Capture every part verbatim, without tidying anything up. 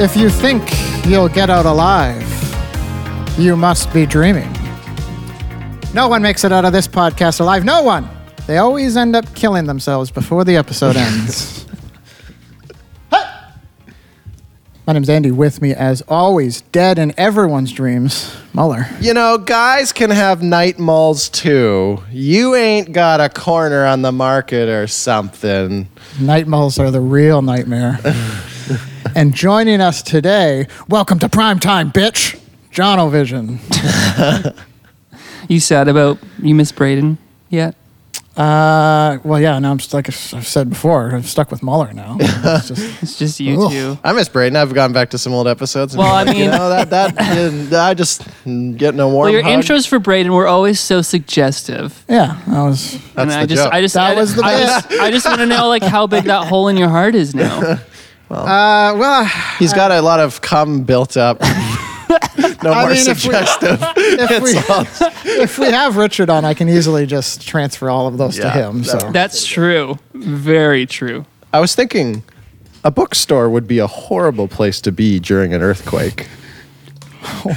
If you think you'll get out alive, you must be dreaming. No one makes it out of this podcast alive. No one. They always end up killing themselves before the episode ends. Hi. My name's Andy. With me, as always, dead in everyone's dreams, Muller. You know, guys can have night malls too. You ain't got a corner on the market or something. Night malls are the real nightmare. And joining us today, welcome to Primetime, bitch, John-O-Vision. You sad about you miss Braden yet? Uh, well, yeah. Now I'm just, like I've said before, I'm stuck with Muller now. It's just, it's just you ugh. two. I miss Braden. I've gone back to some old episodes. And well, I like, mean, you know, that that I just get no warm. Well, your hug. Intros for Braden were always so suggestive. Yeah, that was. That's and the I just, joke. I just, that I, was the I just, I just want to know like how big that hole in your heart is now. Well, uh, well, he's got I, a lot of cum built up. No I more mean, suggestive. If we, if, we, if we have Richard on, I can easily just transfer all of those yeah, to him. That's, so. that's true. Very true. I was thinking a bookstore would be a horrible place to be during an earthquake. Why?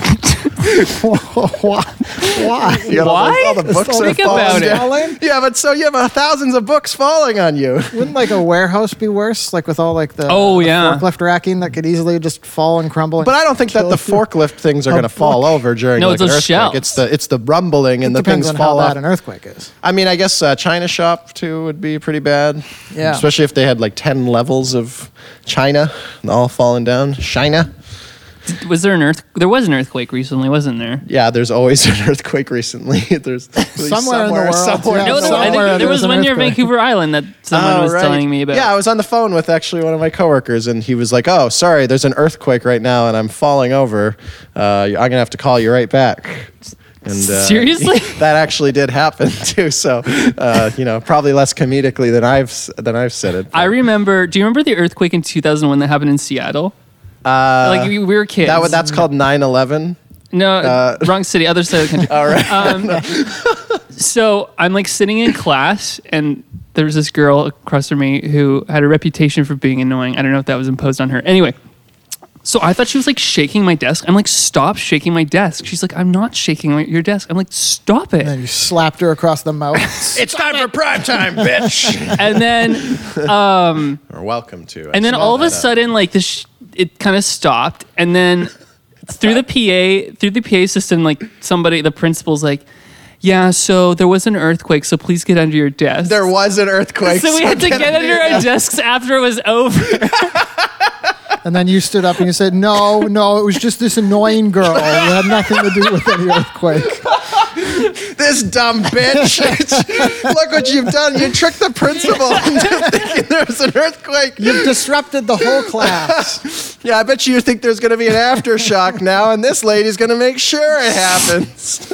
Why? You know, Why? All the books Think are falling down. Yeah, but so you have uh, thousands of books falling on you. Wouldn't like a warehouse be worse? Like with all like the, oh, the yeah. forklift racking that could easily just fall and crumble. And but I don't think that the forklift things are going to fall over during no, like, it's an earthquake. It's the it's the rumbling and it the things on fall how bad off. An earthquake is. I mean, I guess uh, China shop too would be pretty bad. Yeah, especially if they had like ten levels of China and all falling down. China. Was there an earth? There was an earthquake recently, wasn't there? Yeah, there's always an earthquake recently. There's somewhere, somewhere in the world. Somewhere, yeah, no, somewhere, I think there, there was, was one near Vancouver Island that someone oh, was right. telling me about. Yeah, I was on the phone with actually one of my coworkers, and he was like, "Oh, sorry, there's an earthquake right now, and I'm falling over. Uh, I'm gonna have to call you right back." And, uh, seriously, that actually did happen too. So, uh, you know, probably less comedically than I've than I've said it. But. I remember. Do you remember the earthquake in two thousand one that happened in Seattle? Uh, like we were kids. That, that's called nine eleven. No, uh, wrong city, other side of the country. All right. Um, so I'm like sitting in class, and there was this girl across from me who had a reputation for being annoying. I don't know if that was imposed on her. Anyway, so I thought she was like shaking my desk. I'm like, stop shaking my desk. She's like, I'm not shaking your desk. I'm like, stop it. And then you slapped her across the mouth. It's time for prime time, bitch. And then, um, or welcome to. I and then all of a up. sudden, like this. Sh- It kind of stopped, and then through the P A, through the P A system, like somebody, the principal's like, "Yeah, so there was an earthquake, so please get under your desk." There was an earthquake, so we so had to get, get under our desks after it was over. And then you stood up and you said, "No, no, it was just this annoying girl. It had nothing to do with any earthquake." This dumb bitch. Look what you've done. You tricked the principal into thinking there's an earthquake. You've disrupted the whole class. Yeah, I bet you think there's going to be an aftershock now, and this lady's going to make sure it happens.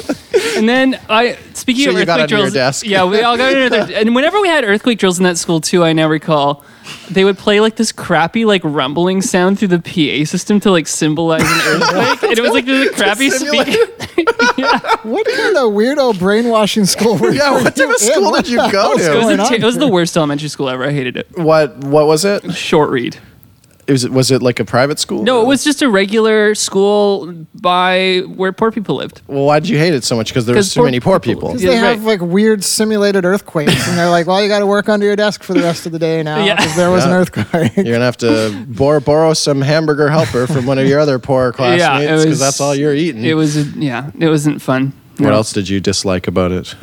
And then, I speaking so of you earthquake got under drills, your desk. Yeah, we all got under their, and whenever we had earthquake drills in that school too, I now recall, they would play like this crappy like rumbling sound through the P A system to like symbolize an earthquake, and it was like this crappy speaker. Yeah. What kind of weirdo brainwashing school were you? Yeah, what type of school did you go to? It was, t- it was the worst elementary school ever. I hated it. What What was it? Short read. Was it, was it like a private school? No, or? It was just a regular school by where poor people lived. Well, why did you hate it so much? Because there was too many poor people. people. Yeah, they have right. like weird simulated earthquakes, and they're like, well, you got to work under your desk for the rest of the day now because yeah. there was yeah. an earthquake. You're going to have to bor- borrow some hamburger helper from one of your other poor classmates because yeah, that's all you're eating. It was, a, yeah, it wasn't fun. What no. else did you dislike about it?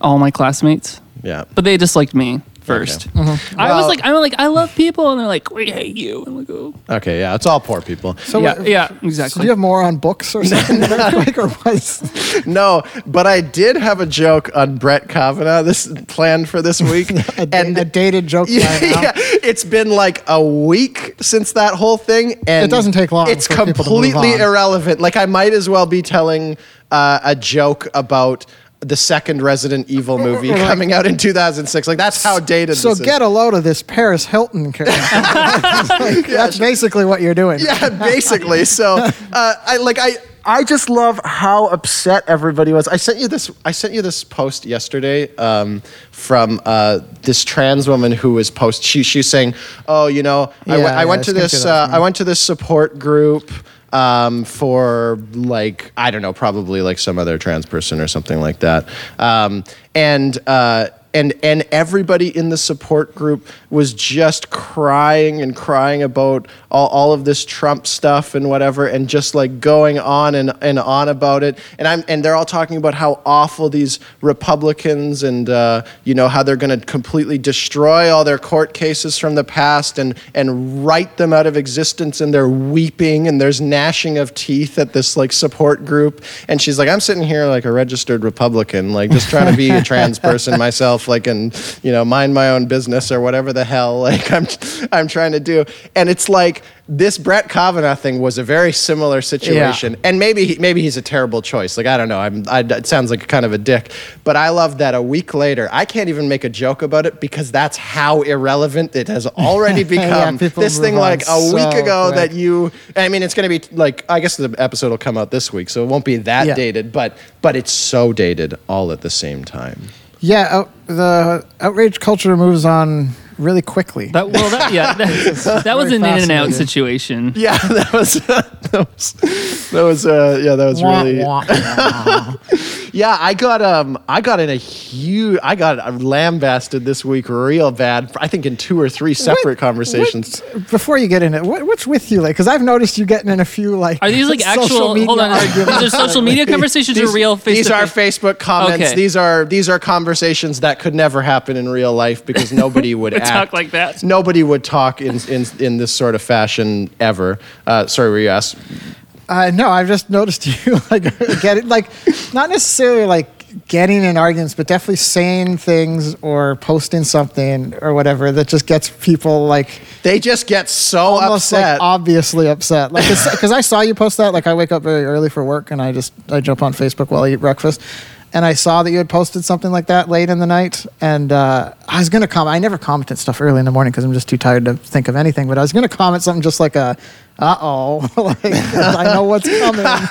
All my classmates. Yeah. But they disliked me. First, okay. mm-hmm. I well, was like, I'm like, I love people, and they're like, we hate you. And like, oh. Okay, yeah, it's all poor people. So yeah, what, yeah exactly. So do you have more on books or something? or what? No, but I did have a joke on Brett Kavanaugh. This planned for this week, a, da- and, a dated joke. Yeah, yeah, it's been like a week since that whole thing, and it doesn't take long. It's completely irrelevant. Like I might as well be telling uh, a joke about. The second Resident Evil movie coming out in two thousand six. Like, that's how dated so this is. So get a load of this Paris Hilton character. Like, yeah, that's basically what you're doing. Yeah, basically. So, uh, I like, I... I just love how upset everybody was. I sent you this. I sent you this post yesterday um, from uh, this trans woman who was post. She she was saying, "Oh, you know, yeah, I, w- I yeah, went to this. Uh, I went to this support group." Um, for like, I don't know, probably like some other trans person or something like that. Um, and, uh, and, and everybody in the support group was just crying and crying about all, all of this Trump stuff and whatever, and just like going on and, and on about it. And I'm, and they're all talking about how awful these Republicans and, uh, you know, how they're going to completely destroy all their court cases from the past and, and write them out of existence. And they're weeping and there's gnashing of teeth at this like support group. And she's like, I'm sitting here like a registered Republican, like just trying to be a trans person myself. Like, and you know, mind my own business or whatever the hell, like I'm, I'm trying to do. And it's like this Brett Kavanaugh thing was a very similar situation. Yeah. And maybe, he, maybe he's a terrible choice. Like, I don't know. I'm, I, it sounds like kind of a dick, but I love that a week later, I can't even make a joke about it because that's how irrelevant it has already become. Yeah, this thing like a so week ago quick. That you, I mean, it's going to be like, I guess the episode will come out this week, so it won't be that yeah. dated, but, but it's so dated all at the same time. Yeah, out, the outrage culture moves on really quickly. That, well, that, yeah, that, that was an in and out situation. Yeah, that was that was that was uh, yeah, that was wah, really. Wah, wah. Yeah, I got um, I got in a huge, I got lambasted this week, real bad. I think in two or three separate what, conversations. What, before you get in it, what, what's with you, like? Because I've noticed you getting in a few like. Are these like actual? Hold on, these are social media conversations these, or real? Face these to are face? Facebook comments. Okay. These are these are conversations that could never happen in real life because nobody would act. Talk like that. Nobody would talk in in in this sort of fashion ever. Uh, sorry, were you asked? Uh, no, I've just noticed you like get it, like not necessarily like getting in arguments, but definitely saying things or posting something or whatever that just gets people like they just get so almost, upset, like, obviously upset. Like because I saw you post that. Like I wake up very early for work and I just I jump on Facebook while I eat breakfast. And I saw that you had posted something like that late in the night. And uh, I was going to comment. I never comment on stuff early in the morning because I'm just too tired to think of anything. But I was going to comment something just like a, uh-oh. Like, I know what's coming. Like,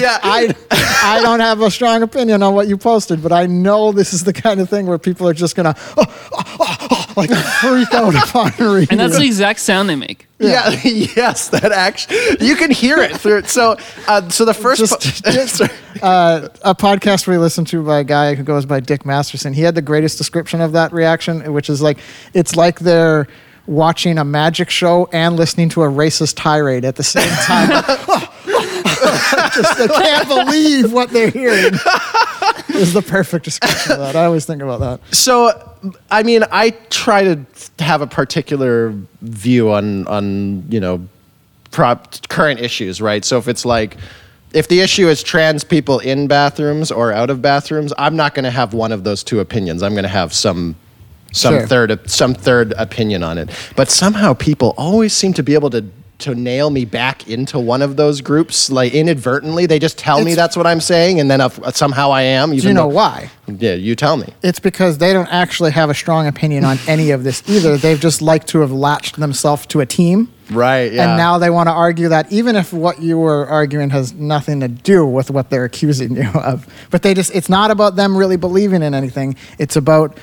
yeah. I, I don't have a strong opinion on what you posted, but I know this is the kind of thing where people are just going to, oh, oh, oh, oh, like freak out upon reading. And that's the exact sound they make. Yeah. yeah. Yes, that actually you can hear it through it. So, uh, so the first just, po- just, uh, a podcast we listened to by a guy who goes by Dick Masterson. He had the greatest description of that reaction, which is like it's like they're watching a magic show and listening to a racist tirade at the same time. Just, I can't believe what they're hearing. Is the perfect description of that. I always think about that. So, I mean, I try to have a particular view on, on you know, prop, current issues, right? So if it's like, if the issue is trans people in bathrooms or out of bathrooms, I'm not going to have one of those two opinions. I'm going to have some... Some sure. third, some third opinion on it, but somehow people always seem to be able to to nail me back into one of those groups, like inadvertently. They just tell it's, me that's what I'm saying, and then I've, somehow I am. Even do you know though, why? Yeah, you tell me. It's because they don't actually have a strong opinion on any of this either. They've just like to have latched themselves to a team. Right, yeah. And now they want to argue that even if what you were arguing has nothing to do with what they're accusing you of. But they just, it's not about them really believing in anything. It's about...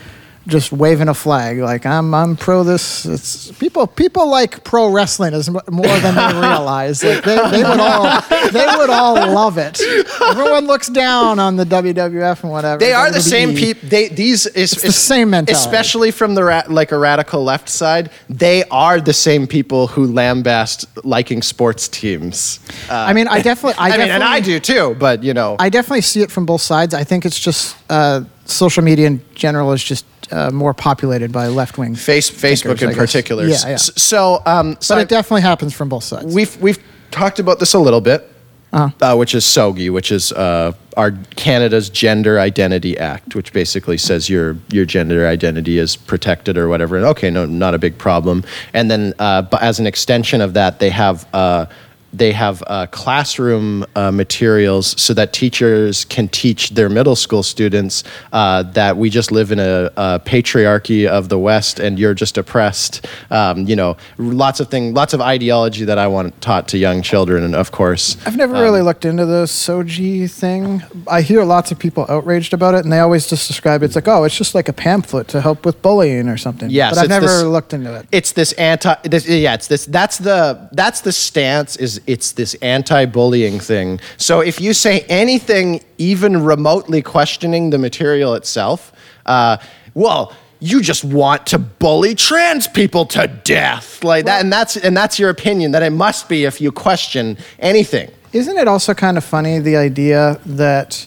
just waving a flag, like I'm, I'm pro this. It's people, people like pro wrestling is more than they realize. Like they, they would all, they would all love it. Everyone looks down on the W W F and whatever. They are W W E. The same people. They these is it's it's, the same mentality, especially from the ra- like a radical left side. They are the same people who lambast liking sports teams. Uh, I mean, I definitely, I, I definitely, mean, and I do too. But you know, I definitely see it from both sides. I think it's just uh, social media in general is just. Uh, more populated by left-wing Face, Facebook thinkers, in particular. Yeah, yeah. So, um, so but it I, definitely happens from both sides. We've we've talked about this a little bit, uh-huh. uh, which is SOGI, which is uh, our Canada's Gender Identity Act, which basically says your your gender identity is protected or whatever. And okay, no, not a big problem. And then, uh, but as an extension of that, they have. Uh, they have uh, classroom uh, materials so that teachers can teach their middle school students uh, that we just live in a, a patriarchy of the West and you're just oppressed. Um, you know, lots of thing, lots of ideology that I want taught to young children, and of course. I've never um, really looked into the Soji thing. I hear lots of people outraged about it, and they always just describe it. It's like, oh, it's just like a pamphlet to help with bullying or something. Yes, but I've never this, looked into it. It's this anti, this, yeah, it's this, that's the, that's the stance is, it's this anti-bullying thing. So if you say anything even remotely questioning the material itself, uh, well, you just want to bully trans people to death, like well, that, and that's and that's your opinion that it must be if you question anything. Isn't it also kind of funny the idea that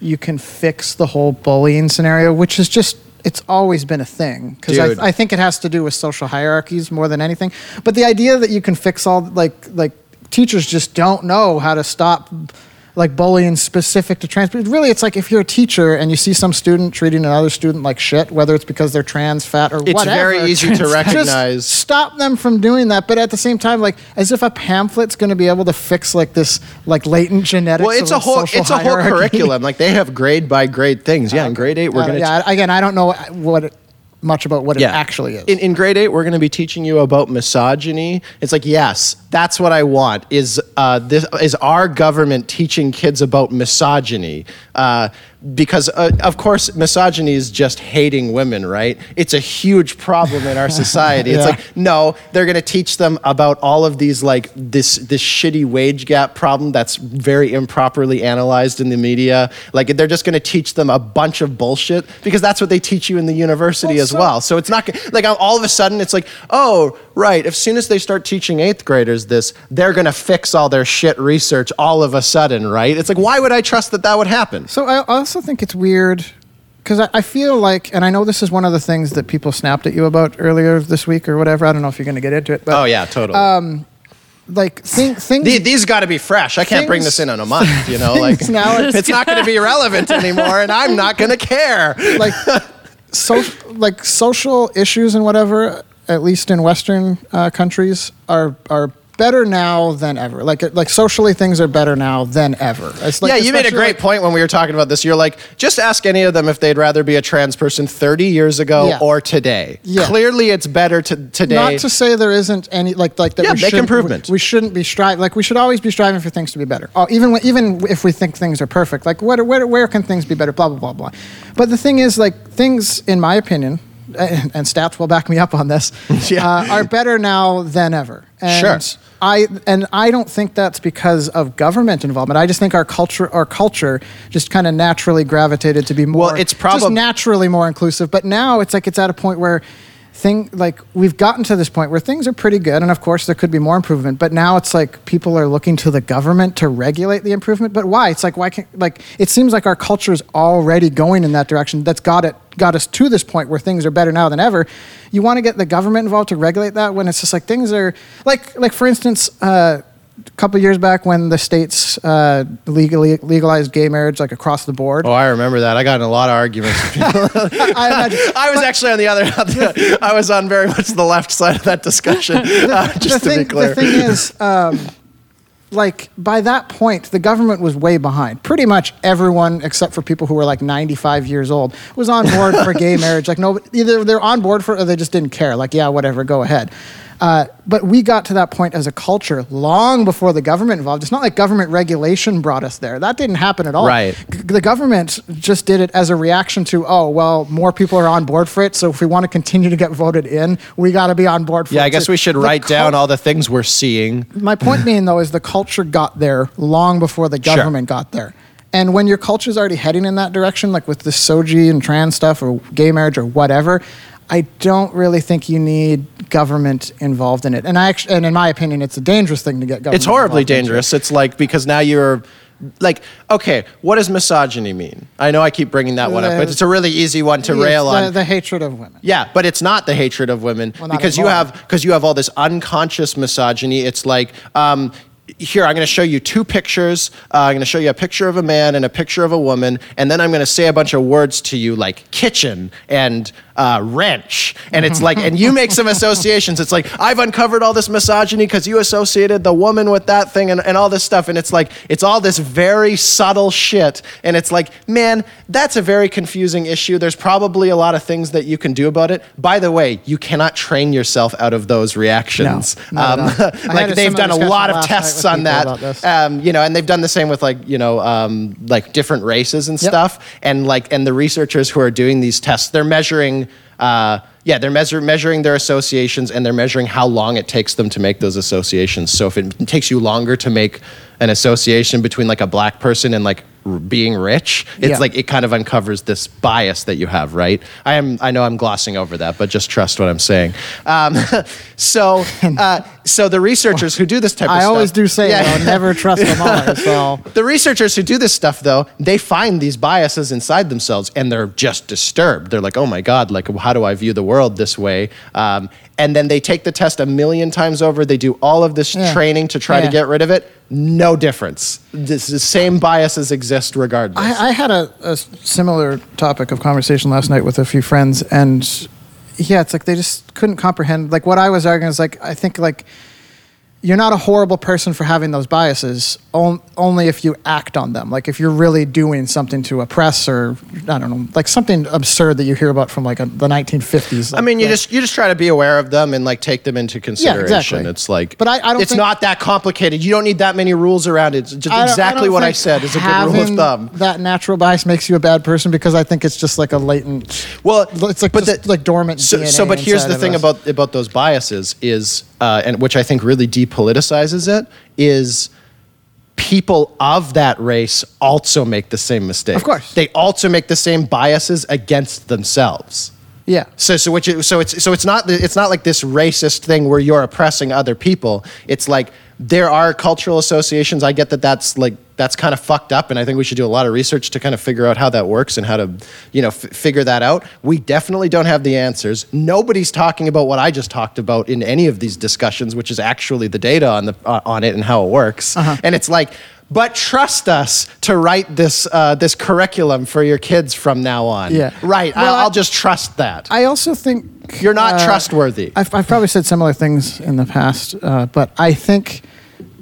you can fix the whole bullying scenario, which is just. It's always been a thing because I, th- I think it has to do with social hierarchies more than anything. But the idea that you can fix all like like teachers just don't know how to stop like bullying specific to trans. But really, it's like if you're a teacher and you see some student treating another student like shit, whether it's because they're trans, fat, or it's whatever. It's very easy trans- to recognize. Just stop them from doing that. But at the same time, like as if a pamphlet's going to be able to fix like this like latent genetics. Well, it's a whole it's a hierarchy. whole curriculum. Like they have grade by grade things. Yeah, um, in grade eight we're uh, going to. Yeah, t- again, I don't know what. It, much about what yeah. it actually is. In, in grade eight, we're going to be teaching you about misogyny. It's like, yes, that's what I want, is uh, this is our government teaching kids about misogyny. Uh, because, uh, of course, misogyny is just hating women, right? It's a huge problem in our society. yeah. It's like, no, they're going to teach them about all of these, like, this this shitty wage gap problem that's very improperly analyzed in the media. Like, they're just going to teach them a bunch of bullshit because that's what they teach you in the university well, as so- well. So it's not, like, all of a sudden, it's like, oh, right, as soon as they start teaching eighth graders this, they're going to fix all their shit research all of a sudden, right? It's like, why would I trust that that would happen? So I also I also think it's weird because I, I feel like, and I know this is one of the things that people snapped at you about earlier this week or whatever. I don't know if you're going to get into it. But, oh yeah, totally. Um, like think, think these, these got to be fresh. I can't things, bring this in in a month. You know, like now it's, it's not going to be relevant anymore, and I'm not going to care. Like so, like social issues and whatever, at least in Western uh, countries, are are. better now than ever. Like like socially, things are better now than ever. It's like, yeah, you made a great like, point when we were talking about this. You're like, just ask any of them if they'd rather be a trans person thirty years ago yeah. or today. Yeah. Clearly, it's better to, today. Not to say there isn't any, like, like that yeah, we make improvement. We, we shouldn't be striving, like, we should always be striving for things to be better. Oh, even when, even if we think things are perfect. Like, what, where, where can things be better? Blah, blah, blah, blah. But the thing is, like, things, in my opinion, and, and stats will back me up on this, yeah. uh, are better now than ever. And sure. I and I don't think that's because of government involvement. I just think our culture, our culture, just kind of naturally gravitated to be more. Well, it's probably just naturally more inclusive. But now it's like it's at a point where, thing like we've gotten to this point where things are pretty good, and of course there could be more improvement. But now it's like people are looking to the government to regulate the improvement. But why? It's like why can't like it seems like our culture's already going in that direction. That's got it. got us to this point where things are better now than ever. You want to get the government involved to regulate that when it's just like things are like, like for instance, uh, a couple of years back when the states uh, legally legalized gay marriage like across the board. Oh, I remember that. I got in a lot of arguments with people. I imagine. I was but, actually on the other, on the, I was on very much the left side of that discussion, the, uh, just to thing, be clear. The thing is, um, like by that point, the government was way behind. Pretty much everyone, except for people who were like ninety-five years old, was on board for gay marriage. Like nobody, either they're on board for, it or they just didn't care. Like yeah, whatever, go ahead. Uh, but we got to that point as a culture long before the government involved. It's not like government regulation brought us there. That didn't happen at all. Right. G- the government just did it as a reaction to, oh, well, more people are on board for it, so if we want to continue to get voted in, we got to be on board for yeah, it. Yeah, I guess we should the write cult- down all the things we're seeing. My point being, though, is the culture got there long before the government sure. got there. And when your culture's already heading in that direction, like with this soji and trans stuff or gay marriage or whatever, I don't really think you need government involved in it. And I actually, and in my opinion, it's a dangerous thing to get government involved in. It's horribly dangerous. It's like, because now you're like, okay, what does misogyny mean? I know I keep bringing that one up, but it's a really easy one to rail on. The, the hatred of women. Yeah, but it's not the hatred of women well, because you have, because you have all this unconscious misogyny. It's like, um, here, I'm going to show you two pictures. Uh, I'm going to show you a picture of a man and a picture of a woman, and then I'm going to say a bunch of words to you like kitchen and uh, wrench. And it's like, and you make some associations. It's like, I've uncovered all this misogyny because you associated the woman with that thing and, and all this stuff. And it's like, it's all this very subtle shit. And it's like, man, that's a very confusing issue. There's probably a lot of things that you can do about it. By the way, you cannot train yourself out of those reactions. No, um, like they've done a lot of tests on that, um, you know, and they've done the same with like, you know, um, like different races and yep. stuff, and like, and the researchers who are doing these tests, they're measuring, uh, yeah, they're measure- measuring their associations, and they're measuring how long it takes them to make those associations. So if it takes you longer to make an association between like a black person and like r- being rich, it's yeah. like it kind of uncovers this bias that you have, right? I am, I know I'm glossing over that, but just trust what I'm saying. Um, so, uh, so the researchers who do this type of I stuff, I always do say, yeah. though, never trust them all. So the researchers who do this stuff, though, they find these biases inside themselves, and they're just disturbed. They're like, oh my god, like how do I view the world this way? Um, and then they take the test a million times over. They do all of this yeah. training to try yeah. to get rid of it. No difference. This, the same biases exist regardless. I, I had a, a similar topic of conversation last night with a few friends, and yeah, it's like they just couldn't comprehend. Like what I was arguing is like, I think like you're not a horrible person for having those biases, on, only if you act on them. Like if you're really doing something to oppress, or I don't know, like something absurd that you hear about from like a, the nineteen fifties. Like, I mean, you like, just you just try to be aware of them and like take them into consideration. Yeah, exactly. It's like, but I, I don't. It's think, not that complicated. You don't need that many rules around it. It's just I exactly I what I said is a good rule of thumb. That natural bias makes you a bad person, because I think it's just like a latent. Well, it's like but just the, like dormant. So, D N A so but here's the thing us. about about those biases is, uh, and which I think really deeply politicizes it, is people of that race also make the same mistake. Of course. They also make the same biases against themselves. Yeah. So so which so it's so it's not it's not like this racist thing where you're oppressing other people. It's like there are cultural associations. I get that that's like that's kind of fucked up, and I think we should do a lot of research to kind of figure out how that works and how to, you know, f- figure that out. We definitely don't have the answers. Nobody's talking about what I just talked about in any of these discussions, which is actually the data on the uh, on it and how it works. Uh-huh. And it's like, but trust us to write this uh, this curriculum for your kids from now on. Yeah. Right. Well, I'll, I'll just trust that. I also think you're not uh, trustworthy. I've, I've probably said similar things in the past, uh, but I think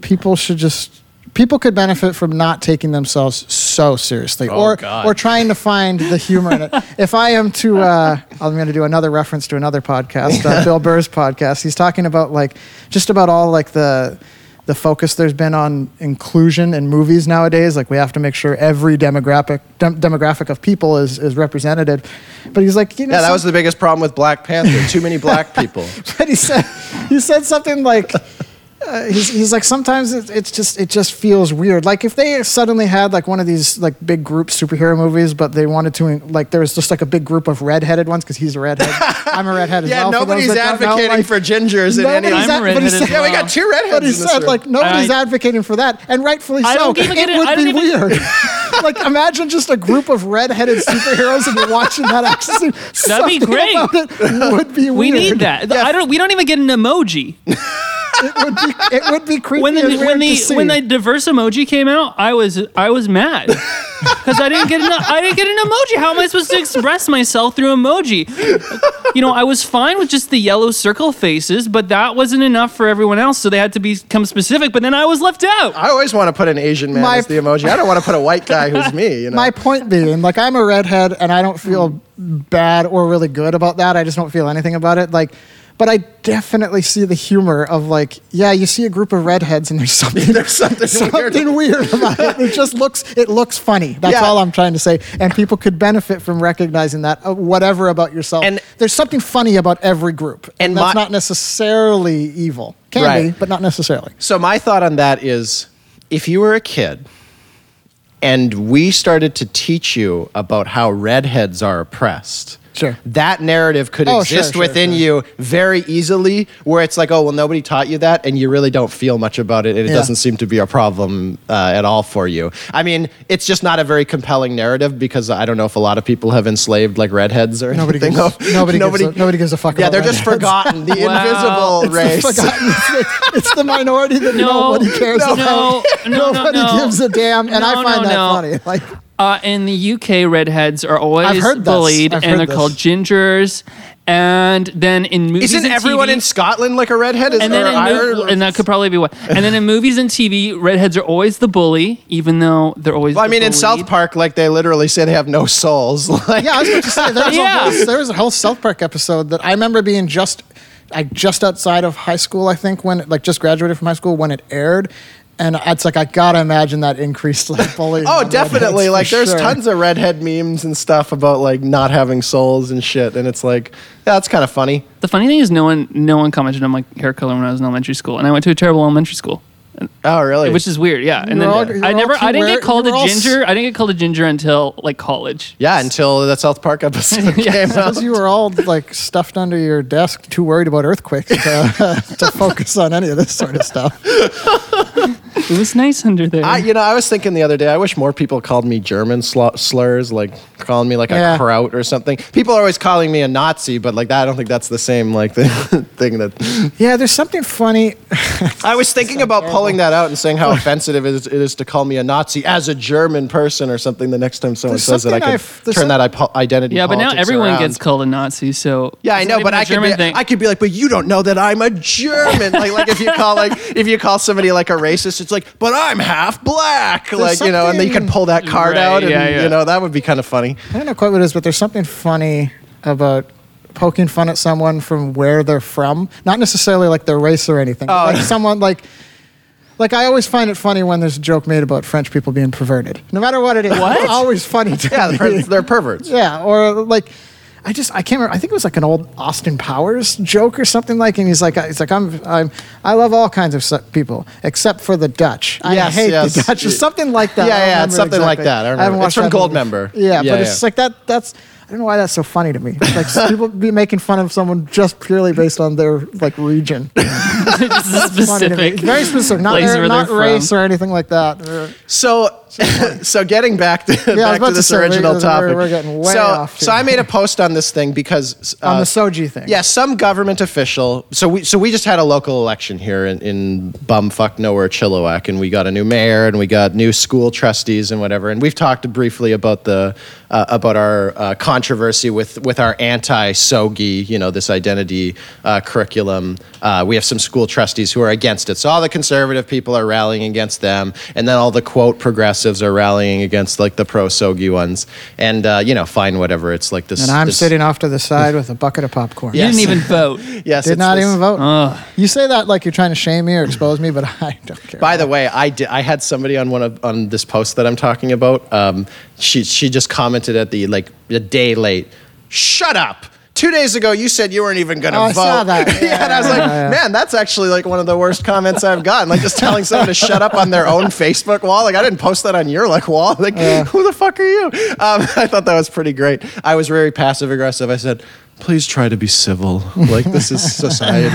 people should just. People could benefit from not taking themselves so seriously, oh, or God. or trying to find the humor in it. If I am to, uh, I'm going to do another reference to another podcast, uh, Bill Burr's podcast. He's talking about like just about all like the the focus there's been on inclusion in movies nowadays. Like we have to make sure every demographic dem- demographic of people is is represented. But he's like, you know, yeah, that some- was the biggest problem with Black Panther. Too many black people. But he said he said something like. Uh, he's, he's like, sometimes it, it's just it just feels weird. Like if they suddenly had like one of these like big group superhero movies, but they wanted to like there was just like a big group of redheaded ones, because he's a redhead. I'm a redhead as yeah, well. Yeah, nobody's for advocating like, for gingers in any. I'm ad- a redheaded. Said, well. Yeah, we got two redheads. But he in this said room. Like nobody's I, advocating for that, and rightfully I so. Don't even it get would I don't be even... weird. Like imagine just a group of redheaded superheroes and you're watching that episode. That'd be great. Would be weird. We need that. Yeah. I don't. We don't even get an emoji. It would be, it would be creepy. When the and weird when the to see. when the diverse emoji came out, I was I was mad because I didn't get an I didn't get an emoji. How am I supposed to express myself through emoji? You know, I was fine with just the yellow circle faces, but that wasn't enough for everyone else, so they had to become specific. But then I was left out. I always want to put an Asian man My, as the emoji. I don't want to put a white guy who's me. You know? My point being, like, I'm a redhead, and I don't feel bad or really good about that. I just don't feel anything about it, like. But I definitely see the humor of like, yeah, you see a group of redheads and there's something, there's something, something weird. weird about it. It just looks, it looks funny. That's yeah. all I'm trying to say. And people could benefit from recognizing that, uh, whatever about yourself. And there's something funny about every group. And, and that's my, not necessarily evil. Can right. be, but not necessarily. So my thought on that is, if you were a kid and we started to teach you about how redheads are oppressed, Sure. That narrative could oh, exist sure, within sure, sure. you very easily, where it's like, oh, well, nobody taught you that, and you really don't feel much about it, and it yeah. doesn't seem to be a problem uh, at all for you. I mean, it's just not a very compelling narrative, because I don't know if a lot of people have enslaved, like, redheads or nobody anything. Gives, no, nobody, nobody, gives a, nobody gives a fuck yeah, about Yeah, they're redheads. Just forgotten. The wow. invisible it's race. The forgotten, it's the minority that no, nobody cares no, about. No, nobody no, gives a damn, and no, I find no, that no. funny. Like... Uh, in the U K, redheads are always bullied, and they're this. called gingers. And then in movies, isn't and everyone T V, in Scotland like a redhead? Is and then in Ireland, and that could probably be why. And then in movies and T V, redheads are always the bully, even though they're always. Well, the I mean, bullied. In South Park, like they literally say they have no souls. Like, yeah, I was going to say there was, yeah. whole, there was a whole South Park episode that I remember being just, I just outside of high school, I think, when like just graduated from high school when it aired. And it's like, I gotta imagine that increased like bullying. Oh, definitely. Like, there's sure. tons of redhead memes and stuff about like not having souls and shit. And it's like, yeah, that's kind of funny. The funny thing is, no one, no one commented on my hair color when I was in elementary school, and I went to a terrible elementary school. Oh, really? Which is weird, yeah. And then all, I never, I didn't weird. get called you're a ginger. S- I didn't get called a ginger until like college. Yeah, until that South Park episode yeah. came out. Because you were all like stuffed under your desk, too worried about earthquakes to, to focus on any of this sort of stuff. It was nice under there. I, you know, I was thinking the other day, I wish more people called me German sl- slurs, like calling me like yeah. a kraut or something. People are always calling me a Nazi, but like that, I don't think that's the same like the thing that. Yeah, there's something funny. I was thinking so about terrible. pulling that out and saying how offensive it is, it is to call me a Nazi as a German person or something the next time someone there's says it. I could turn some, that identity yeah, politics Yeah, but now everyone around. gets called a Nazi, so... Yeah, I know, but I could, be, I could be like, but you don't know that I'm a German. like like if you call like if you call somebody like a racist, it's like, but I'm half black. There's like, you know, and then you can pull that card right, out and, yeah, yeah. you know, that would be kind of funny. I don't know quite what it is, but there's something funny about... poking fun at someone from where they're from, not necessarily like their race or anything. Oh. Like someone like, like I always find it funny when there's a joke made about French people being perverted. No matter what it is, what? It's always funny to yeah, me. They're perverts. Yeah, or like I just I can't remember. I think it was like an old Austin Powers joke or something like, and he's like, it's like I'm I'm I love all kinds of people except for the Dutch. I yes, hate yes. the Dutch or something like that. Yeah, yeah, it's something exactly. like that. I remember. I haven't watched it's from Goldmember. Yeah, yeah, but yeah. it's like that. That's. I don't know why that's so funny to me. It's like people be making fun of someone just purely based on their like region. Specific, very specific, not, air, not race from. Or anything like that. So, so getting back to yeah, back to this to say, original we're, topic. We're, we're getting way so, off. So I made a post on this thing because uh, on the Soji thing. Yeah, some government official. So we so we just had a local election here in, in bumfuck nowhere Chilliwack, and we got a new mayor and we got new school trustees and whatever. And we've talked briefly about the uh, about our uh, controversy with with our anti-Sogi, you know, this identity uh, curriculum. Uh, we have some school trustees who are against it. So all the conservative people are rallying against them, and then all the quote progressive are rallying against like the pro Sogi ones, and uh, you know, fine, whatever. It's like this. And I'm this, sitting off to the side with a bucket of popcorn. Yes. You didn't even vote. yes, did not this. even vote. Ugh. You say that like you're trying to shame me or expose me, but I don't care. By the way, I did. I had somebody on one of on this post that I'm talking about. Um, she she just commented at the like a day late. Shut up. Two days ago, you said you weren't even going to oh, vote. I saw that. Yeah, yeah, and I was like, yeah, yeah. man, that's actually like one of the worst comments I've gotten. Like just telling someone to shut up on their own Facebook wall. Like I didn't post that on your like wall. Like yeah. who the fuck are you? Um, I thought that was pretty great. I was very passive aggressive. I said, please try to be civil. Like this is society.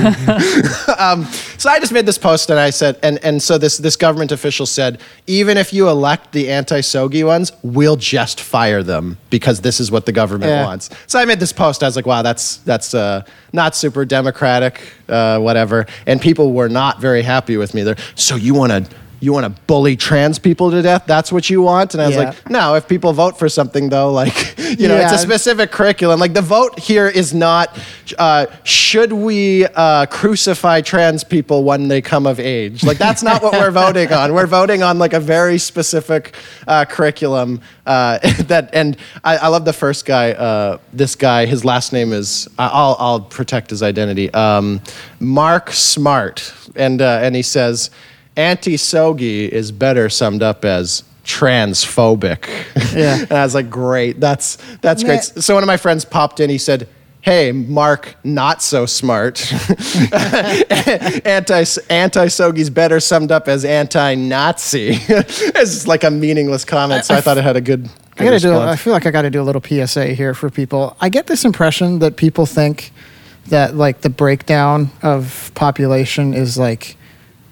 um, so I just made this post and I said, and and so this this government official said, even if you elect the anti-Sogi ones, we'll just fire them because this is what the government yeah. wants. So I made this post. I was like, wow, that's that's uh, not super democratic, uh, whatever. And people were not very happy with me. They're, so you want to. You want to bully trans people to death? That's what you want? And I was yeah. like, no, if people vote for something, though, like, you know, yeah. it's a specific curriculum. Like, the vote here is not, uh, should we uh, crucify trans people when they come of age? Like, that's not what we're voting on. We're voting on, like, a very specific uh, curriculum. Uh, that And I, I love the first guy. Uh, this guy, his last name is, I'll, I'll protect his identity, um, Mark Smart. And uh, And he says... anti-Sogi is better summed up as transphobic. Yeah. And I was like, great, that's that's yeah. great. So one of my friends popped in, he said, hey, Mark, not so smart. Anti, anti-Sogi's better summed up as anti-Nazi. It's like a meaningless comment, so I, I, I thought it had a good... I gotta do. I feel like I got to do a little P S A here for people. I get this impression that people think that like the breakdown of population is like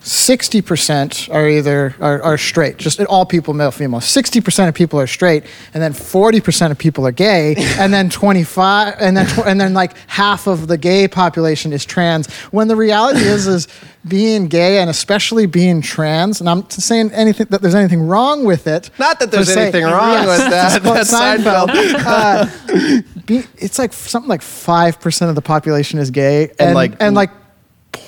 sixty percent are either are, are straight, just all people, male, female. sixty percent of people are straight, and then forty percent of people are gay, and then twenty-five, and then tw- and then like half of the gay population is trans. When the reality is is being gay and especially being trans, and I'm not saying anything that there's anything wrong with it. Not that there's anything say, wrong yes, with that. That's Seinfeld. Seinfeld. uh, be, it's like something like five percent of the population is gay, and and like. And like zero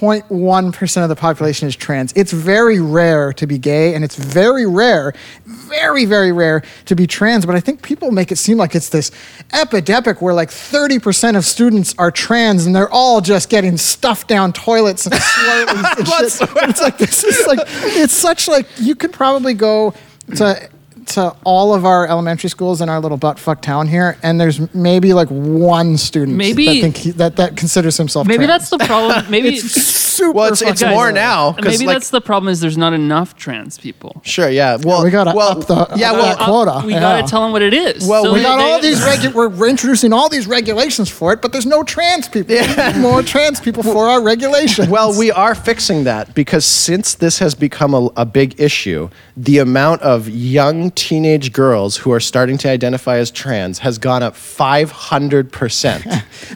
point one percent of the population is trans. It's very rare to be gay, and it's very rare, very, very rare to be trans. But I think people make it seem like it's this epidemic where like thirty percent of students are trans, and they're all just getting stuffed down toilets and slowly and shit. And it's like this is like it's such like you could probably go to to all of our elementary schools in our little butt fuck town here, and there's maybe like one student maybe, that think he, that that considers himself. Maybe trans. That's the problem. Maybe it's super. Well, it's, it's more now. Maybe like, that's the problem. Is there's not enough trans people? Sure. Yeah. Well, yeah, we gotta well, up the yeah, well, uh, quota. Up, we yeah. gotta tell them what it is. Well, so we got they, all these. Regu- we're introducing all these regulations for it, but there's no trans people. Yeah. We need more trans people for our regulations. Well, we are fixing that because since this has become a, a big issue, the amount of young teenage girls who are starting to identify as trans has gone up five hundred percent.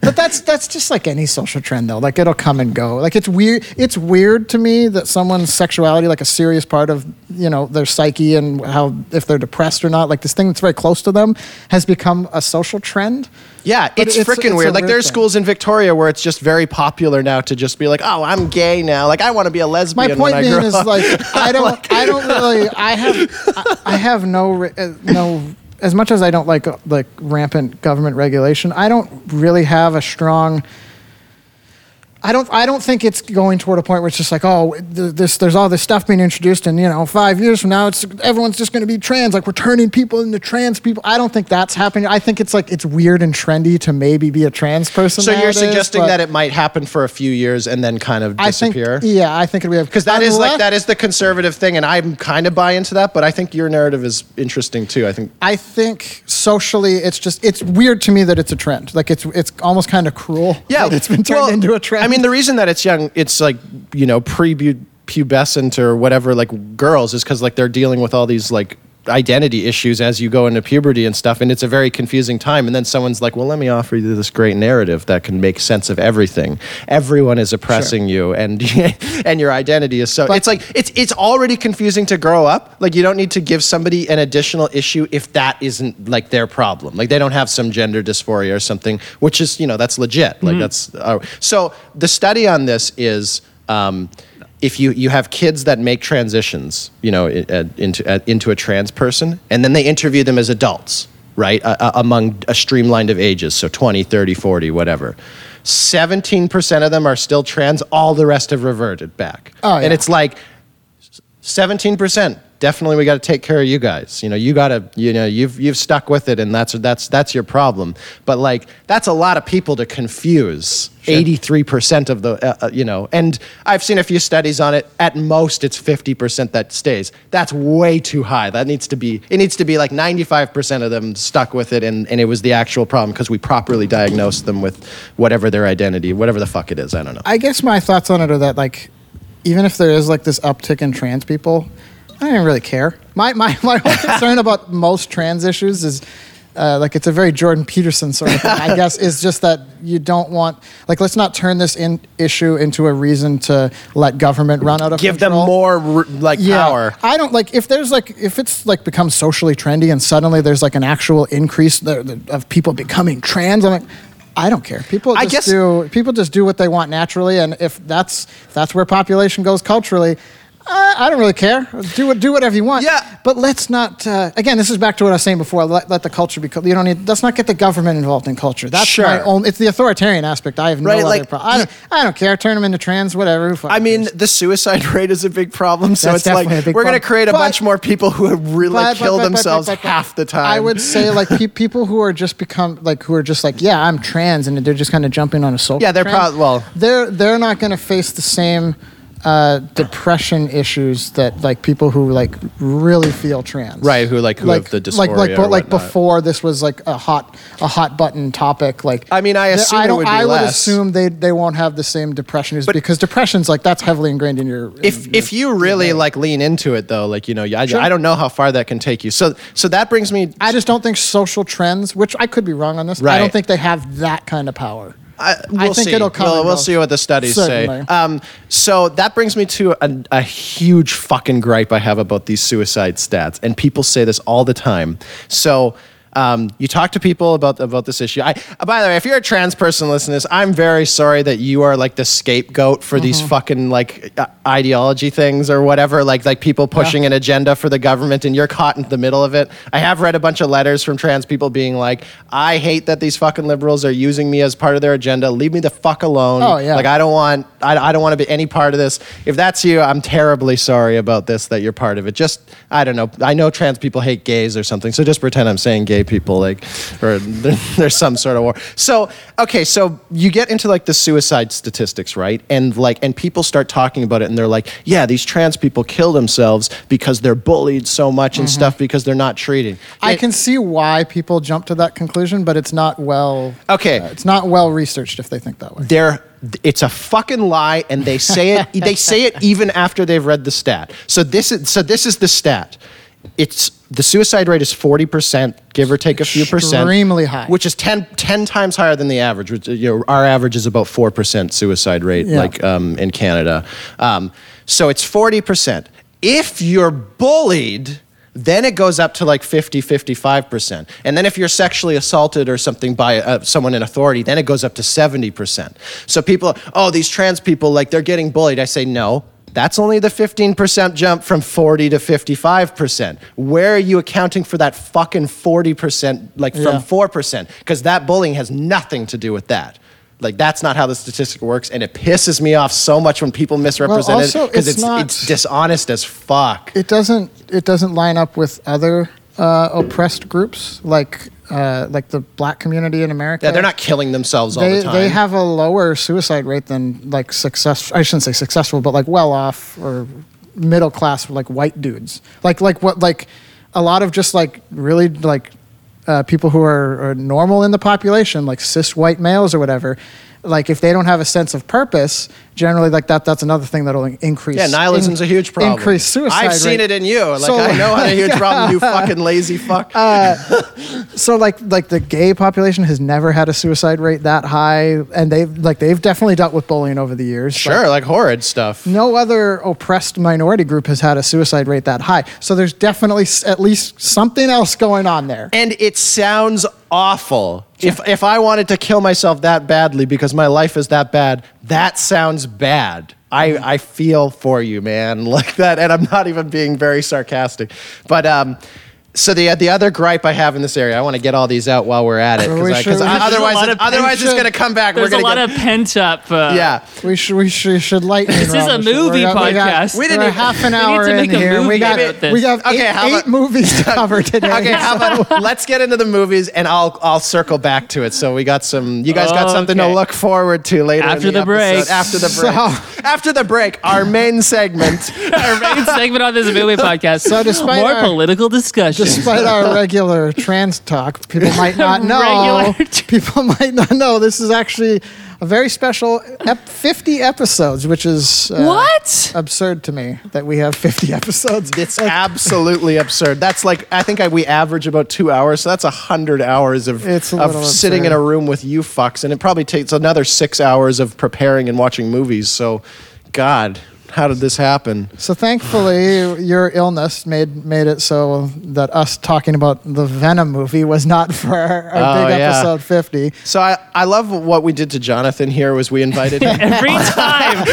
But that's that's just like any social trend, though. Like, it'll come and go. Like, it's weird. It's weird to me that someone's sexuality, like a serious part of, you know, their psyche and how if they're depressed or not, like this thing that's very close to them has become a social trend. Yeah, it's, it's freaking weird. Like, there's schools in Victoria where it's just very popular now to just be like, oh, I'm gay now. Like, I want to be a lesbian. My point being is, like, I don't, like, I don't really, I have, I, I have no, uh, no. As much as I don't like uh, like rampant government regulation, I don't really have a strong. I don't. I don't think it's going toward a point where it's just like, oh, this. There's all this stuff being introduced, and you know, five years from now, it's everyone's just going to be trans. Like, we're turning people into trans people. I don't think that's happening. I think it's like it's weird and trendy to maybe be a trans person. So you're suggesting that it might happen for a few years and then kind of disappear? I think, yeah, I think we have because that is like that is the conservative thing, and I'm kind of buy into that. But I think your narrative is interesting too. I think. I think socially, it's just it's weird to me that it's a trend. Like it's it's almost kind of cruel. Yeah, it's been turned well, into a trend. I mean, the reason that it's young, it's like, you know, pre-pubescent or whatever, like girls, is because like they're dealing with all these like identity issues as you go into puberty and stuff, and it's a very confusing time. And then someone's like, well, let me offer you this great narrative that can make sense of everything. Everyone is oppressing sure. you, and and your identity is so. But it's like it's it's already confusing to grow up. Like, you don't need to give somebody an additional issue if that isn't like their problem. Like, they don't have some gender dysphoria or something, which is, you know, that's legit. Like mm-hmm. that's uh, so. The study on this is. Um, If you, you have kids that make transitions, you know, into into a trans person, and then they interview them as adults, right, uh, among a streamlined of ages, so twenty, thirty, forty, whatever. seventeen percent of them are still trans. All the rest have reverted back. Oh, yeah. And it's like seventeen percent. Definitely, we got to take care of you guys. You know, you got to, you know, you've you've stuck with it, and that's that's that's your problem. But like, that's a lot of people to confuse. Eighty-three sure. percent of the, uh, uh, you know, and I've seen a few studies on it. At most, it's fifty percent that stays. That's way too high. That needs to be. It needs to be like ninety-five percent of them stuck with it, and and it was the actual problem because we properly diagnosed them with whatever their identity, whatever the fuck it is. I don't know. I guess my thoughts on it are that like, even if there is like this uptick in trans people. I don't really care. My my, my whole concern about most trans issues is, uh, like, it's a very Jordan Peterson sort of thing, I guess, is just that you don't want, like, let's not turn this in, issue into a reason to let government run out of Give control. Give them more, like, yeah. power. I don't, like, if there's, like, if it's, like, become socially trendy and suddenly there's, like, an actual increase of people becoming trans, I'm like, I don't care. People just I guess- do people just do what they want naturally, and if that's if that's where population goes culturally, Uh, I don't really care. Do do whatever you want. Yeah. But let's not. Uh, again, this is back to what I was saying before. Let, let the culture be. You don't need. Let's not get the government involved in culture. That's sure. my own. It's the authoritarian aspect. I have no right, other like, problem. I don't, I don't care. Turn them into trans. Whatever. I mean, the suicide rate is a big problem. So That's it's like we're going to create a but, bunch more people who have really but, kill but, but, themselves but, but, but, but, half the time. I would say like pe- people who are just become like who are just like yeah I'm trans and they're just kind of jumping on a soap. Yeah, they're probably well. They're they're not going to face the same. uh, depression issues that like people who like really feel trans, right? Who like who like, have the dysphoria, like like but like before this was like a hot a hot button topic. Like I mean, I assume I, don't, it would be I less. would assume they they won't have the same depression issues because depression's like that's heavily ingrained in your. In if your, if you really you know, like lean into it though, like you know, I, sure. I don't know how far that can take you. So so that brings me. I just don't think social trends, which I could be wrong on this. Right. I don't think they have that kind of power. I, we'll I think see. it'll come. We'll, we'll see what the studies certainly. say. Um, so that brings me to a, a huge fucking gripe I have about these suicide stats, and people say this all the time. So um, you talk to people about about this issue. I, by the way, if you're a trans person listening to this, I'm very sorry that you are like the scapegoat for mm-hmm. these fucking like uh, ideology things or whatever. Like like people pushing yeah. an agenda for the government, and you're caught in the middle of it. I have read a bunch of letters from trans people being like, "I hate that these fucking liberals are using me as part of their agenda. Leave me the fuck alone. Oh, yeah. Like I don't want I, I don't want to be any part of this." If that's you, I'm terribly sorry about this that you're part of it. Just I don't know. I know trans people hate gays or something, so just pretend I'm saying gay. People like, or there's some sort of war. So okay, so you get into like the suicide statistics, right? And like, and people start talking about it, and they're like, yeah, these trans people kill themselves because they're bullied so much and mm-hmm. stuff because they're not treated. I it, can see why people jump to that conclusion, but it's not well. Okay, uh, it's not well researched if they think that way. They're. It's a fucking lie, and they say it. They say it even after they've read the stat. So this is. So this is the stat. It's. The suicide rate is forty percent, give or take a few percent. Extremely high. Which is ten, ten times higher than the average. Which, you know, our average is about four percent suicide rate yeah. like um, in Canada. Um, so it's forty percent. If you're bullied, then it goes up to like fifty, fifty-five percent. And then if you're sexually assaulted or something by uh, someone in authority, then it goes up to seventy percent. So people, oh, these trans people, like they're getting bullied. I say, no. That's only the fifteen percent jump from forty to fifty-five percent. Where are you accounting for that fucking forty percent, like from yeah. four percent? Because that bullying has nothing to do with that. Like, that's not how the statistic works, and it pisses me off so much when people misrepresent well, also, it because it's, it's, not, it's dishonest as fuck. It doesn't, it doesn't line up with other uh, oppressed groups, like... Uh, like the black community in America. Yeah, they're not killing themselves all they, the time. They have a lower suicide rate than like successful, I shouldn't say successful, but like well off or middle class like white dudes. Like like what like a lot of just like really like uh, people who are, are normal in the population, like cis white males or whatever. Like if they don't have a sense of purpose, generally like that that's another thing that'll increase. Yeah, nihilism's in, a huge problem. Increase suicide I've rate. seen it in you. Like so, I know how a huge problem, you fucking lazy fuck. Uh, so like like the gay population has never had a suicide rate that high, and they've like they've definitely dealt with bullying over the years. Sure, like horrid stuff. No other oppressed minority group has had a suicide rate that high. So there's definitely at least something else going on there. And it sounds awful. If if I wanted to kill myself that badly because my life is that bad, that sounds bad. I, I feel for you, man, like that. And I'm not even being very sarcastic. But um, so the the other gripe I have in this area, I want to get all these out while we're at it. Because sure, otherwise, it, otherwise should, it's going to come back. There's we're a lot get, of pent up. Uh, yeah. We should, we should, should lighten This is a movie we're podcast. We didn't half an hour in here. We got we got eight, okay, eight about, movies to cover today. Okay, so. how about let's get into the movies, and I'll I'll circle back to it. So we got some. You guys got oh, something okay. to look forward to later after in the, the break. Episode, after the break. So, after the break, our main segment. Our main segment on this movie podcast. So despite more political discussion. Despite our regular trans talk, people might not know. people might not know this is actually a very special ep- fifty episodes, which is uh, what absurd to me that we have fifty episodes. It's like, absolutely absurd. That's like I think I, we average about two hours, so that's a hundred hours of, of sitting in a room with you fucks, and it probably takes another six hours of preparing and watching movies. So, God. How did this happen? So thankfully, your illness made made it so that us talking about the Venom movie was not for our, our oh, big yeah. episode fifty. So I, I love what we did to Jonathan here was we invited him. Every time.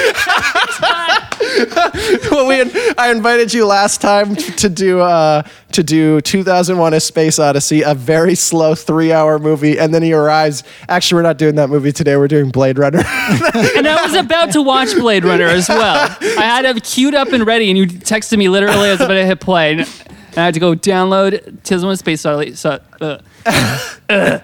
well, we I invited you last time to do uh, to do two thousand one: A Space Odyssey, a very slow three-hour movie, and then he arrives. Actually, we're not doing that movie today. We're doing Blade Runner. and I was about to watch Blade Runner as well. I had it queued up and ready, and you texted me literally as I was about to hit play, and I had to go download two thousand one: A Space Odyssey. So, uh, uh.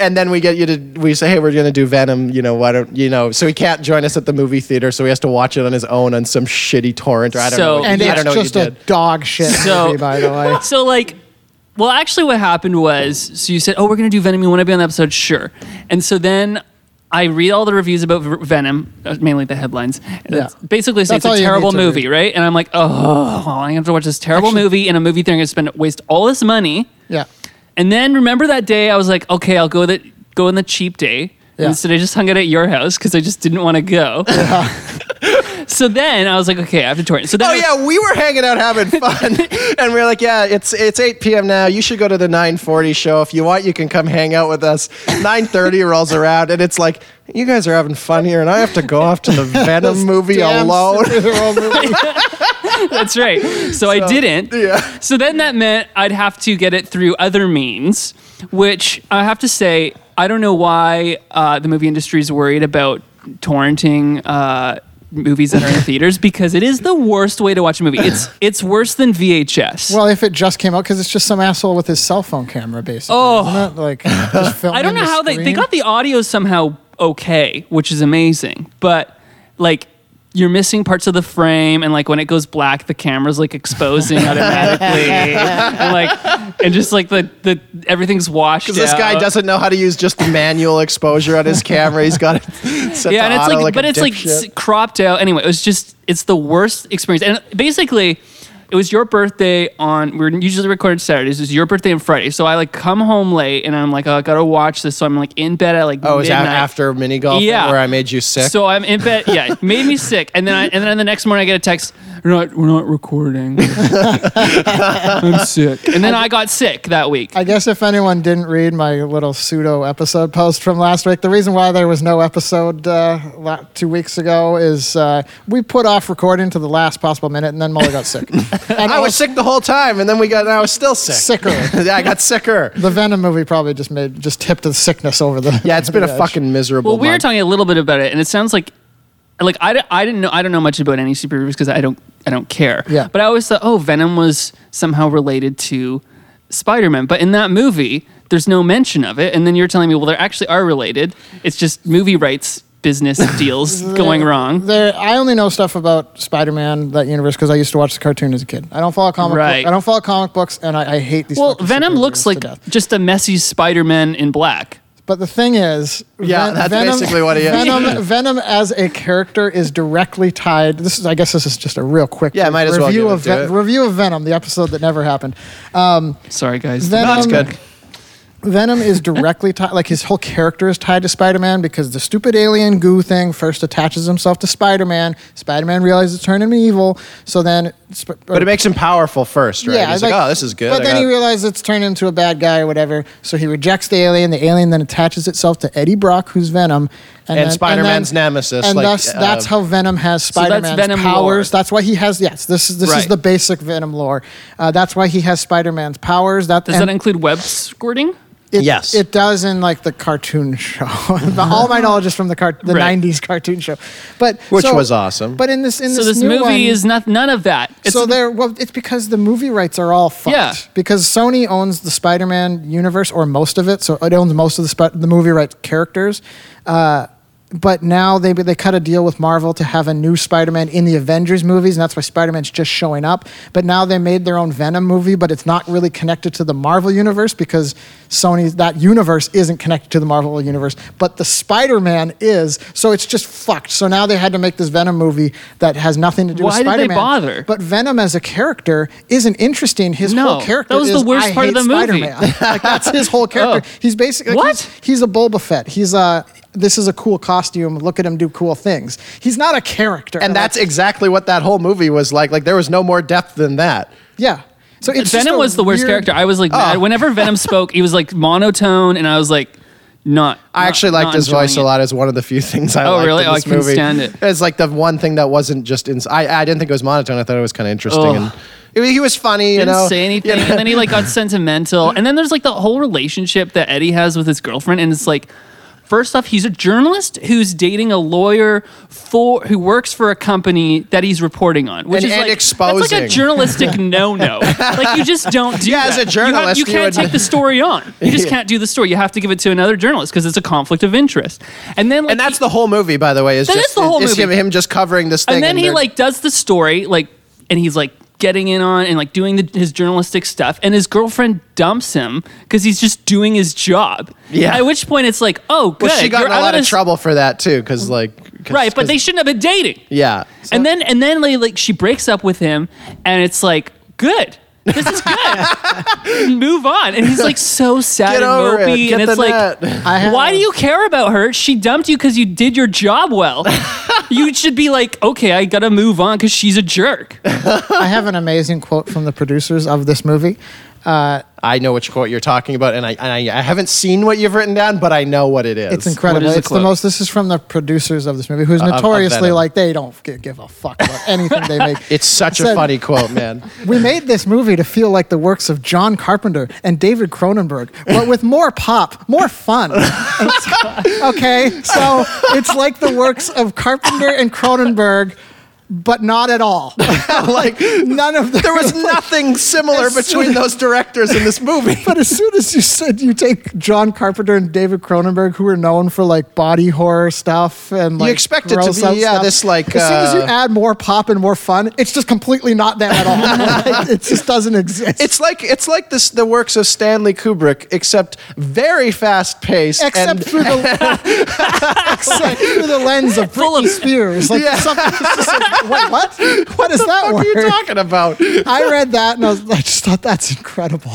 And then we get you to, we say, hey, we're going to do Venom, you know, why don't, you know, so he can't join us at the movie theater, so he has to watch it on his own on some shitty torrent, or I don't so, know. And it's just a did. dog shit so, movie, by the way. So, like, well, actually what happened was, so you said, oh, we're going to do Venom, you want to be on the episode? Sure. And so then I read all the reviews about Venom, mainly the headlines. Yeah. Basically saying it's a terrible movie, read. right? And I'm like, oh, I have to watch this terrible actually, movie in a movie theater and spend waste all this money. Yeah. And then remember that day I was like, okay, I'll go the, go on the cheap day. Yeah. Instead, I just hung out at your house because I just didn't want to go. Yeah. So then I was like, okay, I have to tour it. So then oh, was, yeah, we were hanging out having fun. And we were like, yeah, it's it's eight p.m. now. You should go to the nine forty show. If you want, you can come hang out with us. nine thirty rolls around, and it's like, you guys are having fun here, and I have to go off to the Venom movie alone. Movie. That's right. So, so I didn't. Yeah. So then that meant I'd have to get it through other means, which I have to say, I don't know why uh, the movie industry is worried about torrenting uh, movies that are in theaters, because it is the worst way to watch a movie. It's it's worse than V H S. Well, if it just came out, because it's just some asshole with his cell phone camera, basically. Oh, isn't it? Like, just I don't know the how they, they got the audio somehow okay, which is amazing. But like, you're missing parts of the frame, and like when it goes black, the camera's like exposing automatically, and like and just like the, the everything's washed. Because this guy doesn't know how to use just manual exposure on his camera. He's got it set yeah, to and it's auto, like, like but it's dipshit. Like cropped out. Anyway, it was just it's the worst experience. And basically, it was your birthday on. We're usually recorded Saturdays. It was your birthday on Friday, so I like come home late, and I'm like, oh, I gotta watch this. So I'm like in bed at like. Oh, midnight. Is that after mini golf? Yeah. Where I made you sick. So I'm in bed. Yeah, it made me sick, and then I, and then the next morning I get a text. We're not, we're not recording. I'm sick, and then I got sick that week. I guess if anyone didn't read my little pseudo episode post from last week, the reason why there was no episode uh, two weeks ago is uh, we put off recording to the last possible minute, and then Molly got sick. And I was sick the whole time, and then we got. And I was still sick. Sicker. Yeah, I got sicker. The Venom movie probably just made just tipped the sickness over the. Yeah, it's been a edge. fucking miserable. Well, we month. were talking a little bit about it, and it sounds like, like I, I didn't know I don't know much about any superheroes because I don't I don't care. Yeah. But I always thought, oh, Venom was somehow related to Spider-Man, but in that movie, there's no mention of it, and then you're telling me, well, they actually are related. It's just movie rights. Business deals going wrong. There, I only know stuff about Spider-Man, that universe, because I used to watch the cartoon as a kid. I don't follow comic. Right. Book, I don't follow comic books, and I, I hate these. Well, Venom looks like just a messy Spider-Man in black. But the thing is, yeah, Ven- that's Venom, basically what he is. Venom, yeah. Venom as a character is directly tied. This is, I guess, this is just a real quick. Yeah, might as review well of Ven- review of Venom, the episode that never happened. Um, Sorry, guys. Venom, no, that's good. Venom is directly tied, like his whole character is tied to Spider-Man because the stupid alien goo thing first attaches himself to Spider-Man. Spider-Man realizes it's turning him evil, so then... Sp- but it makes him powerful first, right? Yeah, he's like, like, oh, this is good. But I then got- he realizes it's turned into a bad guy or whatever, so he rejects the alien. The alien then attaches itself to Eddie Brock, who's Venom. And, and then, Spider-Man's and then, nemesis. And like, thus, uh, that's how Venom has Spider-Man's so that's Venom powers. Lore. That's why he has, yes, this, this right. is the basic Venom lore. Uh, that's why he has Spider-Man's powers. That, Does and, that include web squirting? It, yes. It does in like the cartoon show. All my knowledge is from the car- the right. nineties cartoon show. But Which so, was awesome. But in this in this, so this new movie one, is not none of that. It's so there well it's because the movie rights are all fucked. Yeah. Because Sony owns the Spider-Man universe or most of it. So it owns most of the sp- the movie rights characters. Uh But now they they cut a deal with Marvel to have a new Spider-Man in the Avengers movies, and that's why Spider-Man's just showing up. But now they made their own Venom movie, but it's not really connected to the Marvel universe because Sony, that universe isn't connected to the Marvel universe, but the Spider-Man is, so it's just fucked. So now they had to make this Venom movie that has nothing to do why with Spider-Man. Why did they bother? But Venom as a character isn't interesting. His no, whole character that was is, the worst I part hate of the Spider-Man. Movie. Like, that's his whole character. Oh. He's basically, like, what? He's, he's a Boba Fett. He's a... This is a cool costume. Look at him do cool things. He's not a character. And that's exactly what that whole movie was like. Like, there was no more depth than that. Yeah. So it's Venom was the worst weird... character. I was like, oh. Whenever Venom spoke, he was like monotone, and I was like, not. I not, actually liked his voice it. a lot. It's one of the few things I oh, liked really? in this oh, I movie. Stand it. It's like the one thing that wasn't just. In, I I didn't think it was monotone. I thought it was kind of interesting. Oh. And, he was funny, you didn't know. Didn't say anything, you know? And then he like got sentimental, and then there's like the whole relationship that Eddie has with his girlfriend, and it's like. First off, he's a journalist who's dating a lawyer for who works for a company that he's reporting on, which and, is and like exposing. That's like a journalistic no-no. Like you just don't do yeah, that. Yeah, as a journalist, you, ha- you can't you take the story on. You just yeah. can't do the story. You have to give it to another journalist because it's a conflict of interest. And then, like, and that's he, the whole movie, by the way. Is that just, is the whole is movie. Him, him just covering this thing. And then and he like does the story, like, and he's like getting in on and like doing the, his journalistic stuff, and his girlfriend dumps him because he's just doing his job. Yeah. At which point it's like, oh, good. Well, she got in a lot of trouble for that too, because like. Cause, right, but they shouldn't have been dating. Yeah. So. And then and then like she breaks up with him, and it's like, good. This is good. Move on. And he's like so sad Get and mopey, and it's like, why do you care about her? She dumped you because you did your job well. You should be like, okay, I gotta move on because she's a jerk. I have an amazing quote from the producers of this movie. Uh, I know which quote you're talking about, and I, and I I haven't seen what you've written down, but I know what it is. It's incredible. Is it's the, the most. This is from the producers of this movie, who's uh, notoriously like they don't give a fuck about anything they make. It's such it a said, funny quote, man. We made this movie to feel like the works of John Carpenter and David Cronenberg, but with more pop, more fun. Okay, so it's like the works of Carpenter and Cronenberg. But not at all. Like none of the, there was like, nothing similar between as, those directors in this movie. But as soon as you said you take John Carpenter and David Cronenberg, who are known for like body horror stuff and like you expect it to be yeah stuff, this like as uh, soon as you add more pop and more fun, it's just completely not that at all. Like, it just doesn't exist. It's like it's like this the works of Stanley Kubrick, except very fast paced, except and, through the except through the lens of Britney Spears, like yeah. something. Wait, what? What, what is that word? What are you talking about? I read that and I, was, I just thought that's incredible.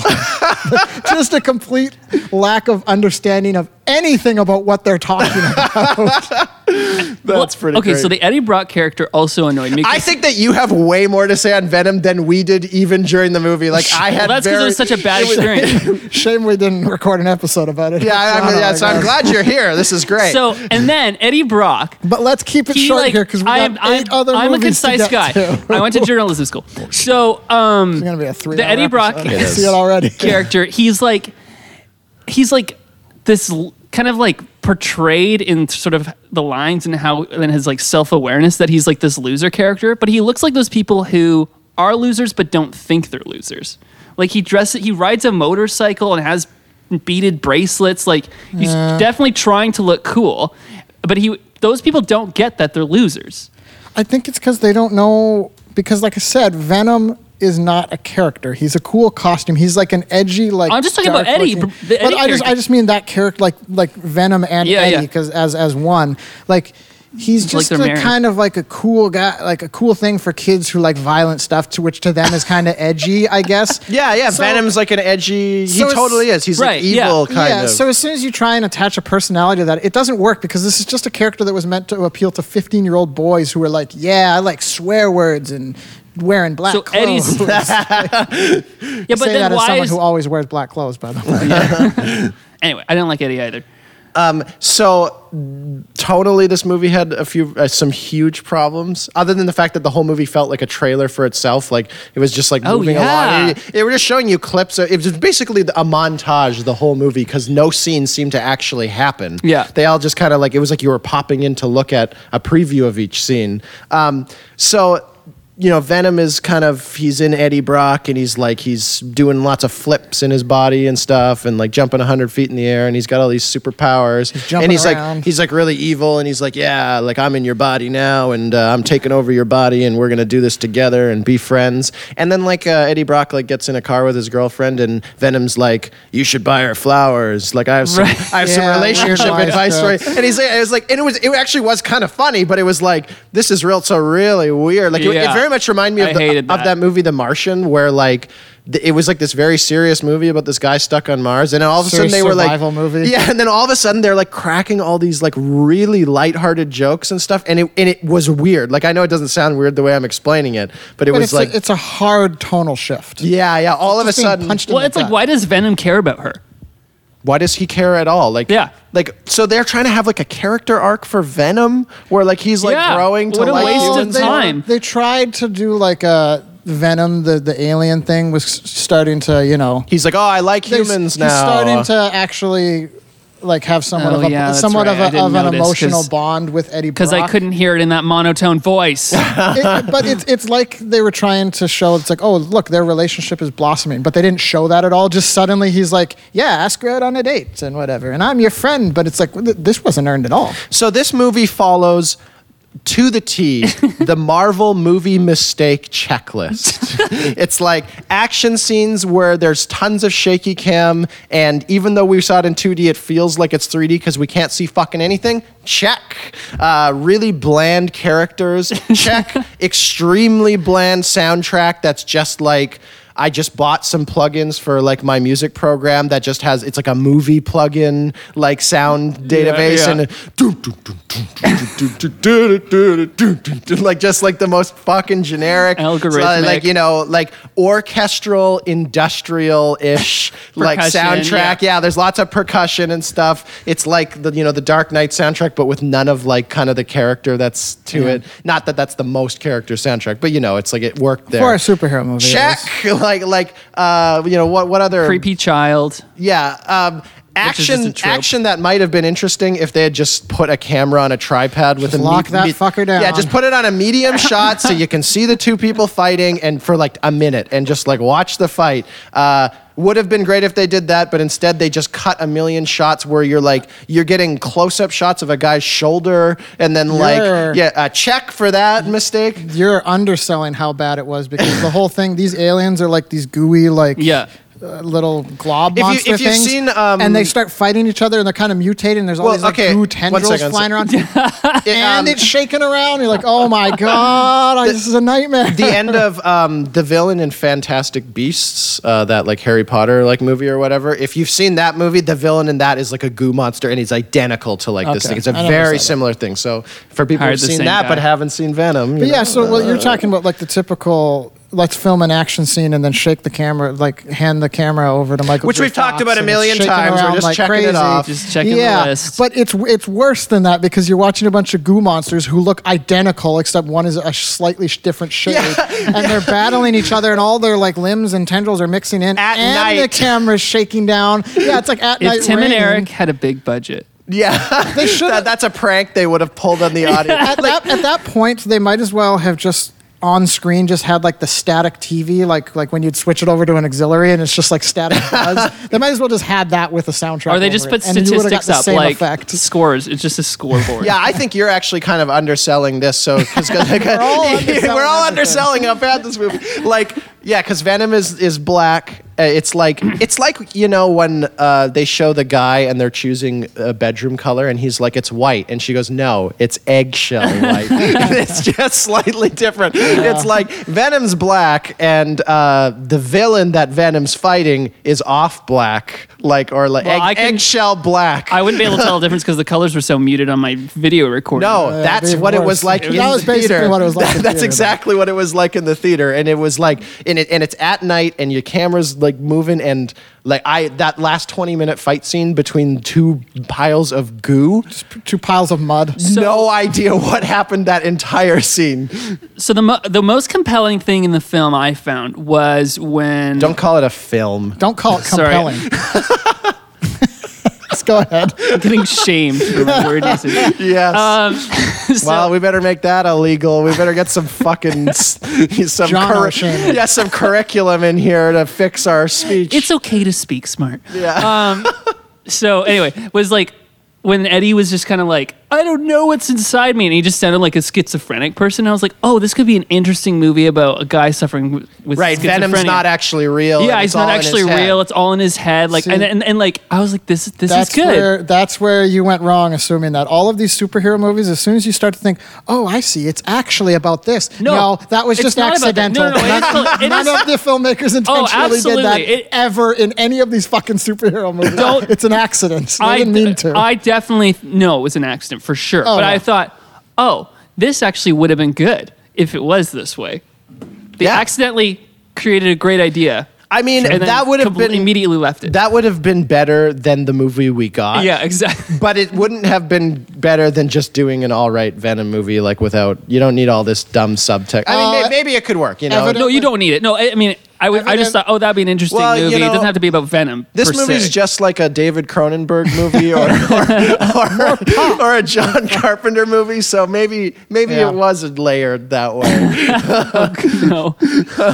Just a complete lack of understanding of anything about what they're talking about. That's well, pretty okay, great. So the Eddie Brock character also annoyed me. I think that you have way more to say on Venom than we did even during the movie. Like I had well, that's because it was such a bad experience. Shame we didn't record an episode about it. Yeah, I, I mean, yeah so I'm glad you're here. This is great. So, and then Eddie Brock. But let's keep it he, short like, here because we have eight I'm, other I'm movies I'm a concise guy. I went to journalism school. So um, it's gonna be a three the Eddie Brock I see it already. character, he's like, he's like this kind of like portrayed in sort of the lines and how and his like self-awareness that he's like this loser character, but he looks like those people who are losers but don't think they're losers. Like he dresses, he rides a motorcycle and has beaded bracelets. Like he's yeah. definitely trying to look cool, but he those people don't get that they're losers. I think it's because they don't know, because like I said, Venom is not a character. He's a cool costume. He's like an edgy, like I'm just talking about Eddie. Eddie but I character. just, I just mean that character, like like Venom and yeah, Eddie, because yeah. as as one, like he's just like like kind of like a cool guy, like a cool thing for kids who like violent stuff, to which to them is kind of edgy, I guess. Yeah, yeah. So, Venom's like an edgy. So he totally is. He's right, like evil yeah. kind yeah, of. Yeah. So as soon as you try and attach a personality to that, it doesn't work because this is just a character that was meant to appeal to fifteen-year-old boys who are like, yeah, I like swear words and. Wearing black so clothes. So Eddie's... yeah, but say then that why as someone is... who always wears black clothes, by the way. Anyway, I didn't like Eddie either. Um, so... Totally, this movie had a few uh, some huge problems. Other than the fact that the whole movie felt like a trailer for itself, like it was just like oh, moving yeah. along. They were just showing you clips. It was basically a montage the whole movie because no scenes seemed to actually happen. Yeah, they all just kind of like it was like you were popping in to look at a preview of each scene. Um, so. You know, Venom is kind of, he's in Eddie Brock and he's like, he's doing lots of flips in his body and stuff and like jumping one hundred feet in the air and he's got all these superpowers. He's jumping and he's around. Like, he's like really evil and he's like, yeah, like I'm in your body now and uh, I'm taking over your body and we're going to do this together and be friends. And then like uh, Eddie Brock like gets in a car with his girlfriend and Venom's like, you should buy her flowers. Like I have some, right. I have yeah, some relationship advice for you. And he's like, it was like, and it was, it actually was kind of funny, but it was like, this is real. So really weird. Like it, yeah. it very much remind me of, the, that. of that movie The Martian where like th- it was like this very serious movie about this guy stuck on Mars and all of a sudden Sur- they were like movie. yeah and then all of a sudden they're like cracking all these like really lighthearted jokes and stuff and it and it was weird. Like I know it doesn't sound weird the way I'm explaining it but it but was it's like a, it's a hard tonal shift. Yeah yeah all it's of a sudden punched well it's like, like why does Venom care about her? Why does he care at all? Like, yeah. like, so they're trying to have like a character arc for Venom, where like he's like yeah. growing to what a like waste of time. They, they tried to do like a Venom, the, the alien thing was starting to, you know, he's like, oh, I like humans now. He's starting to actually like have somewhat oh, of a yeah, somewhat right. of, a, of an emotional bond with Eddie Brock. Because I couldn't hear it in that monotone voice. it, but it's it's like they were trying to show, it's like, oh, look, their relationship is blossoming. But they didn't show that at all. Just suddenly he's like, yeah, ask her out on a date and whatever. And I'm your friend. But it's like, this wasn't earned at all. So this movie follows... to the T, the Marvel movie mistake checklist. It's like action scenes where there's tons of shaky cam, and even though we saw it in two D, it feels like it's three D because we can't see fucking anything. Check. Uh, really bland characters. Check. Extremely bland soundtrack that's just like... I just bought some plugins for like my music program that just has, it's like a movie plugin, like sound database, yeah, yeah. and like just like the most fucking generic, algorithmic, so, like, you know, like orchestral, industrial-ish like soundtrack. Yeah. yeah, there's lots of percussion and stuff. It's like the, you know, the Dark Knight soundtrack, but with none of like kind of the character that's to yeah. it. Not that that's the most character soundtrack, but you know, it's like it worked there. For a superhero movie. Check. Like, like, uh, you know, what, what other creepy child? Yeah, um, action, action that might have been interesting if they had just put a camera on a tripod with just a lock me- that me- fucker down. Yeah, just put it on a medium shot so you can see the two people fighting and for like a minute and just like watch the fight. Uh, Would have been great if they did that, but instead they just cut a million shots where you're like, you're getting close-up shots of a guy's shoulder, and then you're, like, yeah, uh, check for that mistake. You're underselling how bad it was because the whole thing, these aliens are like these gooey, like... Yeah. Uh, little glob monster if you, if things, seen, um, and they start fighting each other, and they're kind of mutating. And there's all well, these like, okay, goo tendrils second, flying around, it, and um, it's shaking around. You're like, oh my god, the, this is a nightmare. The end of um, the villain in Fantastic Beasts, uh, that like Harry Potter like movie or whatever. If you've seen that movie, the villain in that is like a goo monster, and he's identical to like okay. this thing. It's a very similar thing. So for people Hired who've seen that guy. But haven't seen Venom, but know, yeah. So uh, well, you're talking about like the typical. Let's film an action scene and then shake the camera, like hand the camera over to Michael. Which J. we've Fox talked about a million times. We're just like checking crazy. It off. Just checking yeah, the list. But it's it's worse than that because you're watching a bunch of goo monsters who look identical except one is a slightly different shape. Yeah. And yeah. they're battling each other and all their like limbs and tendrils are mixing in. At and night. The camera's shaking down. Yeah, it's like at if night If Tim rain. And Eric had a big budget. Yeah, they should. that, that's a prank they would have pulled on the audience. At, like, that, at that point, they might as well have just... on screen just had like the static T V, like like when you'd switch it over to an auxiliary and it's just like static buzz. They might as well just had that with a soundtrack. Or they just put it. Statistics up, like effect. Scores. It's just a scoreboard. Yeah, I think you're actually kind of underselling this. So because like, we're all underselling, we're all underselling how bad this movie. Like yeah, because Venom is is black. It's like it's like you know when uh, they show the guy and they're choosing a bedroom color and he's like it's white and she goes no it's eggshell white it's just slightly different yeah. It's like Venom's black and uh, the villain that Venom's fighting is off black like or like well, egg, can, eggshell black. I wouldn't be able to tell the difference because the colors were so muted on my video recording. No, yeah, that's what worse. It was like it was, in that was the theater. What it was like that, in that's theater, exactly though. What it was like in the theater and it was like and it and it's at night and your camera's like moving and like I that last twenty minute fight scene between two piles of goo, just p- two piles of mud. So, no idea what happened that entire scene. So the mo- the most compelling thing in the film I found was when don't call it a film. Don't call it compelling. Let's go ahead. I'm getting shamed for my word usage. Yes. Um, so, well, we better make that illegal. We better get some fucking some cur- yeah, some curriculum in here to fix our speech. It's okay to speak smart. Yeah. Um, so anyway, was like when Eddie was just kind of like, I don't know what's inside me, and he just sounded like a schizophrenic person. I was like, oh, this could be an interesting movie about a guy suffering with right. schizophrenia. Venom's not actually real. Yeah, it's, it's not actually real. It's all in his head. Like, See, and, and and like, I was like, this this that's is good. Where, that's where you went wrong, assuming that all of these superhero movies. As soon as you start to think, oh, I see, it's actually about this. No, no that was just accidental. No, no, no, it none is, of the filmmakers intentionally oh, absolutely. Did that it, ever in any of these fucking superhero movies. Don't, it's an accident. I, I didn't mean to. I definitely no, it was an accident. For sure, oh, but yeah. I thought, oh, this actually would have been good if it was this way. They yeah. accidentally created a great idea. I mean, and that would have been immediately left it. That would have been better than the movie we got. Yeah, exactly. But it wouldn't have been better than just doing an all right Venom movie, like without you don't need all this dumb subtext. I uh, mean, maybe it could work. You know, no, you don't need it. No, I mean. I, w- I just thought, oh, that'd be an interesting well, movie. You know, it doesn't have to be about Venom. This movie's se. just like a David Cronenberg movie or or, or, or a John Carpenter movie. So maybe maybe yeah. it wasn't layered that way. no.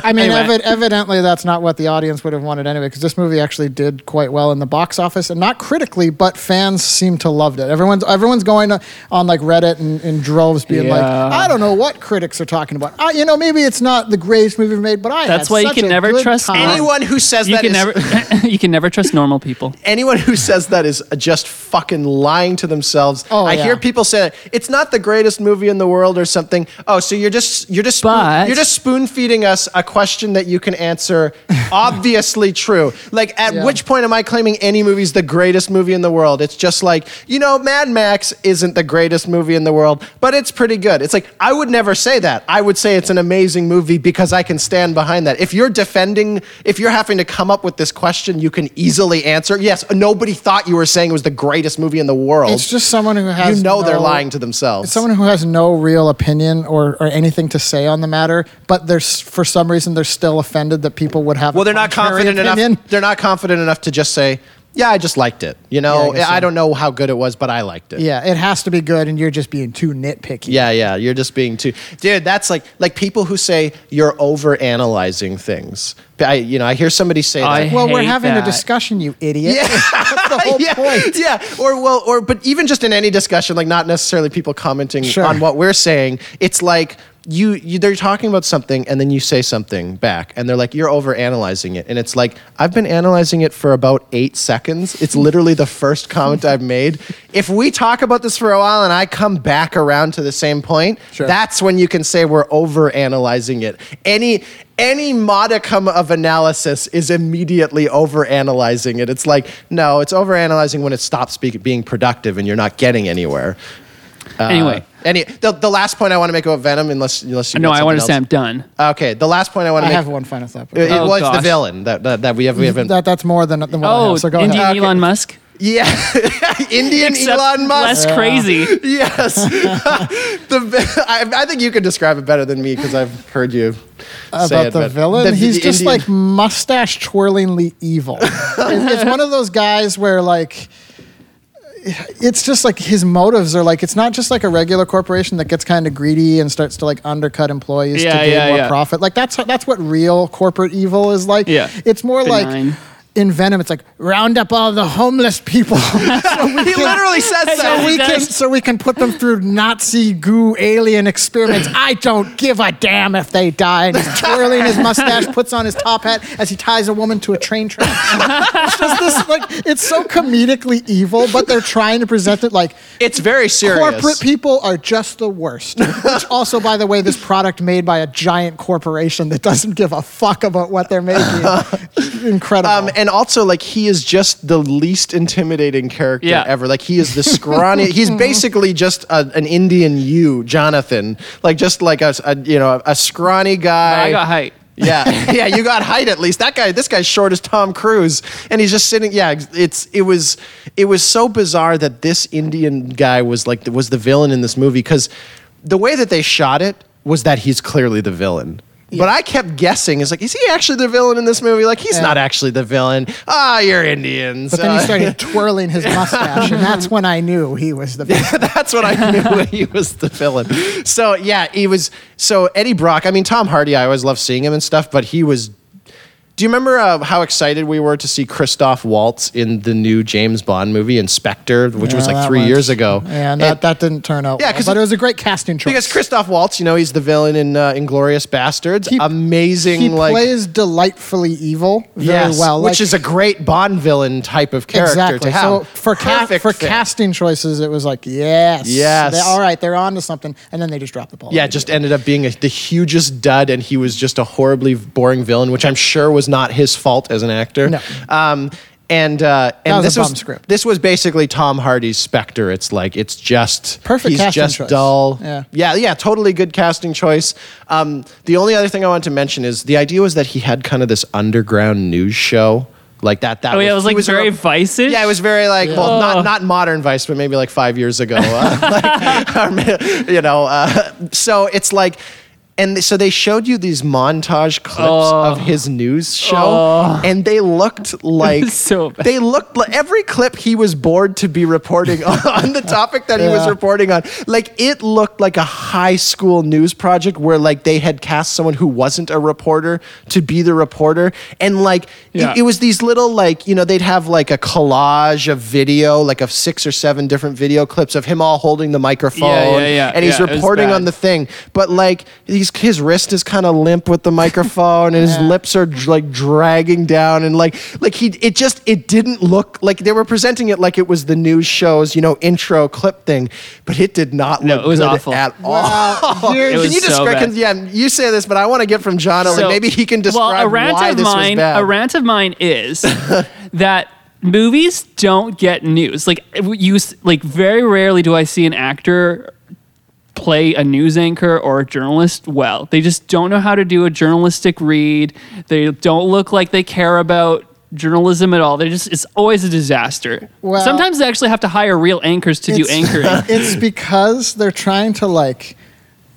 I mean, anyway. evi- evidently that's not what the audience would have wanted anyway, because this movie actually did quite well in the box office, and not critically, but fans seem to loved it. Everyone's everyone's going to, on like Reddit and, and droves being yeah. like, I don't know what critics are talking about. I, you know, maybe it's not the greatest movie ever made, but I That's had why such you can a never good trust time. Anyone who says you that can is... Never, you can never trust normal people. Anyone who says that is just fucking lying to themselves. Oh, I yeah. hear people say that. It's not the greatest movie in the world or something. Oh, so you're just you're just but, spoon, you're just spoon feeding us a question that you can answer obviously true. Like at yeah. which point am I claiming any movie's the greatest movie in the world? It's just like, you know, Mad Max isn't the greatest movie in the world, but it's pretty good. It's like, I would never say that. I would say it's an amazing movie because I can stand behind that. If you're defending, if you're having to come up with this question you can easily answer, yes, nobody thought you were saying it was the greatest movie in the world. It's just someone who has You know no, they're lying to themselves. It's someone who has no real opinion or, or anything to say on the matter, but there's for some reason they're still offended that people would have well, a they're not confident opinion. enough. They're not confident enough to just say, yeah, I just liked it. You know, yeah, I, I don't know how good it was, but I liked it. Yeah, it has to be good, and you're just being too nitpicky. Yeah, yeah, you're just being too... Dude, that's like like people who say you're overanalyzing things. I, you know, I hear somebody say I that. Well, we're having that. a discussion, you idiot. Yeah. That's the whole yeah. point. Yeah, or well, or but even just in any discussion, like not necessarily people commenting sure. on what we're saying, it's like... You, you, they're talking about something, and then you say something back, and they're like, "You're overanalyzing it," and it's like, "I've been analyzing it for about eight seconds. It's literally the first comment I've made. If we talk about this for a while, and I come back around to the same point, sure. that's when you can say we're overanalyzing it. Any." Any modicum of analysis is immediately overanalyzing it. It's like, no, it's overanalyzing when it stops be- being productive, and you're not getting anywhere. Uh, anyway, any the, the last point I want to make about Venom, unless unless you no, I want to else. say I'm done. Okay, the last point I want to I make. I have one final thought. It, it oh, was gosh. the villain that, that that we have we haven't. That that's more than than what oh, I have. So go Indian ahead. Elon okay. Musk. Yeah, Indian Except Elon Musk. Less yeah. crazy. Yes, the I, I think you could describe it better than me because I've heard you. About Say it, the villain, the, he's the just Indian. like mustache twirlingly evil. It's one of those guys where like. It's just like his motives are like, it's not just like a regular corporation that gets kind of greedy and starts to like undercut employees yeah, to gain yeah, more yeah. profit. Like that's that's what real corporate evil is like. Yeah. It's more Benign. like in Venom, it's like round up all the homeless people. so he can, literally says so that. We can, so we can put them through Nazi goo alien experiments. I don't give a damn if they die. And he's twirling his mustache, puts on his top hat as he ties a woman to a train track. It's just this like it's so comedically evil, but they're trying to present it like it's very serious. Corporate people are just the worst. Which also, by the way, this product made by a giant corporation that doesn't give a fuck about what they're making. Incredible. Um, and also, like, he is just the least intimidating character yeah. ever. Like, he is the scrawny... he's basically just a, an Indian you, Jonathan. Like, just like a, a you know, a scrawny guy. I got height. Yeah, yeah, you got height at least. That guy, this guy's short as Tom Cruise, and he's just sitting. Yeah, it's it was it was so bizarre that this Indian guy was like was the villain in this movie because the way that they shot it was that he's clearly the villain. Yeah. But I kept guessing. It's like, is he actually the villain in this movie? Like, he's yeah. not actually the villain. Ah, oh, you're Indians. But then he started twirling his mustache, and that's when I knew he was the villain. Yeah, that's when I knew he was the villain. So, yeah, he was... So, Eddie Brock... I mean, Tom Hardy, I always loved seeing him and stuff, but he was... Do you remember uh, how excited we were to see Christoph Waltz in the new James Bond movie, Inspector, which yeah, was like three went. years ago? Yeah, and that, and, that didn't turn out yeah, well, but it was a great casting choice. Because Christoph Waltz, you know, he's the villain in uh, Inglourious Bastards. He, Amazing. He like, plays delightfully evil very yes, well. Like, which is a great Bond villain type of character exactly. to have. So for, ca- for casting choices, it was like, yes. Yes. They, all right, they're on to something. And then they just dropped the ball. Yeah, it just ended up being a, the hugest dud, and he was just a horribly boring villain, which I'm sure was not his fault as an actor. No. Um, and uh, and was this was script. this was basically Tom Hardy's Spectre. It's like it's just perfect. He's just choice. dull. Yeah. yeah, yeah, totally good casting choice. Um, the only other thing I wanted to mention is the idea was that he had kind of this underground news show. Like that, that oh, was, yeah, it was like was very a, Vice-ish? Yeah, it was very like, yeah. well, not not modern Vice, but maybe like five years ago. Uh, like, you know, uh, so it's like, And so they showed you these montage clips oh. of his news show, oh. and they looked like so bad. They looked like every clip he was bored to be reporting on, on the topic that yeah. he was reporting on. Like it looked like a high school news project where like they had cast someone who wasn't a reporter to be the reporter, and like yeah. it, it was these little like you know they'd have like a collage of video, like of six or seven different video clips of him all holding the microphone, yeah, yeah, yeah. and he's yeah, reporting on the thing, but like he's. His wrist is kind of limp with the microphone, and his yeah. lips are like dragging down, and like, like he, it just, it didn't look like they were presenting it like it was the news show's, you know, intro clip thing, but it did not no, look it was good awful. At all. Wow. It was can you so describe? Bad. Yeah, you say this, but I want to get from John. So, like maybe he can describe well, a rant why of this mine, was bad. A rant of mine is that. Movies don't get news. Like you, like very rarely do I see an actor. Play a news anchor or a journalist well. They just don't know how to do a journalistic read. They don't look like they care about journalism at all. They just it's always a disaster. Well, sometimes they actually have to hire real anchors to do anchoring. It's because they're trying to like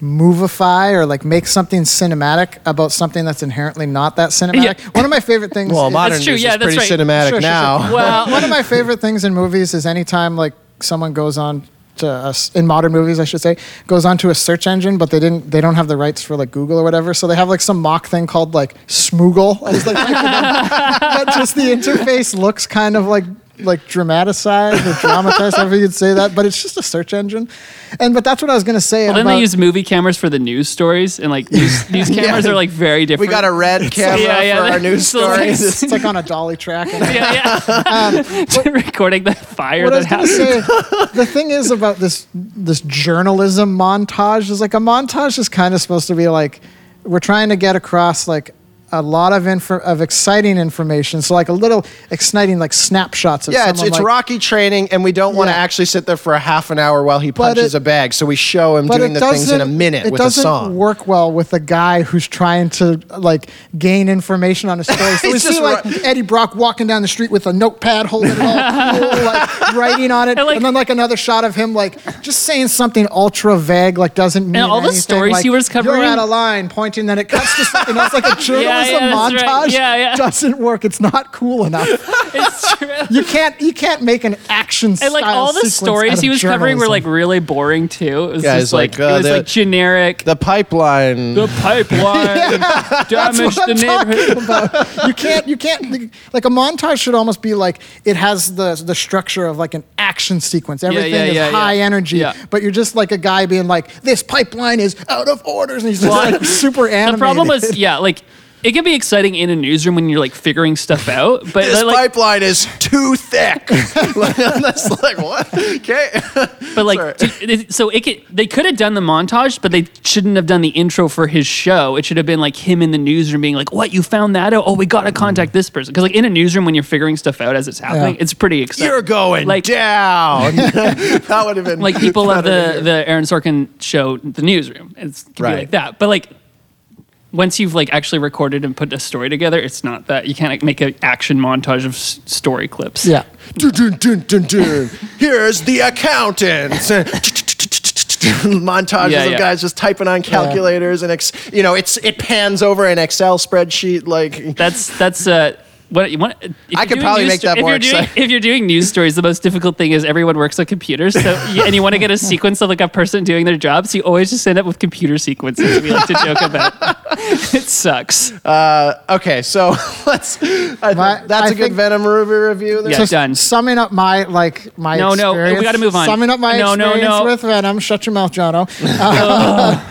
movify or like make something cinematic about something that's inherently not that cinematic. Yeah. One of my favorite things Well, is, modern that's true, news yeah, is that's pretty right. cinematic sure, now. Sure, sure. Well, one of my favorite things in movies is anytime like someone goes on to us in modern movies, I should say, goes onto a search engine, but they didn't. They don't have the rights for like Google or whatever, so they have like some mock thing called like Smoogle. I was like, that just the interface looks kind of like like dramatized or dramatized, however you'd say that, but it's just a search engine. And but that's what I was gonna say. Well, then about, they use movie cameras for the news stories, and like these, these cameras yeah. are like very different. We got a red camera yeah, yeah, for our news stories. Like, it's like on a dolly track. And yeah, yeah. Um, but, recording the fire that happened. Say, the thing is about this this journalism montage is like a montage is kind of supposed to be like we're trying to get across like. A lot of inf- of exciting information, so like a little exciting like snapshots of yeah, someone. Yeah, it's, it's like, Rocky training, and we don't want to yeah. actually sit there for a half an hour while he punches it, a bag, so we show him doing the things in a minute with a song. It doesn't work well with a guy who's trying to like gain information on a story. So we see like ru- Eddie Brock walking down the street with a notepad holding it all cool, like writing on it, and, like, and then like another shot of him like just saying something ultra vague, like doesn't mean anything. And all anything. The stories like, he was covering. You're out of line, pointing, then it cuts to something else like a journal. Yeah. Yeah, a montage right. yeah, yeah. doesn't work. It's not cool enough. It's true. You can't you can't make an action style. And like all the stories he was journalism. Covering were like really boring too. It was yeah, just like, like uh, it was the, like generic. The pipeline. The pipeline yeah, damaged the neighborhood. About. You can't you can't like a montage should almost be like it has the the structure of like an action sequence. Everything yeah, yeah, is yeah, high yeah. energy, yeah. but you're just like a guy being like this pipeline is out of orders and he's just well, like super animated. The problem was yeah like. It can be exciting in a newsroom when you're like figuring stuff out, but this like, pipeline is too thick. That's like what? Okay, but like, do, so it could, they could have done the montage, but they shouldn't have done the intro for his show. It should have been like him in the newsroom being like, "What? You found that out? Oh, we gotta contact this person." Because like in a newsroom when you're figuring stuff out as it's happening, yeah. it's pretty exciting. You're going like, down. That would have been like people at the the Aaron Sorkin show, The Newsroom. It's it can right. be like that, but like. Once you've like actually recorded and put a story together, it's not that you can't like, make an action montage of s- story clips. Yeah. Dun, dun, dun, dun, dun. Here's the accountants. Montages yeah, yeah. of guys just typing on calculators yeah. and ex- you know it's it pans over an Excel spreadsheet like. That's that's uh. What, what, I could probably make that sto- more if you're, doing, if you're doing news stories, the most difficult thing is everyone works on computers, so you, and you want to get a sequence of like a person doing their job, so you always just end up with computer sequences we like to joke about. It sucks. Uh, okay, so let's. I my, th- that's I a good Venom movie review. There. Yeah, so done. Summing up my like my no experience, no we got to move on. Summing up my no, experience no, no. with Venom. Shut your mouth, Jono. Uh,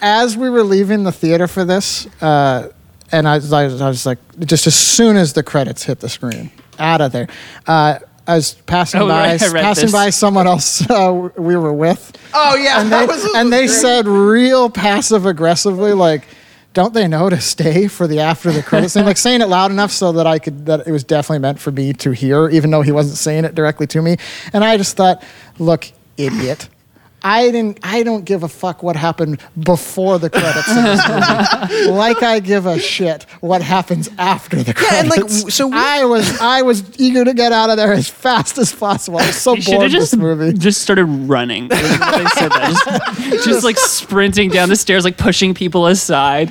as we were leaving the theater for this. Uh, And I, I, was, I was like, just as soon as the credits hit the screen, out of there. Uh, I was passing oh, by, right, I passing this. by someone else uh, we were with. Oh yeah, and they, that was, that and was they said real passive aggressively, like, "Don't they know to stay for the after the credits?" thing? Like saying it loud enough so that I could that it was definitely meant for me to hear, even though he wasn't saying it directly to me. And I just thought, look, idiot. I didn't. I don't give a fuck what happened before the credits in this movie. Like I give a shit what happens after the credits. Yeah, and like, so we- I was, I was eager to get out of there as fast as possible. I was so bored with this movie. Just started running. They said that. Just, just, just like sprinting down the stairs, like pushing people aside.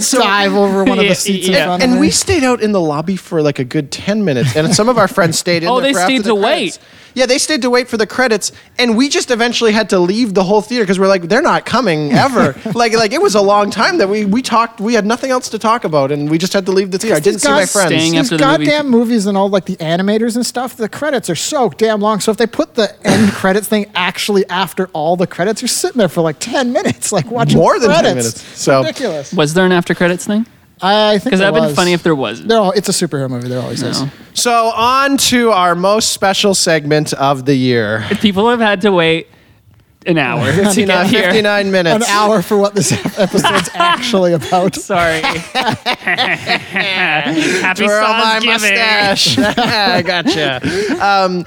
So, dive over one of the seats. Yeah, yeah. In front and, of and we stayed out in the lobby for like a good ten minutes, and some of our friends stayed in. Oh, there they for stayed after to the wait. Credits. Yeah, they stayed to wait for the credits, and we just eventually had to leave the whole theater because we're like, they're not coming ever. like, like it was a long time that we, we talked. We had nothing else to talk about, and we just had to leave the theater. I didn't see my friends. These goddamn movies and all like the animators and stuff, the credits are so damn long. So if they put the end credits thing actually after all the credits, you're sitting there for like ten minutes, like watching more than ten minutes. So ridiculous. Was there an after credits thing? I think because that would have been funny if there wasn't. No, it's a superhero movie. There always no. is. So on to our most special segment of the year. People have had to wait an hour. fifty-nine, fifty-nine minutes. An hour for what this episode's actually about. Sorry. Happy Sawsgiving. Mustache. I gotcha. Um,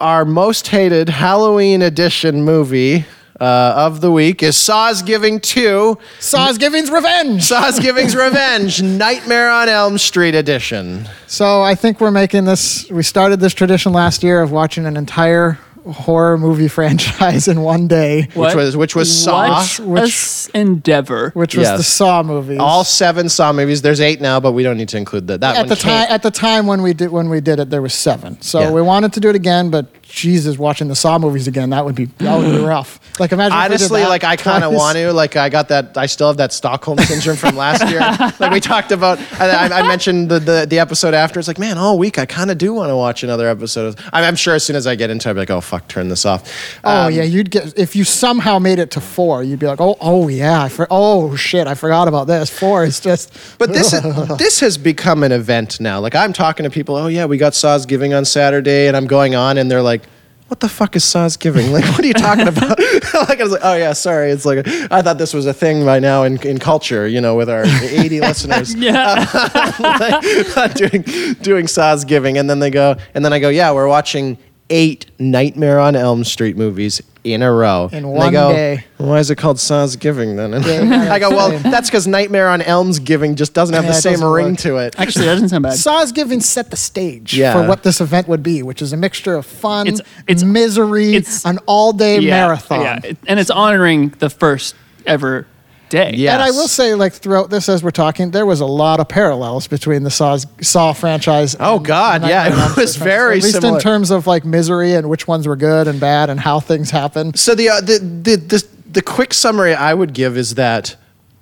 our most hated Halloween edition movie Uh, of the week is Sawsgiving two. Sawsgiving's Revenge. Sawsgiving's Revenge, Nightmare on Elm Street edition. So I think we're making this, we started this tradition last year of watching an entire horror movie franchise in one day. What? Which was which was Saw. Which endeavor. Which was yes. the Saw movies. All seven Saw movies. There's eight now, but we don't need to include that. That at one the time at the time when we did when we did it, there was seven. So yeah. we wanted to do it again, but Jesus, watching the Saw movies again, that would be that would be rough. Like imagine honestly, if we did that like I kind of want to. Like I got that. I still have that Stockholm syndrome from last year. Like we talked about. I, I mentioned the, the the episode after. It's like man, all week I kind of do want to watch another episode. I'm, I'm sure as soon as I get into it, I'll be like, oh fuck, turn this off. Um, oh yeah, you'd get if you somehow made it to four, you'd be like, oh oh yeah, I for, oh shit, I forgot about this. Four is just. But this is, this has become an event now. Like I'm talking to people. Oh yeah, we got Sawsgiving on Saturday, and I'm going on, and they're like, what the fuck is Sawsgiving? Like, what are you talking about? Like, I was like, oh yeah, sorry. It's like, I thought this was a thing by now in, in culture, you know, with our eighty listeners. Yeah. Uh, like, doing, doing Sawsgiving. And then they go, and then I go, yeah, we're watching eight Nightmare on Elm Street movies in a row. In one and they go, day. Well, why is it called Sawsgiving then? And yeah, yeah, I go, well, that's because Nightmare on Elm's Giving just doesn't have yeah, the same ring work. To it. Actually, that doesn't sound bad. Sawsgiving set the stage yeah. for what this event would be, which is a mixture of fun, it's, it's, misery, it's, an all-day yeah, marathon. Yeah. And it's honoring the first ever day. Yes. And I will say, like, throughout this, as we're talking, there was a lot of parallels between the Saw, Saw franchise. Oh, God, yeah. It was very similar. At least in terms of, like, misery and which ones were good and bad and how things happen. So the uh, the, the, the the quick summary I would give is that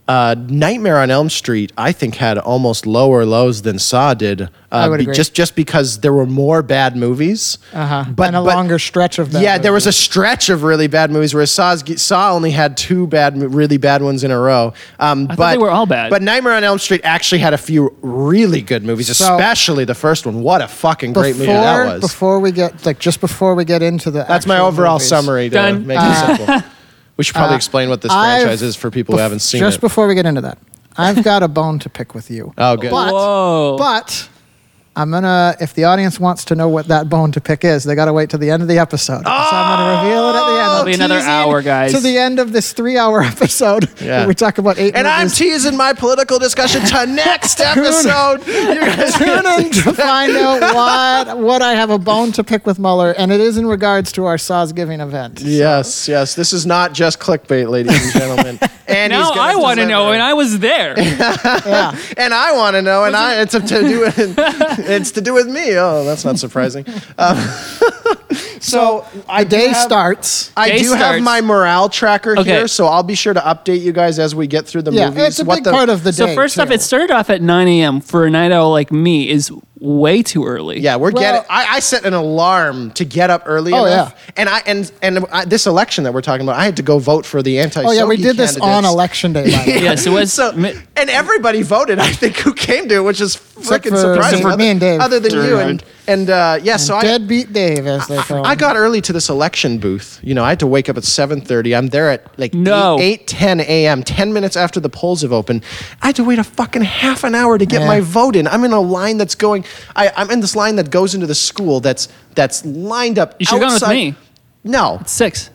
uh, Nightmare on Elm Street, I think, had almost lower lows than Saw did. Uh, I would agree. Just, just because there were more bad movies. Uh-huh. But, and a but, longer stretch of bad Yeah, movies. There was a stretch of really bad movies, whereas Saw's, Saw only had two bad, really bad ones in a row. Um, I but, thought they were all bad. But Nightmare on Elm Street actually had a few really good movies, so, especially the first one. What a fucking before, great movie that was. Before we get, like, just before we get into the That's my overall movies. Summary to Done. Make uh, it simple. We should probably uh, explain what this I've, franchise is for people bef- who haven't seen just it. Just before we get into that, I've got a bone to pick with you. Oh, good. But, Whoa. but I'm going to, if the audience wants to know what that bone to pick is, they got to wait till the end of the episode. Oh! So I'm going to reveal it at the end. It'll be another hour, guys. To the end of this three-hour episode. Yeah. Where we talk about eight And movies. I'm teasing my political discussion to next episode. You're guys tune in to find out what, what I have a bone to pick with Mueller, and it is in regards to our Sawsgiving event. Yes, so. yes. This is not just clickbait, ladies and gentlemen. And now I want to know, and I was there. yeah. And I want to know, and I it's to do it. It's to do with me. Oh, that's not surprising. Um, so I day have, starts. I day do starts. have my morale tracker okay. here, so I'll be sure to update you guys as we get through the yeah, movies. Yeah, it's a what big the, part of the so day. So first too. off, it started off at nine a.m. for a night owl like me is way too early. Yeah, we're well, getting. I, I set an alarm to get up early oh, enough, yeah. and I and and I, this election that we're talking about, I had to go vote for the anti. Oh yeah, we did candidates. This on election day. By the way. yeah, so, was, so and everybody voted. I think who came to it, which is freaking surprising. For me and Dave, other than Durant. you and and uh, yeah, so and I deadbeat Dave as they call. I, I got early to this election booth. You know, I had to wake up at seven thirty. I'm there at like no. eight, eight ten a.m. Ten minutes after the polls have opened, I had to wait a fucking half an hour to get yeah. my vote in. I'm in a line that's going. I, I'm in this line that goes into the school that's that's lined up. You should have gone with me. No. It's six.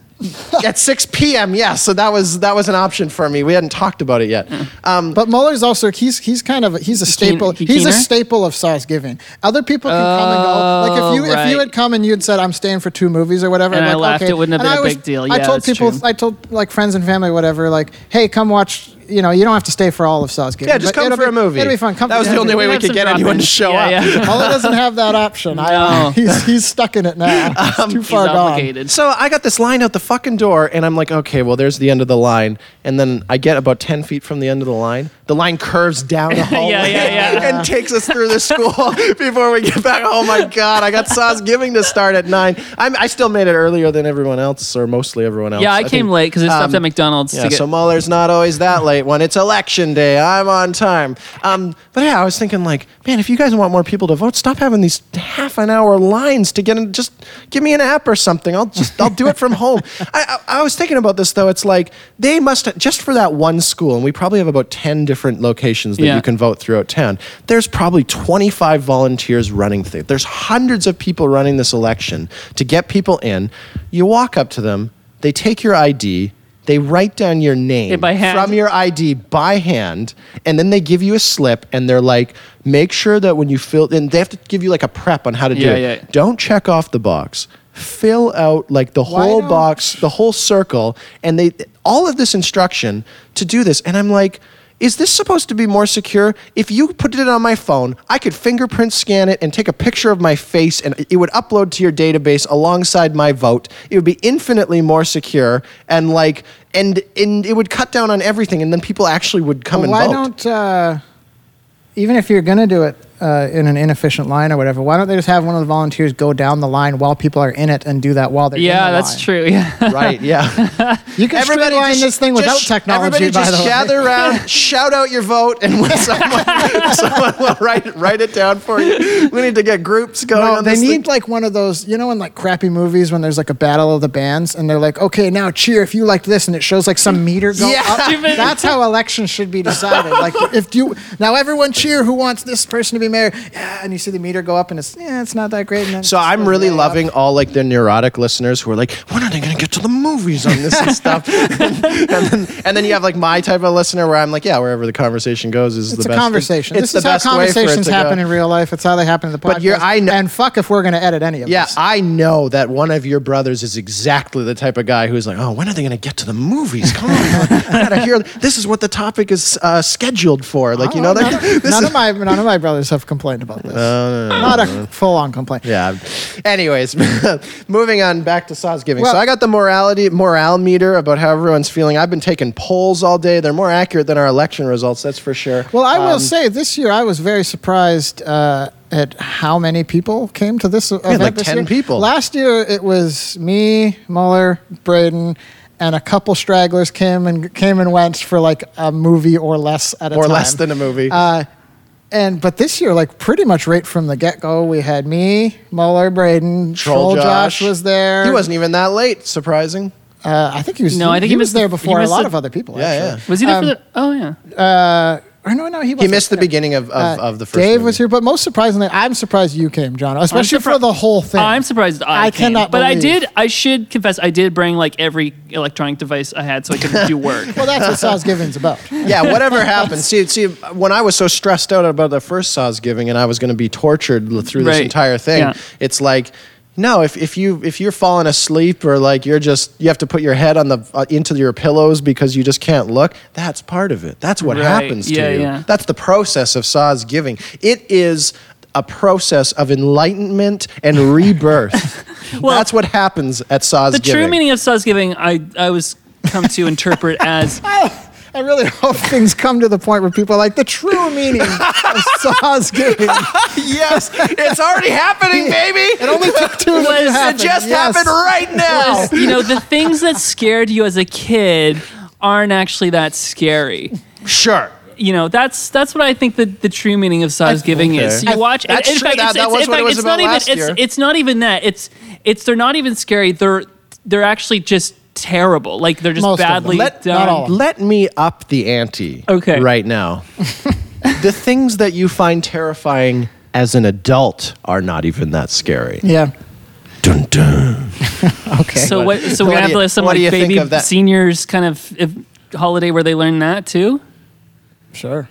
At six p.m., yeah. So that was that was an option for me. We hadn't talked about it yet. Yeah. Um, but Mueller's also he's he's kind of he's a staple. He he's a staple of Sawsgiving. Other people can oh, come and go. Like if you right. if you had come and you'd said I'm staying for two movies or whatever, and I'm I like, laughed. Okay. It wouldn't have and been I a was, big deal. Yeah, I told people, true. I told like friends and family, whatever, like, hey, come watch. You know, you don't have to stay for all of Sawsgiving. Yeah, just come for be, a movie. It'll be fun. Come that was the only movie. way we could get anyone in. to show yeah, up. Yeah. Mueller doesn't have that option. I, uh, he's, he's stuck in it now. It's um, too far gone. So I got this line out the fucking door, and I'm like, okay, well, there's the end of the line. And then I get about ten feet from the end of the line. The line curves down the hallway yeah, yeah, yeah. and takes us through the school before we get back. Oh, my God. I got Sawsgiving to start at nine. I'm, I still made it earlier than everyone else, or mostly everyone else. Yeah, I, I came think, late because I stopped um, at McDonald's. Yeah, to get- so Mueller's not always that late. When it's election day, I'm on time. Um, but yeah, I was thinking like, man, if you guys want more people to vote, stop having these half an hour lines to get in. Just give me an app or something. I'll just I'll do it from home. I, I, I was thinking about this though. It's like they must have, just for that one school, and we probably have about ten different locations that yeah. you can vote throughout town. There's probably twenty-five volunteers running things. There's hundreds of people running this election to get people in. You walk up to them, they take your I D. They write down your name from your I D by hand, and then they give you a slip, and they're like, make sure that when you fill... And they have to give you like a prep on how to do yeah, it. Yeah. Don't check off the box. Fill out like the Why whole don't? box, the whole circle, and they all of this instruction to do this. And I'm like... Is this supposed to be more secure? If you put it on my phone, I could fingerprint scan it and take a picture of my face, and it would upload to your database alongside my vote. It would be infinitely more secure, and like, and, and it would cut down on everything, and then people actually would come well, and why vote. Why don't, uh, even if you're going to do it uh, in an inefficient line or whatever, why don't they just have one of the volunteers go down the line while people are in it and do that while they're yeah, in the line? Yeah, that's true. Yeah. Right, yeah. You can streamline this thing without just, technology, everybody by just the gather way. around, shout out your vote, and when someone, someone will write, write it down for you. We need to get groups going no, on they this They need thing. like one of those, you know, in like crappy movies when there's like a battle of the bands and they're like, okay, now cheer if you like this, and it shows like some meter going yeah. up. That's how elections should be decided. Like if you, now everyone cheer who wants this person to be mayor, yeah, and you see the meter go up, and it's yeah, it's not that great. And then so I'm really loving up. all like the neurotic listeners who are like, when are they going to get to the movies on this and stuff? and, and, then, and then you have like my type of listener where I'm like, yeah, wherever the conversation goes is it's the best. It's a conversation. Thing. It's this the is best how conversations happen go. in real life. It's how they happen in the podcast. But you're, I know, and fuck if we're going to edit any of yeah, this. Yeah, I know that one of your brothers is exactly the type of guy who's like, oh, when are they going to get to the movies? Come on, I gotta hear. This is what the topic is uh, scheduled for. Like oh, you know, none, this none is, of my none of my brothers. Have complained about this. Uh, Not a full-on complaint. Yeah. Anyways, moving on back to Sawsgiving. Well, so I got the morality morale meter about how everyone's feeling. I've been taking polls all day. They're more accurate than our election results, that's for sure. Well, I um, will say this year I was very surprised uh, at how many people came to this event. Like this ten year. people. Last year it was me, Mueller, Braden, and a couple stragglers came and came and went for like a movie or less at a or time. Or less than a movie. Uh, And but this year, like pretty much right from the get-go, we had me, Mueller, Braden, Troll, Troll Josh. Josh was there. He wasn't even that late. Surprising. Uh, I think he was. No, I think he, he was there before a lot the, of other people. Yeah, actually. yeah. Was he there um, for the? Oh yeah. Uh, Or no, no, he wasn't. He missed the beginning of, of, uh, of the first Dave movie. was here, but most surprisingly, I'm surprised you came, John, especially surpri- for the whole thing. I'm surprised I, I came, cannot But believe. I did, I should confess, I did bring like every electronic device I had so I could do work. Well, that's what Sawsgiving's about. Yeah, whatever happened. See, see, when I was so stressed out about the first Sawsgiving and I was going to be tortured through this right. entire thing, yeah. it's like... No, if if you if you're falling asleep or like you're just you have to put your head on the uh, into your pillows because you just can't look. That's part of it. That's what right. happens yeah, to you. Yeah. That's the process of Sawsgiving. It is a process of enlightenment and rebirth. well, That's what happens at Sawsgiving. The true meaning of Sawsgiving, I I was come to interpret as. I really hope things come to the point where people are like, the true meaning of Sawsgiving. Yes, it's already happening, baby. It only took two minutes. It happened. just yes. happened right now. Was, you know, the things that scared you as a kid aren't actually that scary. Sure. You know, that's that's what I think the, the true meaning of Sawsgiving okay. is. You watch. That's in, true. In fact, that, it's, that was in what fact, it was about even, last it's, year. It's not even that. It's it's they're not even scary. They're they're actually just. Terrible. Like, they're just Most badly let, done. Let me up the ante okay. right now. The things that you find terrifying as an adult are not even that scary. Yeah. Dun, dun. Okay. So what? So we're gonna have to have some like baby seniors kind of if, holiday where they learn that too. Sure.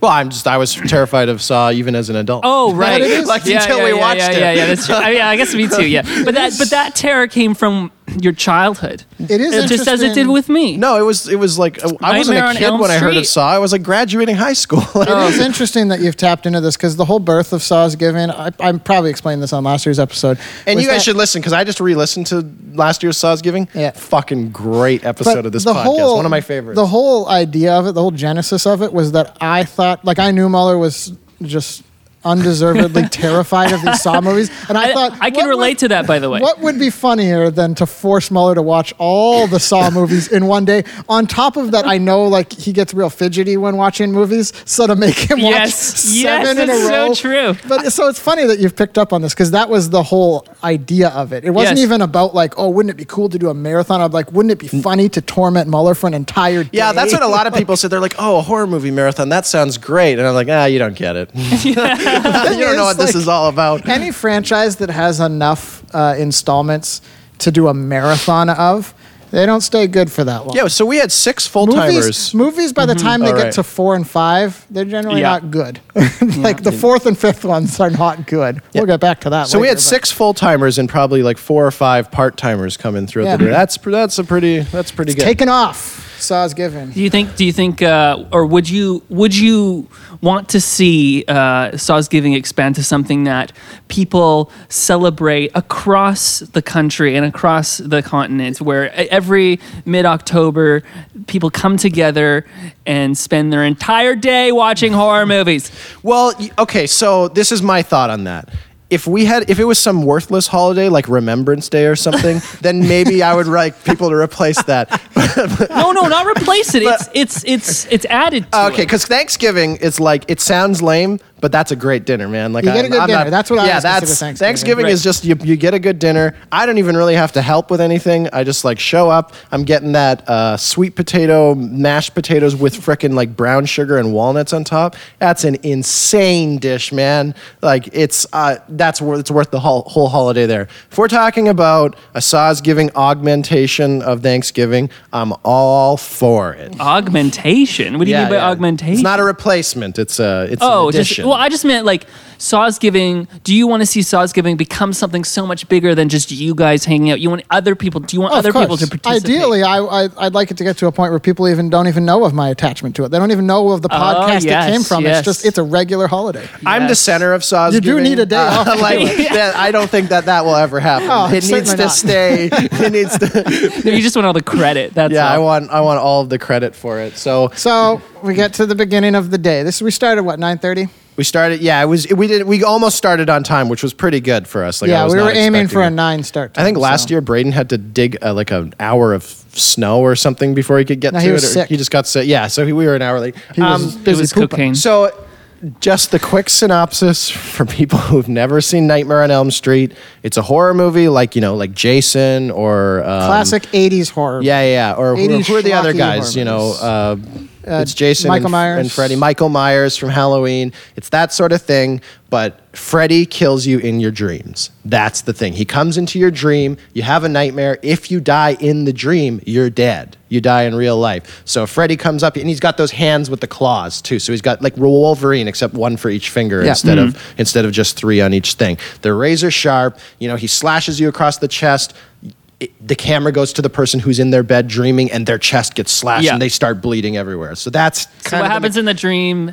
Well, I'm just I was terrified of Saw even as an adult. Oh right, like yeah, until yeah, we yeah, watched yeah, it. Yeah, yeah, that's true. I, yeah, I guess me too. Yeah, but that but that terror came from your childhood. It is it just as it did with me. No, it was it was like I wasn't a kid when I heard of Saw. I was like graduating high school. It is interesting that you've tapped into this because the whole birth of Sawsgiving. I, I probably explained this on last year's episode. And you guys that, should listen because I just re-listened to last year's Sawsgiving. Yeah, fucking great episode but of this podcast. Whole, One of my favorites. The whole idea of it, the whole genesis of it, was that I thought. Like I knew Mueller was just undeservedly terrified of these Saw movies, and I, I thought I can relate would, to that. By the way, what would be funnier than to force Mueller to watch all the Saw movies in one day? On top of that, I know like he gets real fidgety when watching movies, so to make him watch yes. seven yes, in a row. Yes, so true. But so it's funny that you've picked up on this because that was the whole idea of it. It wasn't yes. even about like, oh, wouldn't it be cool to do a marathon? I'm like, wouldn't it be funny to torment Mueller for an entire day? Yeah, that's what a lot of people said. They're like, oh, a horror movie marathon. That sounds great, and I'm like, ah, you don't get it. Yeah. You don't know what like, this is all about. Any franchise that has enough uh, installments to do a marathon of, they don't stay good for that long. Yeah, so we had six full-timers. Movies, movies by the mm-hmm. time they all get right. to four and five, they're generally yeah. not good. Like yeah. the fourth and fifth ones are not good. Yeah. We'll get back to that so later. So we had but. six full-timers and probably like four or five part-timers coming through. Yeah. The day. That's, that's a pretty, that's pretty it's good. Taken off. Saw's given. Do you think? Do you think? Uh, or would you? Would you want to see uh, Sawsgiving expand to something that people celebrate across the country and across the continent, where every mid-October people come together and spend their entire day watching horror movies? Well, okay. So this is my thought on that. If we had, if it was some worthless holiday like Remembrance Day or something, then maybe I would like people to replace that. no, no, not replace it. It's it's it's it's added to. Okay, because Thanksgiving, it's like it sounds lame, but that's a great dinner, man. Like you get a good I'm dinner. Not, that's what I yeah, was that's, Thanksgiving. Thanksgiving right. is just you, you get a good dinner. I don't even really have to help with anything. I just like show up. I'm getting that uh, sweet potato, mashed potatoes with frickin' like brown sugar and walnuts on top. That's an insane dish, man. Like it's uh, that's worth it's worth the whole, whole holiday there. If we're talking about a Sawsgiving augmentation of Thanksgiving, I'm all for it. Augmentation? What do you yeah, mean by yeah. augmentation? It's not a replacement. It's a it's oh, an addition. Just, well, I just meant like Sawsgiving. Do you want to see Sawsgiving become something so much bigger than just you guys hanging out? You want other people? Do you want oh, other people to participate? Ideally, I, I I'd like it to get to a point where people even don't even know of my attachment to it. They don't even know of the podcast oh, yes, it came from. Yes. It's just it's a regular holiday. Yes. I'm the center of Sawsgiving. You do need a day off. Uh, like, yeah. I don't think that that will ever happen. Oh, it needs to not. stay. It needs to. No, you just want all the credit. That's yeah. All. I want I want all of the credit for it. So so we get to the beginning of the day. This we started what nine thirty. We started, yeah. It was we did we almost started on time, which was pretty good for us. Like, yeah, I was we were aiming for it. a nine start time. I think last so. year Braden had to dig uh, like an hour of snow or something before he could get no, to he was it. Sick. He just got sick. Yeah, so he, we were an hour late. He um, was, it was, was cocaine. So, just the quick synopsis for people who've never seen Nightmare on Elm Street: it's a horror movie, like you know, like Jason or um, classic eighties horror. Yeah, yeah. Or who, who are the other guys? You know. Uh, Uh, it's Jason Michael and, Myers. and Freddy. Michael Myers from Halloween. It's that sort of thing, but Freddy kills you in your dreams. That's the thing. He comes into your dream. You have a nightmare. If you die in the dream, you're dead. You die in real life. So Freddy comes up, and he's got those hands with the claws, too. So he's got like Wolverine, except one for each finger yeah. instead mm-hmm. of instead of just three on each thing. They're razor sharp. You know, he slashes you across the chest. It, the camera goes to the person who's in their bed dreaming, and their chest gets slashed, yeah. and they start bleeding everywhere. So that's kind so what of happens the, in the dream,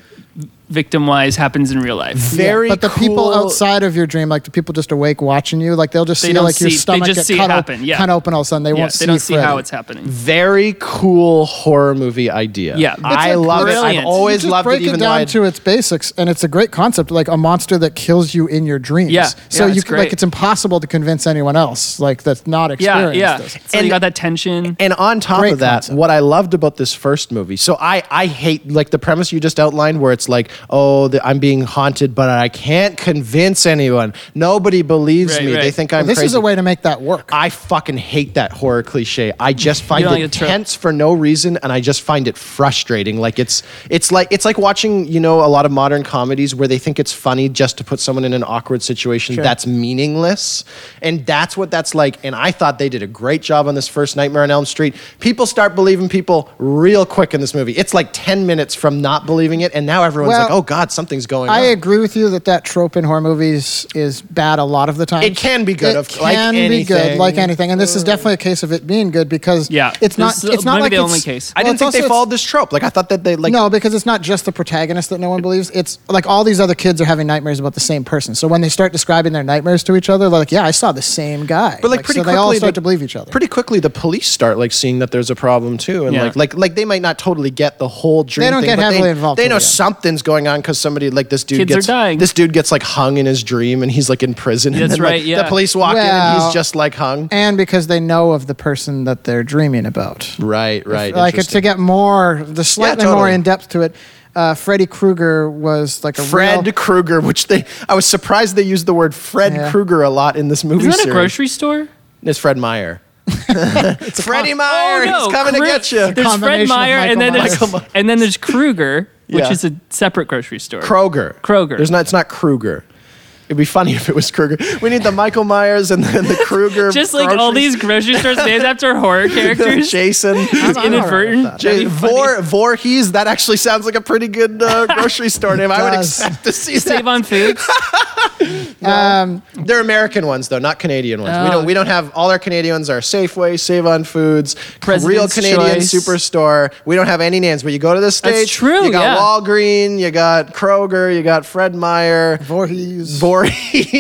victim-wise, happens in real life. Very, yeah, but the cool. people outside of your dream, like the people just awake watching you, like they'll just they see like see, your stomach get cut, open, yeah. cut open all of a sudden. They yeah, won't. They see don't see Freddy. How it's happening. Very cool horror movie idea. Yeah, I love brilliant. it. I've always you just loved break it. Even it down to its basics, and it's a great concept, like a monster that kills you in your dreams. Yeah, so yeah, you it's like it's impossible to convince anyone else, like that's not experienced. Yeah, yeah. This. So and, you got that tension. And on top great of that, concept. What I loved about this first movie, so I I hate like the premise you just outlined, where it's like oh, the, I'm being haunted, but I can't convince anyone. Nobody believes right, me. Right. They think I'm well, this crazy. This is a way to make that work. I fucking hate that horror cliche. I just find it like tense for no reason, and I just find it frustrating. Like it's it's like it's like watching, you know, a lot of modern comedies where they think it's funny just to put someone in an awkward situation sure. that's meaningless. And that's what that's like. And I thought they did a great job on this first Nightmare on Elm Street. People start believing people real quick in this movie. It's like ten minutes from not believing it, and now everyone's well, like, oh God, something's going I on. I agree with you that that trope in horror movies is bad a lot of the time. It can be good. It of, can like anything. be good, like anything. And this is definitely a case of it being good because yeah, it's not it's not, not like the it's, only case. Well, I didn't think they followed this trope. Like I thought that they like... No, because it's not just the protagonist that no one believes. It's like all these other kids are having nightmares about the same person. So when they start describing their nightmares to each other, they're like, yeah, I saw the same guy. But like, like pretty so quickly... they all start the, to believe each other. Pretty quickly, the police start like seeing that there's a problem too. And yeah. like, like like they might not totally get the whole dream They don't thing, get heavily they, involved. They know something's going on because somebody like this dude Kids gets... are dying. This dude gets like hung in his dream and he's like in prison. That's and then, right, like, yeah. The police walk well, in and he's just like hung. And because they know of the person that they're dreaming about. Right, right. If, like to get more, the slightly yeah, totally. more in depth to it. Uh, Freddy Krueger was like a Fred real... Krueger, which they I was surprised they used the word Fred yeah. Krueger a lot in this movie. Is that series. a grocery store? It's Fred Meyer. It's Freddy con- Meyer. Oh, no. He's coming Kru- to get you. There's Fred Meyer, and then there's Myers. and then there's Krueger, which yeah. is a separate grocery store. Kroger. Kroger. There's not. It's not Krueger. It'd be funny if it was Krueger. We need the Michael Myers and the, the Krueger. Just like groceries. All these grocery stores named after horror characters. Jason. Inadvertent. J- Vor- Voorhees. That actually sounds like a pretty good uh, grocery store name. I would expect to see Save that. Save on Foods. No. um, They're American ones, though, not Canadian ones. Oh, we don't We don't have... All our Canadian ones are Safeway, Save on Foods, President's Real Canadian Choice. Superstore. We don't have any names, but you go to the States. That's true, You got yeah. Walgreen, you got Kroger, you got Fred Meyer. Voorhees. Voorhees.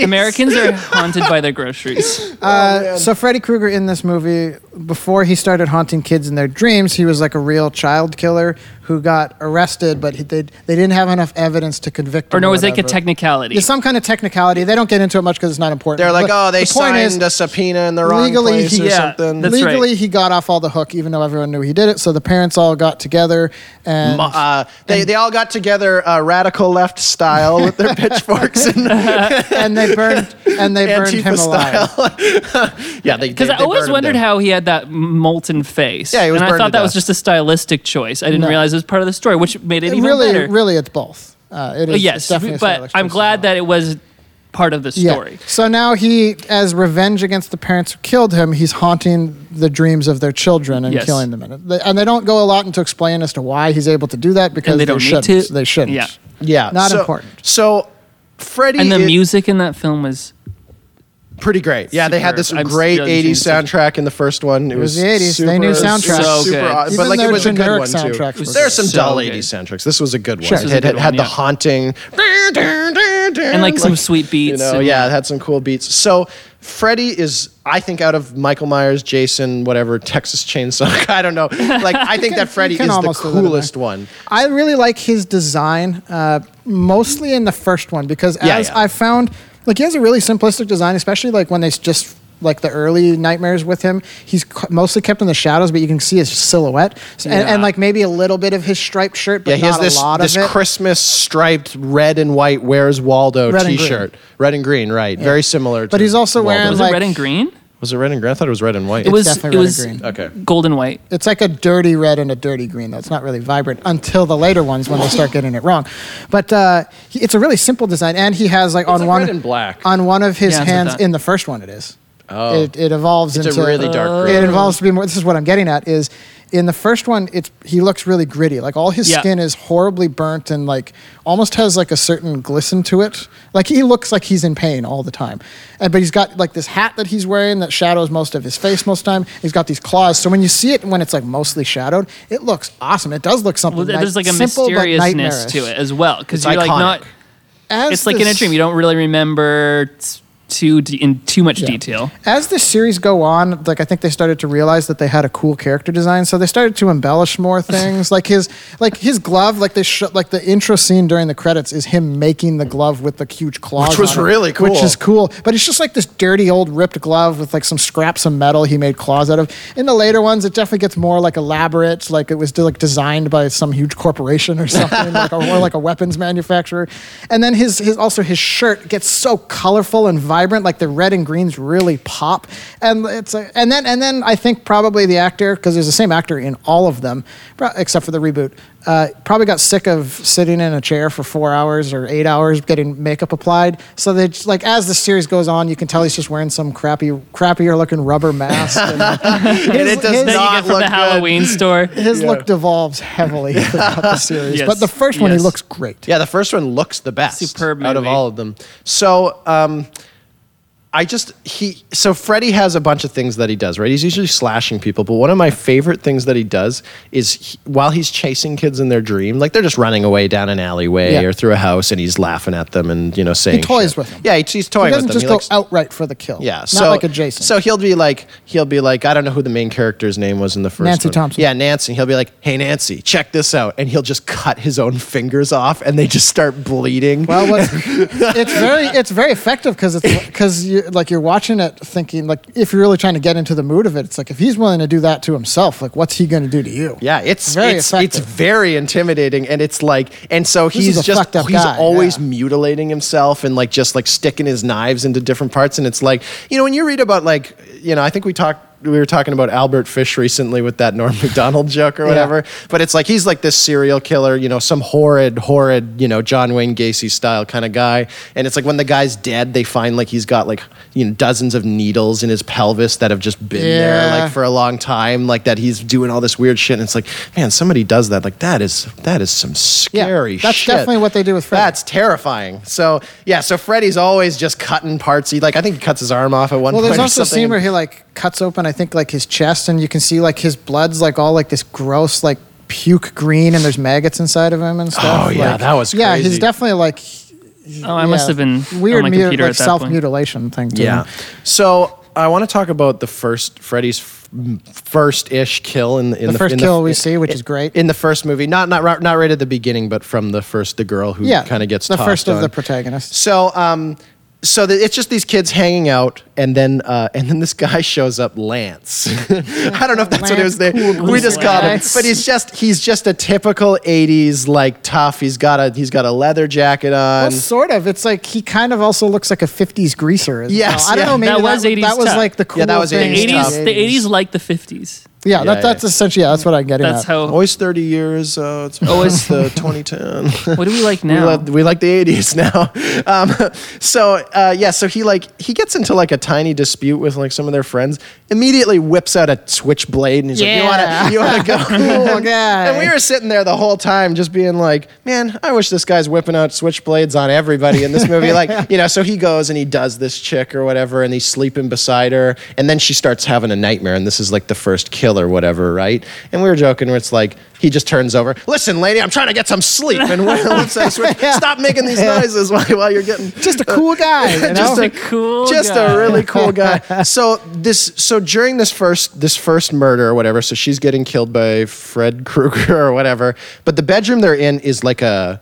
Americans are haunted by their groceries. Uh, oh, so Freddy Krueger in this movie, before he started haunting kids in their dreams, he was like a real child killer who got arrested, but he, they they didn't have enough evidence to convict him. Or no, it was like a technicality. It's some kind of technicality. They don't get into it much because it's not important. They're like, but oh, they the signed is, a subpoena in the wrong legally, place he, or yeah, something. That's legally, right. He got off all the hook, even though everyone knew he did it. So the parents all got together. and uh, They and, they all got together uh, radical left style with their pitchforks and... and they burned and they burned Antifa him alive. Yeah, they because I always wondered how he had that molten face. Yeah, he was and I thought that dust. was just a stylistic choice. I didn't no. realize it was part of the story, which made it, it even really, better. Really, it's both. Uh, it is yes, definitely but I'm glad that it was part of the story. Yeah. So now he, as revenge against the parents who killed him, he's haunting the dreams of their children and yes. killing them. And they don't go a lot into explaining as to why he's able to do that because and they don't they need shouldn't. To. They shouldn't. Yeah, yeah. Not so, important. So. Freddy and the it, music in that film was pretty great. Yeah, superb. They had this I'm great eighties soundtrack in the first one. It, it was, was the eighties. Super, they knew soundtracks. So super good. Awesome. But like it was a good one too. There are some so dull good. eighties soundtracks. This was a good one. Sure. It, it had, one, had yeah. the haunting and like some like, sweet beats. You know, yeah, it had some cool beats. So Freddy is, I think, out of Michael Myers, Jason, whatever, Texas Chainsaw, I don't know. Like, I think can, that Freddy is the coolest one. I really like his design, uh, mostly in the first one, because yeah, as yeah. I found, like, he has a really simplistic design, especially, like, when they just... like the early nightmares with him, he's mostly kept in the shadows, but you can see his silhouette and, yeah. and like maybe a little bit of his striped shirt, but yeah, he not has this, a lot this of it. This Christmas striped red and white Where's Waldo red t-shirt. Red and green, right. Yeah. Very similar to But he's also Waldo. wearing Was like... Was it red and green? Was it red and green? I thought it was red and white. It was, it's definitely it was red and green. Okay. Gold and white. It's like a dirty red and a dirty green. That's not really vibrant until the later ones when they start getting it wrong. But uh, he, it's a really simple design, and he has like it's on like one... red and black. On one of his yeah, hands, in the first one it is. Oh. It, it evolves it's into a really dark green. It evolves to be more. This is what I'm getting at. Is in the first one, it's he looks really gritty. Like all his yeah. skin is horribly burnt and like almost has like a certain glisten to it. Like he looks like he's in pain all the time. And, but he's got like this hat that he's wearing that shadows most of his face most of the time. He's got these claws. So when you see it when it's like mostly shadowed, it looks awesome. It does look something. Well, there's night, like a simple, mysteriousness to it as well because you're iconic. like not. As it's this, like in a dream. You don't really remember. too de- in too much yeah. detail. As the series go on, like I think they started to realize that they had a cool character design, so they started to embellish more things. like his like his glove, like they sh- like the intro scene during the credits is him making the glove with the huge claws, which was on really it, cool, which is cool. But it's just like this dirty old ripped glove with like some scraps of metal he made claws out of. In the later ones, it definitely gets more like elaborate, like it was like designed by some huge corporation or something, like a, or like a weapons manufacturer. And then his his also his shirt gets so colorful and vibrant, like the red and greens really pop. And it's a, and then and then I think probably the actor, because there's the same actor in all of them, except for the reboot. Uh, probably got sick of sitting in a chair for four hours or eight hours getting makeup applied. So they just, like as the series goes on, you can tell he's just wearing some crappy, crappier looking rubber mask. And, his, and it does his, not you get from look the Halloween good. Store. His yeah. look devolves heavily throughout the series, yes. but the first one yes. he looks great. Yeah, the first one looks the best Superb out movie. Of all of them. So. Um, I just, he, so Freddy has a bunch of things that he does, right? He's usually slashing people, but one of my favorite things that he does is he, while he's chasing kids in their dream, like they're just running away down an alleyway yeah. or through a house, and he's laughing at them and, you know, saying He toys shit. With them. Yeah, he, he's toying he with them. He doesn't just go likes, outright for the kill. Yeah. So, not like a Jason. So he'll be like, he'll be like, I don't know who the main character's name was in the first Nancy one. Thompson. Yeah, Nancy. He'll be like, hey, Nancy, check this out. And he'll just cut his own fingers off and they just start bleeding. Well, what's, it's very, it's very effective because it's, because you like you're watching it thinking like if you're really trying to get into the mood of it, it's like if he's willing to do that to himself, like what's he going to do to you? Yeah, it's very it's, it's very intimidating, and it's like and so this he's just he's guy, always yeah. mutilating himself and like just like sticking his knives into different parts, and it's like, you know, when you read about like, you know, I think we talked we were talking about Albert Fish recently with that Norm Macdonald joke or whatever, yeah. but it's like he's like this serial killer, you know, some horrid, horrid, you know, John Wayne Gacy style kind of guy. And it's like when the guy's dead, they find like he's got like, you know, dozens of needles in his pelvis that have just been yeah. there like for a long time, like that he's doing all this weird shit. And it's like, man, somebody does that. Like that is, that is some scary yeah, that's shit. That's definitely what they do with Freddy. That's terrifying. So yeah, so Freddy's always just cutting parts. He like, I think he cuts his arm off at one well, point or something. Well, there's also a scene where he like cuts open, I think, like his chest, and you can see like his blood's like all like this gross like puke green, and there's maggots inside of him and stuff. Oh yeah, like, that was crazy. Yeah, he's definitely like oh I yeah, must have been weird on my computer like, at that self-mutilation point. Thing too. Yeah. So I want to talk about the first Freddy's f- first-ish kill in the, in the, the first in kill the, we in, see, which in, is great in the first movie. Not not not right at the beginning, but from the first the girl who yeah, kind of gets the first of on. The protagonists. So um. So the, it's just these kids hanging out, and then uh, and then this guy shows up, Lance. I don't know if that's Lance, what it was there. Cool, we just called him, but he's just he's just a typical eighties like tough. He's got a he's got a leather jacket on. Well, sort of. It's like he kind of also looks like a fifties greaser. Yes, well. I don't yeah. know. Maybe that, that was eighties. That was tough. Like the cool yeah. That was thing. eighties. The eighties like the fifties. Yeah, yeah, that, yeah, that's essentially, yeah, that's what I'm getting that's at. How, always thirty years, uh, it's always the twenty ten. What do we like now? We, love, we like the eighties now. Um, so, uh, yeah, so he like, he gets into like a tiny dispute with like some of their friends, immediately whips out a switchblade, and he's yeah. like, you want to you wanna go? Cool guy. And we were sitting there the whole time just being like, man, I wish this guy's whipping out switchblades on everybody in this movie. Like, you know, so he goes and he does this chick or whatever, and he's sleeping beside her, and then she starts having a nightmare, and this is like the first kill or whatever, right? And we were joking where it's like, he just turns over, listen, lady, I'm trying to get some sleep, and yeah. stop making these noises while, while you're getting... Just a cool guy, you know? Just a cool Just guy. A really cool guy. So this, so during this first this first murder or whatever, so she's getting killed by Fred Krueger or whatever, but the bedroom they're in is like a...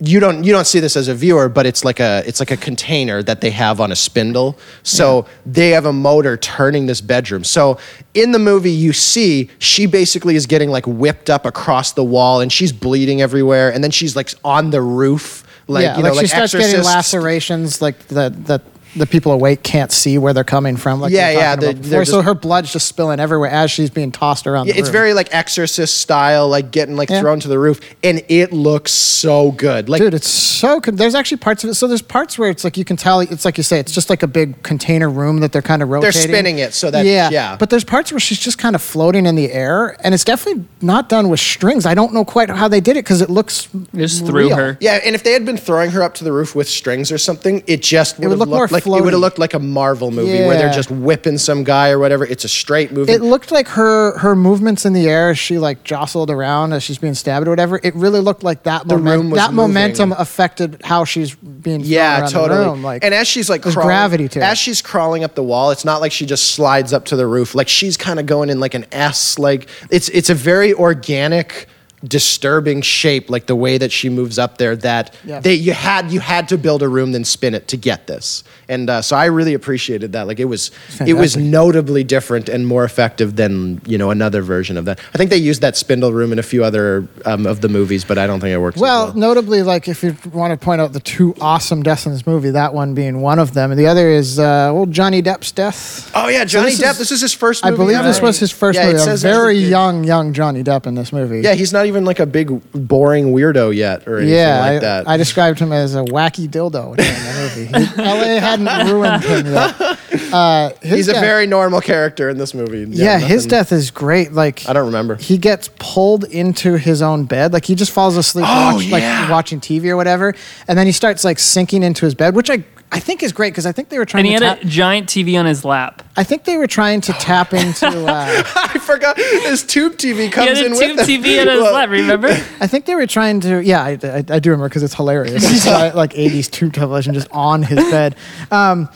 You don't you don't see this as a viewer, but it's like a it's like a container that they have on a spindle. So yeah. they have a motor turning this bedroom. So in the movie, you see she basically is getting like whipped up across the wall, and she's bleeding everywhere, and then she's like on the roof, like yeah, you know, like, like she starts Exorcist. Getting lacerations, like that that. The people awake can't see where they're coming from. Like yeah, yeah. They're, they're so just, her blood's just spilling everywhere as she's being tossed around yeah, the room. It's very like Exorcist style, like getting like yeah. thrown to the roof. And it looks so good. Like, dude, it's so good. There's actually parts of it. So there's parts where it's like you can tell, it's like you say, it's just like a big container room that they're kind of rotating. They're spinning it so that, yeah. yeah. But there's parts where she's just kind of floating in the air, and it's definitely not done with strings. I don't know quite how they did it because it looks just real. Through her. Yeah, and if they had been throwing her up to the roof with strings or something, it just would, it would have look looked more like like floating. It would have looked like a Marvel movie yeah. where they're just whipping some guy or whatever. It's a straight movie. It looked like her her movements in the air, she like jostled around as she's being stabbed or whatever. It really looked like that the moment, room was that moving. Momentum affected how she's being yeah totally. The room. Like, and as she's like crawling, gravity to it. As she's crawling up the wall, it's not like she just slides up to the roof. Like she's kind of going in like an S. Like it's it's a very organic, disturbing shape, like the way that she moves up there, that yeah. they you had you had to build a room then spin it to get this. And uh, so I really appreciated that. Like it was Fantastic. It was notably different and more effective than, you know, another version of that. I think they used that spindle room in a few other um, of the movies, but I don't think it worked well, well. Notably, like if you want to point out the two awesome deaths in this movie, that one being one of them, and the other is uh, old Johnny Depp's death. Oh yeah, Johnny so this Depp. Is, this is his first movie. I believe this was his first yeah, movie. It says a very young, young Johnny Depp in this movie. Yeah, he's not even like a big boring weirdo yet or anything yeah, like I, that. I described him as a wacky dildo in the movie. He, L A hadn't ruined him yet. Uh, He's death, a very normal character in this movie. Yeah, yeah his death is great. Like I don't remember. He gets pulled into his own bed. Like he just falls asleep oh, watch, yeah. like watching T V or whatever. And then he starts like sinking into his bed, which I I think is great because I think they were trying to. And he to had ta- a giant T V on his lap. I think they were trying to tap into. Uh, I forgot. His tube T V comes in with him. He had a tube T V on his lap, remember? I think they were trying to. Yeah, I, I, I do remember because it's hilarious. uh, like eighties tube television just on his bed. Um,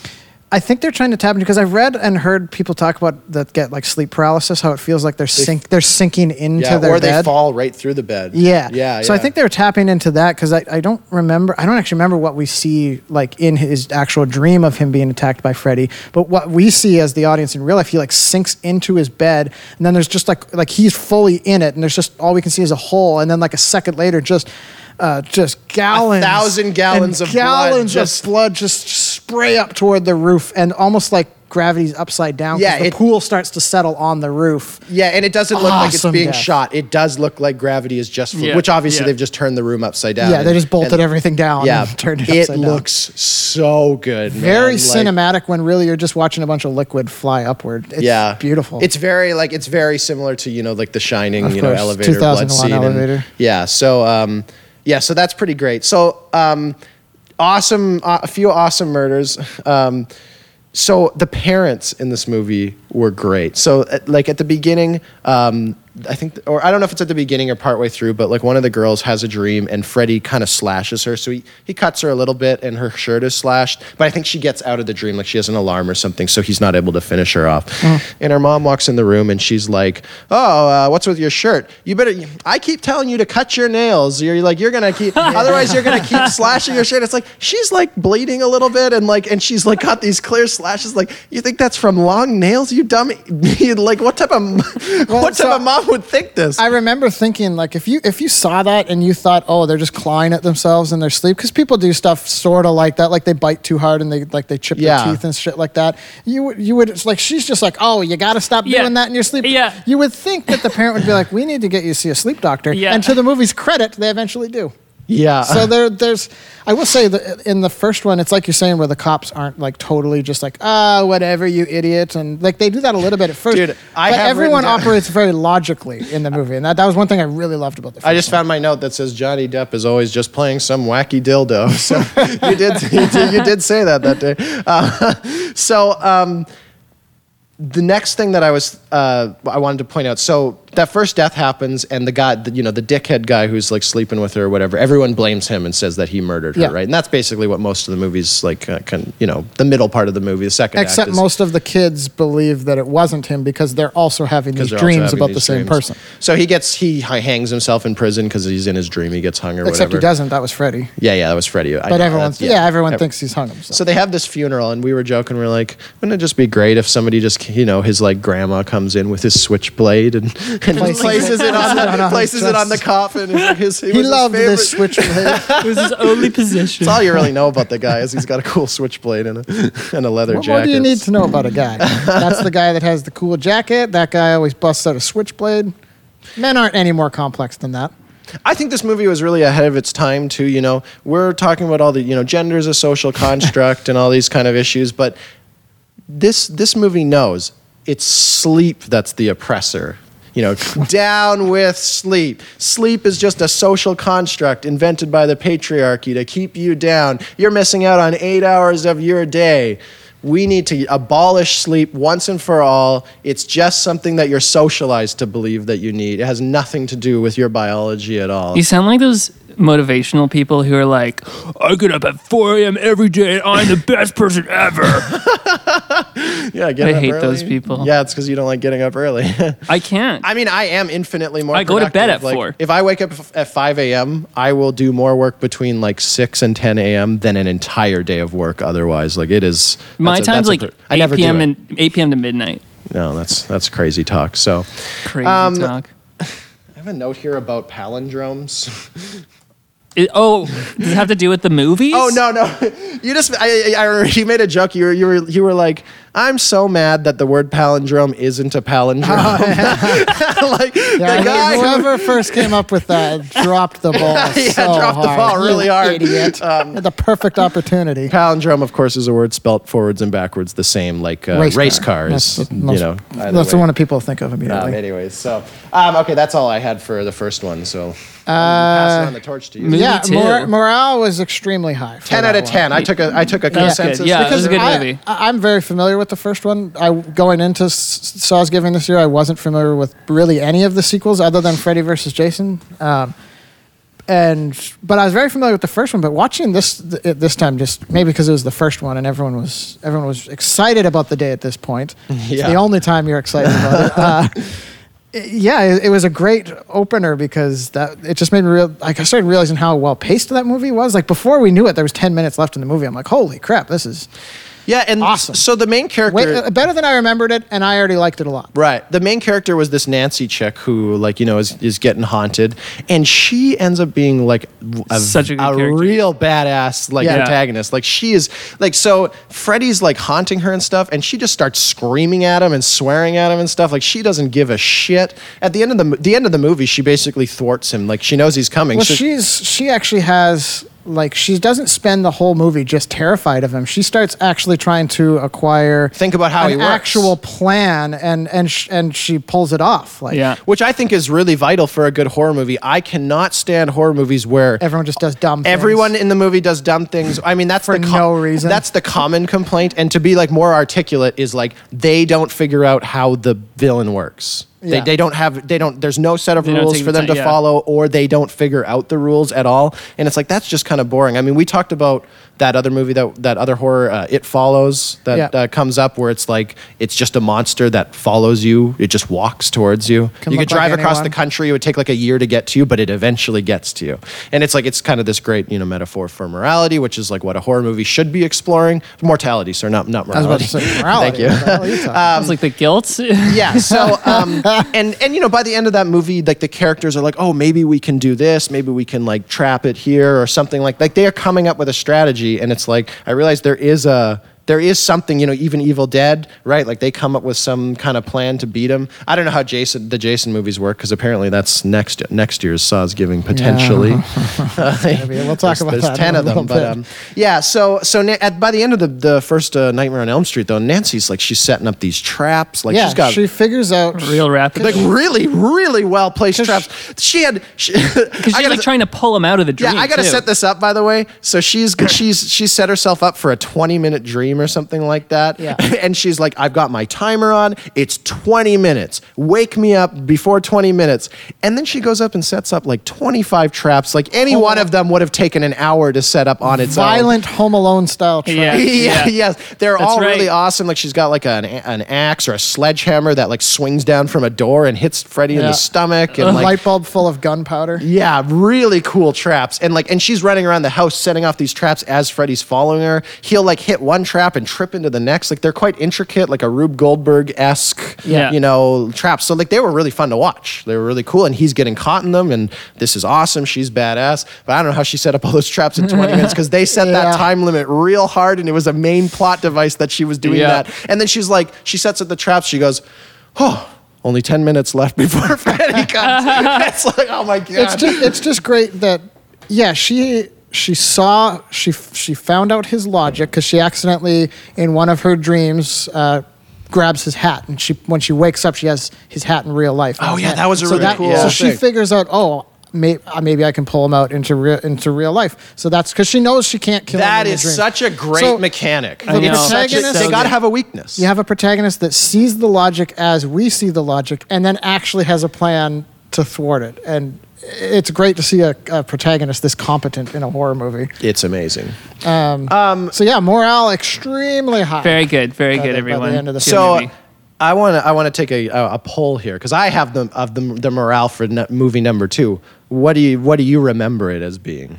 I think they're trying to tap into, because I've read and heard people talk about that get like sleep paralysis, how it feels like they're sink they're sinking into yeah, their bed. Or they bed. fall right through the bed. Yeah. yeah so yeah. I think they were tapping into that, because I, I don't remember, I don't actually remember what we see like in his actual dream of him being attacked by Freddy, but what we see as the audience in real life, he like sinks into his bed, and then there's just like, like he's fully in it, and there's just, all we can see is a hole, and then like a second later, just uh, just gallons. A thousand gallons of gallons blood. Gallons just- of blood just, just spray up toward the roof, and almost like gravity's upside down because yeah, the pool starts to settle on the roof. Yeah, and it doesn't look awesome like it's being death. shot. It does look like gravity is just, fl- yeah, which obviously yeah. they've just turned the room upside down. Yeah, and they just bolted and, everything down yeah, and turned it upside it down. It looks so good, man. Very like, cinematic when really you're just watching a bunch of liquid fly upward. It's yeah. beautiful. It's very like, it's very similar to, you know, like the Shining, of you course, know, elevator blood scene. Elevator. And, yeah, so, um, yeah, so that's pretty great. So, um, Awesome, uh, a few awesome murders. Um, so the parents in this movie were great. So at, like at the beginning, um, I think, or I don't know if it's at the beginning or partway through, but like one of the girls has a dream and Freddy kind of slashes her. So he, he cuts her a little bit and her shirt is slashed, but I think she gets out of the dream, like she has an alarm or something, so he's not able to finish her off. Mm. And her mom walks in the room and she's like, oh, uh, what's with your shirt? You better, I keep telling you to cut your nails. You're like, you're going to keep, otherwise you're going to keep slashing your shirt. It's like, she's like bleeding a little bit and like, and she's like got these clear slashes. Like, you think that's from long nails, you dummy? Like what type of, well, what type so- of mom would think this? I remember thinking, like, if you if you saw that and you thought, oh, they're just clawing at themselves in their sleep, because people do stuff sort of like that, like they bite too hard and they like they chip yeah. their teeth and shit like that. You you would, it's like, she's just like, oh, you got to stop yeah. doing that in your sleep. Yeah. You would think that the parent would be like, we need to get you to see a sleep doctor. Yeah. And to the movie's credit, they eventually do. Yeah. So there, there's, I will say that in the first one, it's like you're saying, where the cops aren't like totally just like, ah, oh, whatever, you idiot. And like they do that a little bit at first. Dude, I but have everyone operates very logically in the movie. And that, that was one thing I really loved about the first I just one. Found my note that says Johnny Depp is always just playing some wacky dildo. So you, did, you did you did say that that day. Uh, so um, the next thing that I was, uh, I wanted to point out, so that first death happens, and the guy, the, you know, the dickhead guy who's like sleeping with her or whatever, everyone blames him and says that he murdered her, yeah. right? And that's basically what most of the movies, like, uh, can, you know, the middle part of the movie, the second Except act. Except most of the kids believe that it wasn't him because they're also having these dreams having about these the same dreams. person. So he gets, he hangs himself in prison because he's in his dream, he gets hung or Except whatever. Except he doesn't, that was Freddy. Yeah, yeah, that was Freddy. But everyone, yeah, yeah, everyone Every, thinks he's hung himself. So they have this funeral, and we were joking, we we're like, wouldn't it just be great if somebody just, you know, his like grandma comes in with his switchblade and... And places, places it on the, on places it on the coffin. His, his, he he loved this switchblade. It was his only possession. That's all you really know about the guy is he's got a cool switchblade and a, and a leather what, jacket. What do you need to know about a guy? That's the guy that has the cool jacket. That guy always busts out a switchblade. Men aren't any more complex than that. I think this movie was really ahead of its time too. You know, we're talking about all the, you know, gender is a social construct and all these kind of issues, but this this movie knows it's sleep that's the oppressor. You know, down with sleep. Sleep is just a social construct invented by the patriarchy to keep you down. You're missing out on eight hours of your day. We need to abolish sleep once and for all. It's just something that you're socialized to believe that you need. It has nothing to do with your biology at all. You sound like those motivational people who are like, I get up at four a.m. every day and I'm the best person ever. Yeah, get I up hate early. Those people. Yeah, it's because you don't like getting up early. I can't. I mean, I am infinitely more I productive. Go to bed at like, four. If I wake up at five a.m., I will do more work between like six and ten a.m. than an entire day of work otherwise. Like it is... My a, time's like a, I never p m do and eight p.m. to midnight. No, that's that's crazy talk. So Crazy um, talk. I have a note here about palindromes. It, oh, does it have to do with the movies? Oh no, no! You just—I I, already made a joke. You were, you were, you were like, "I'm so mad that the word palindrome isn't a palindrome." Oh, yeah. like yeah, the guy whoever who, first came up with that dropped the ball. Yeah, so dropped hard. the ball really you hard. Idiot! Um, the perfect opportunity. Palindrome, of course, is a word spelt forwards and backwards the same, like uh, race, race car. cars. That's, you know, that's the one that people think of immediately. Um, anyways, so um, okay, that's all I had for the first one. So. Uh, passing on the torch to you. Yeah, mor- morale was extremely high. Ten out of ten. One. I took a I took a yeah. consensus. Yeah, because it was a good I, movie. I, I'm very familiar with the first one. I going into Sawsgiving this year, I wasn't familiar with really any of the sequels other than Freddy versus. Jason. Um, and but I was very familiar with the first one. But watching this th- this time, just maybe because it was the first one, and everyone was everyone was excited about the day at this point. Yeah. It's the only time you're excited about it. Uh, Yeah, it was a great opener because that it just made me real. Like I started realizing how well paced that movie was. Like before we knew it, there was ten minutes left in the movie. I'm like, holy crap, this is yeah, and awesome. So the main character Way, better than I remembered it, and I already liked it a lot. Right, the main character was this Nancy chick who, like you know, is is getting haunted, and she ends up being like a, Such a, a real badass like yeah. antagonist. Like she is like so Freddy's like haunting her and stuff, and she just starts screaming at him and swearing at him and stuff. Like she doesn't give a shit. At the end of the the end of the movie, she basically thwarts him. Like she knows he's coming. Well, so she's she actually has like she doesn't spend the whole movie just terrified of him. She starts actually trying to acquire think about how an he works. actual plan, and and sh- and she pulls it off. Like yeah. which I think is really vital for a good horror movie. I cannot stand horror movies where everyone just does dumb things. Everyone in the movie does dumb things. I mean that's for the com- no reason. That's the common complaint. And to be like more articulate is like they don't figure out how the villain works. They, yeah. they don't have, they don't, there's no set of they rules for them time, to yeah. follow, or they don't figure out the rules at all. And it's like, that's just kind of boring. I mean, we talked about that other movie, that, that other horror, uh, It Follows, that yeah. uh, comes up where it's like, it's just a monster that follows you. It just walks towards you. Can you could drive like across the country. It would take like a year to get to you, but it eventually gets to you. And it's like, it's kind of this great, you know, metaphor for morality, which is like what a horror movie should be exploring. Mortality, sir, not, not morality. I was about to say morality. Thank you. um, it's like the guilt. yeah. So, um, and, and, you know, by the end of that movie, like the characters are like, oh, maybe we can do this. Maybe we can like trap it here or something like Like they are coming up with a strategy. And it's like, I realized there is a, there is something, you know, even Evil Dead, right? Like they come up with some kind of plan to beat him. I don't know how Jason, the Jason movies work, because apparently that's next next year's Sawsgiving potentially. Yeah. uh, I mean, we'll talk about that. There's ten of them, but um, yeah. So so na- at, by the end of the the first uh, Nightmare on Elm Street, though, Nancy's like she's setting up these traps. Like yeah, she's got she figures out real rapidly, like really really well placed traps. She had because she's gotta, like trying to pull him out of the dream. Yeah, I got to set this up by the way. So she's she's she set herself up for a twenty minute dream. Or something like that. Yeah. And she's like, I've got my timer on. It's twenty minutes. Wake me up before twenty minutes. And then she goes up and sets up like twenty-five traps. Like any Home one Alone. Of them would have taken an hour to set up on its Violent own. Violent Home Alone style traps. Yeah. yeah. yeah. Yes. They're That's all right. really awesome. Like she's got like an an axe or a sledgehammer that like swings down from a door and hits Freddy yeah. in the stomach. And a like, light bulb full of gunpowder. Yeah. Really cool traps. And like, and she's running around the house setting off these traps as Freddy's following her. He'll like hit one trap and trip into the next. Like they're quite intricate, like a Rube Goldberg-esque, yeah. you know, traps. So like they were really fun to watch. They were really cool, and he's getting caught in them, and this is awesome. She's badass. But I don't know how she set up all those traps in twenty minutes because they set yeah. that time limit real hard, and it was a main plot device that she was doing yeah. that. And then she's like, she sets up the traps. She goes, oh, only ten minutes left before Freddy comes. It's like, oh my God. It's just, it's just great that, yeah, she... She saw, she she found out his logic because she accidentally, in one of her dreams, uh, grabs his hat, and she when she wakes up, she has his hat in real life. Oh yeah, hat. that was a so really that, cool. Yeah. So she figures out, oh, may, maybe I can pull him out into real into real life. So that's because she knows she can't kill that him. That is such a great so mechanic. I the know. Protagonist, they got to have a weakness. You have a protagonist that sees the logic as we see the logic, and then actually has a plan to thwart it. And it's great to see a, a protagonist this competent in a horror movie. It's amazing. Um, um, so yeah, morale extremely high. Very good, very good, the, everyone. By the end of the so movie. I want to I want to take a, a a poll here because I have the of the the morale for no, movie number two. What do you what do you remember it as being?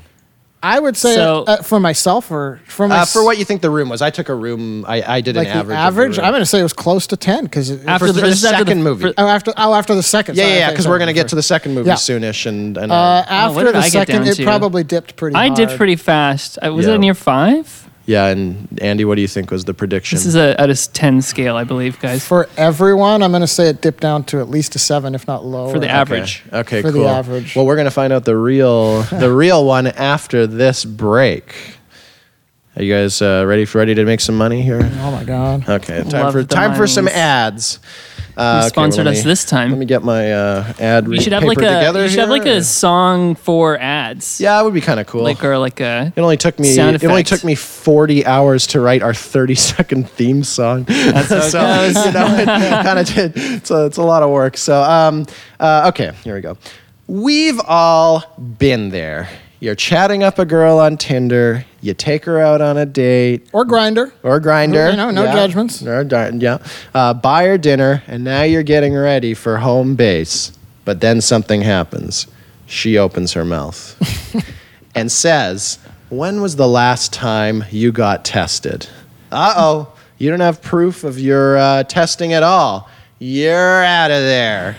I would say so, uh, for myself or for my uh, for what you think the room was. I took a room. I, I did like an average. Average. I'm going to say it was close to ten because after for the, for the second after the, movie. For, oh, after oh after the second. Yeah, so yeah, because yeah, we're going to get to the second movie yeah. soonish, and, and uh, uh, after oh, the I second, it to? probably dipped pretty. I hard. dipped pretty fast. I, was yeah. it near five? Yeah, and Andy, what do you think was the prediction? This is a at a ten scale, I believe, guys. For everyone, I'm going to say it dipped down to at least a seven, if not lower. For the average. Okay, okay for cool. For the average. Well, we're going to find out the real the real one after this break. Are you guys uh, ready for ready to make some money here? Oh my God. Okay, time Love for time mines. for some ads. Uh, you sponsored okay, well, me, us this time. Let me get my uh, ad we should re- have paper like a, together. You should here, have like or? a song for ads. Yeah, that would be kind of cool. Like or like a. It only took me. Sound it effect. only took me forty hours to write our thirty-second theme song. That's okay. so you know, it kind of did. It's a, it's a lot of work. So um, uh, okay, here we go. We've all been there. You're chatting up a girl on Tinder. You take her out on a date. Or Grindr. Or Grindr. You know, no yeah. judgments. No, yeah. Uh, buy her dinner, and now you're getting ready for home base. But then something happens. She opens her mouth and says, "When was the last time you got tested?" Uh-oh. You don't have proof of your uh, testing at all. You're out of there.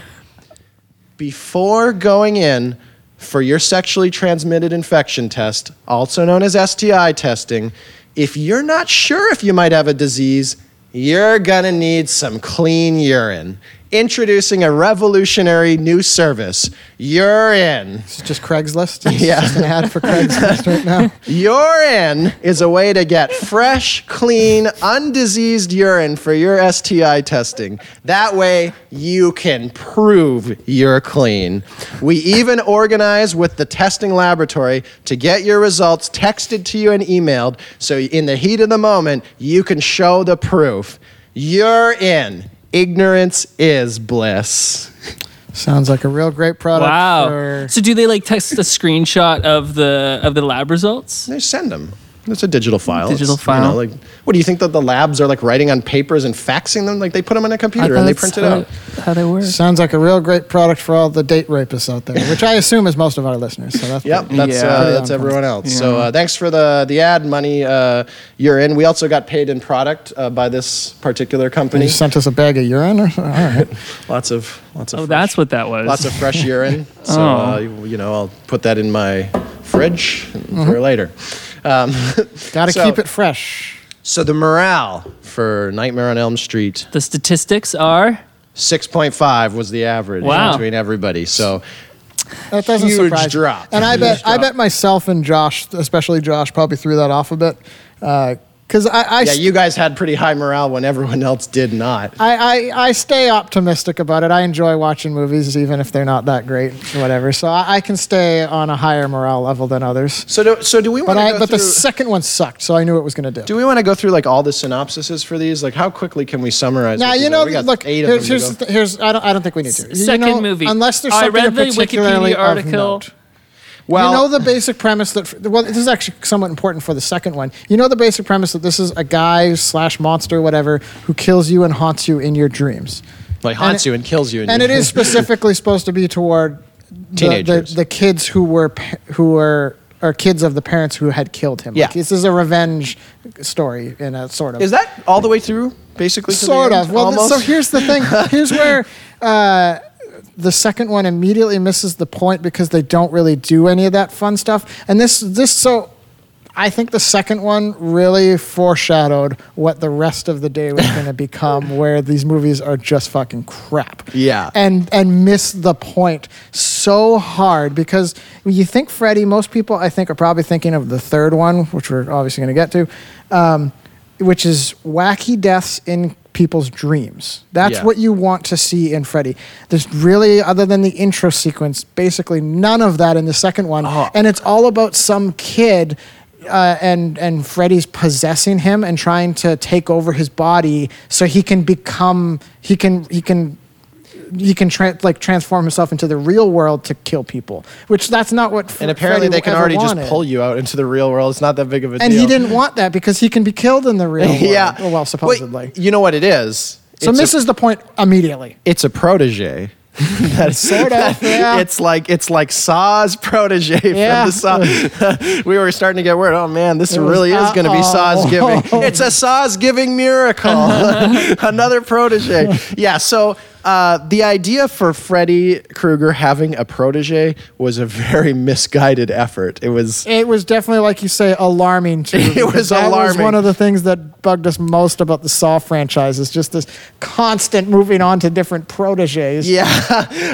Before going in for your sexually transmitted infection test, also known as S T I testing, if you're not sure if you might have a disease, you're gonna need some clean urine. Introducing a revolutionary new service. You're in. It's just Craigslist? It's yeah. just an ad for Craigslist right now? You're in is a way to get fresh, clean, undiseased urine for your S T I testing. That way, you can prove you're clean. We even organize with the testing laboratory to get your results texted to you and emailed, so in the heat of the moment, you can show the proof. You're in. Ignorance is bliss. Sounds like a real great product. Wow. For... So do they like text a screenshot of the of the lab results? They send them. It's a digital file. Digital it's, file. You know, like, what do you think that the labs are like writing on papers and faxing them? Like they put them on a computer and they print it out. How they work. Sounds like a real great product for all the date rapists out there, which I assume is most of our listeners. So that's yep, that's yeah. uh, that's everyone else. Yeah. So uh, thanks for the the ad money uh, you're in. We also got paid in product uh, by this particular company. You sent us a bag of urine. Or, all right, lots of lots of. Oh, fresh, that's what that was. Lots of fresh urine. So oh. uh, you, you know, I'll put that in my fridge mm-hmm. for later. Um, Gotta so, keep it fresh. So the morale for Nightmare on Elm Street. The statistics are? six point five was the average wow. between everybody. So that doesn't huge surprise drop. Me. And I bet, drop. I bet myself and Josh, especially Josh, probably threw that off a bit. Uh, Cause I, I yeah, you guys had pretty high morale when everyone else did not. I, I, I stay optimistic about it. I enjoy watching movies, even if they're not that great, whatever. So I, I can stay on a higher morale level than others. So do, so do we want to go through... But the second one sucked, so I knew it was going to do. Do we want to go through like all the synopsises for these? Like how quickly can we summarize? Now, you know, look, here's, here's, here's, I don't, I don't think we need to. Second you know, movie. Unless there's something I read the Wikipedia article. Well, you know the basic premise that, well, this is actually somewhat important for the second one. You know the basic premise that this is a guy slash monster, whatever, who kills you and haunts you in your dreams. Like haunts and it, you and kills you in and your dreams. And it is specifically supposed to be toward the, the, the kids who were, who were, or kids of the parents who had killed him. Yeah. Like, this is a revenge story in a sort of. Is that all the way through, basically? Sort of. Well, th- so here's the thing. Here's where. Uh, The second one immediately misses the point because they don't really do any of that fun stuff. And this, this so I think the second one really foreshadowed what the rest of the day was going to become, where these movies are just fucking crap. Yeah. And and miss the point so hard because when you think Freddy, most people I think are probably thinking of the third one, which we're obviously going to get to, um, which is wacky deaths in people's dreams. That's yeah. what you want to see in Freddy. There's really, other than the intro sequence, basically none of that in the second one. Oh. And it's all about some kid uh, and, and Freddy's possessing him and trying to take over his body so he can become, he can, he can, he can tra- like transform himself into the real world to kill people, which that's not what F- and apparently Freddy they can already wanted. Just pull you out into the real world. It's not that big of a and deal. And he didn't want that because he can be killed in the real world. yeah. Well, well supposedly. Wait, you know what it is? So it's misses a, the point immediately. It's a protege. That's sort of. Yeah. It's like it's like Saw's protege yeah. from the Saw. We were starting to get word. Oh man, this it really was, is going to be Sawsgiving. It's a Sawsgiving miracle. Another protege. Yeah. So uh, the idea for Freddy Krueger having a protege was a very misguided effort. It was. It was definitely, like you say, alarming. To it was that alarming. That was one of the things that bugged us most about the Saw franchise is just this constant moving on to different proteges. Yeah.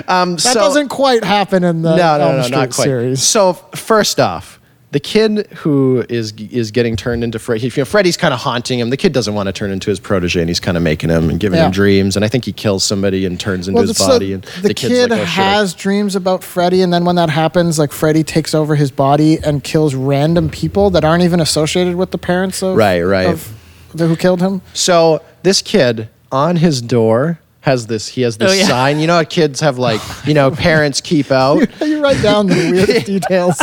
um, that so, doesn't quite happen in the no, no, Elm Street no, not quite. Series. So first off, the kid who is is getting turned into Freddy, you know, Freddy's kind of haunting him. The kid doesn't want to turn into his protege, and he's kind of making him and giving yeah. him dreams. And I think he kills somebody and turns into well, his body. Like, and the, the kid's kid like, oh, has shit. dreams about Freddy, and then when that happens, like Freddy takes over his body and kills random people that aren't even associated with the parents of right, right, of the, who killed him. So this kid on his door. Has this? He has this oh, yeah. sign. You know how kids have like, you know, parents keep out. you, you write down the weirdest details.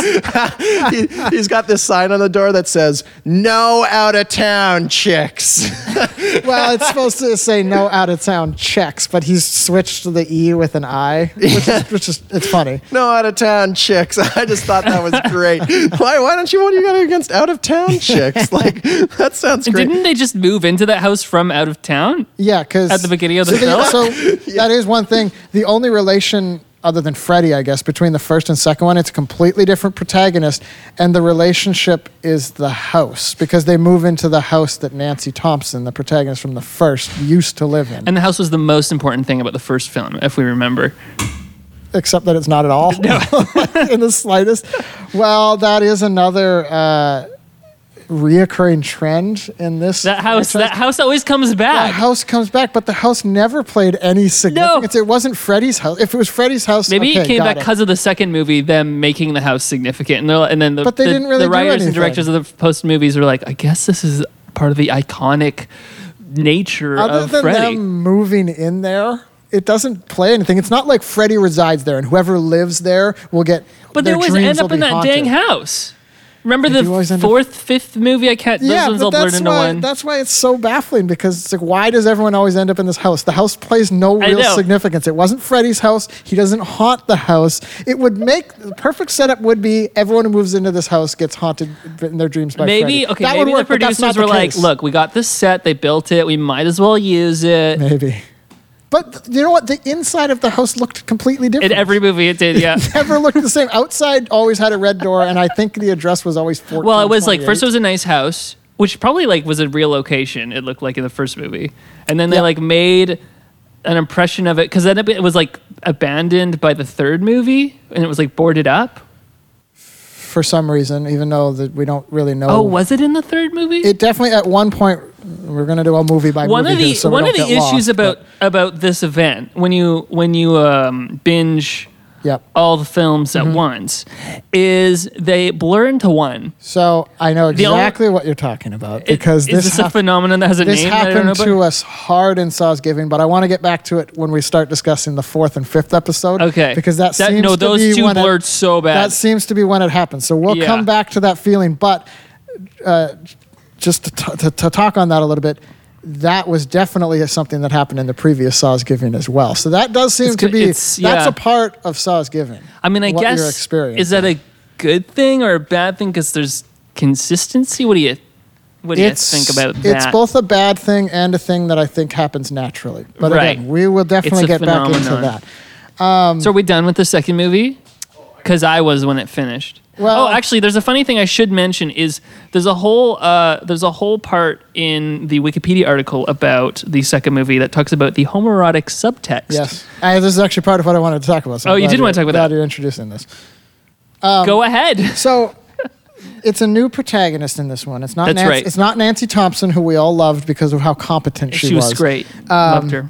he, he's got this sign on the door that says "No out of town chicks." Well, it's supposed to say "No out of town chicks," but he's switched the E with an I, which yeah. is which is it's funny. No out of town chicks. I just thought that was great. Why? Why don't you? What do you got against out of town chicks? Like that sounds great. Didn't they just move into that house from out of town? Yeah, because at the beginning of the so film. So yeah. that is one thing. The only relation, other than Freddy, I guess, between the first and second one, it's a completely different protagonist, and the relationship is the house, because they move into the house that Nancy Thompson, the protagonist from the first, used to live in. And the house was the most important thing about the first film, if we remember. Except that it's not at all. No. In the slightest. Well, that is another... Uh, reoccurring trend in this that house franchise. That house always comes back. That house comes back, but the house never played any significance. No. It wasn't Freddy's house. If it was Freddy's house, maybe okay, it came back because of the second movie, them making the house significant, and, and then the, but they the, didn't really the writers and directors of the post movies were like, I guess this is part of the iconic nature Other of than Freddy. Them moving in there. It doesn't play anything. It's not like Freddy resides there, and whoever lives there will get. But they always end up in that haunted. Dang house. Remember the fourth, up- fifth movie? I can't. Those yeah, ones all blurred into why, one. That's why it's so baffling, because it's like, why does everyone always end up in this house? The house plays no real significance. It wasn't Freddy's house. He doesn't haunt the house. It would make the perfect setup would be everyone who moves into this house gets haunted in their dreams by maybe, Freddy. Okay, that maybe would work, the producers were the like, "Look, we got this set. They built it. We might as well use it." Maybe. But you know what? The inside of the house looked completely different. In every movie it did, yeah. It never looked the same. Outside always had a red door, and I think the address was always fourteen. Well, it was like, first it was a nice house, which probably like was a real location, it looked like in the first movie. And then they yep. like made an impression of it, because then it was like abandoned by the third movie, and it was like boarded up. For some reason, even though that we don't really know. Oh, was it in the third movie? It definitely, at one point, we're going to do a movie by one movie of the, here, so One of the issues lost, about, about this event, when you when you um, binge yep. all the films mm-hmm. at once, is they blur into one. So I know exactly only, what you're talking about. Because it, this is this hap- a phenomenon that has a this name? This happened to us hard in Sawsgiving, but I want to get back to it when we start discussing the fourth and fifth episode. Okay. Because that, that seems no, to those be two when blurred it, so bad. That seems to be when it happens. So we'll yeah. come back to that feeling, but... Uh, Just to, t- to, to talk on that a little bit, that was definitely something that happened in the previous Sawsgiving as well. So that does seem it's, to be, that's yeah. a part of Sawsgiving. I mean, I guess, is that a good thing or a bad thing? Because there's consistency? What do you what do it's, you think about that? It's both a bad thing and a thing that I think happens naturally. But right. again, we will definitely get phenomenon. back into that. Um, so are we done with the second movie? Because I was when it finished. Well, oh, actually, there's a funny thing I should mention is there's a whole uh, there's a whole part in the Wikipedia article about the second movie that talks about the homoerotic subtext. Yes, and this is actually part of what I wanted to talk about. So oh, you did want to talk about that. Glad you're introducing this. Um, Go ahead. So It's a new protagonist in this one. It's not That's Nancy, right. It's not Nancy Thompson, who we all loved because of how competent she, she was. She was great. Um, loved her.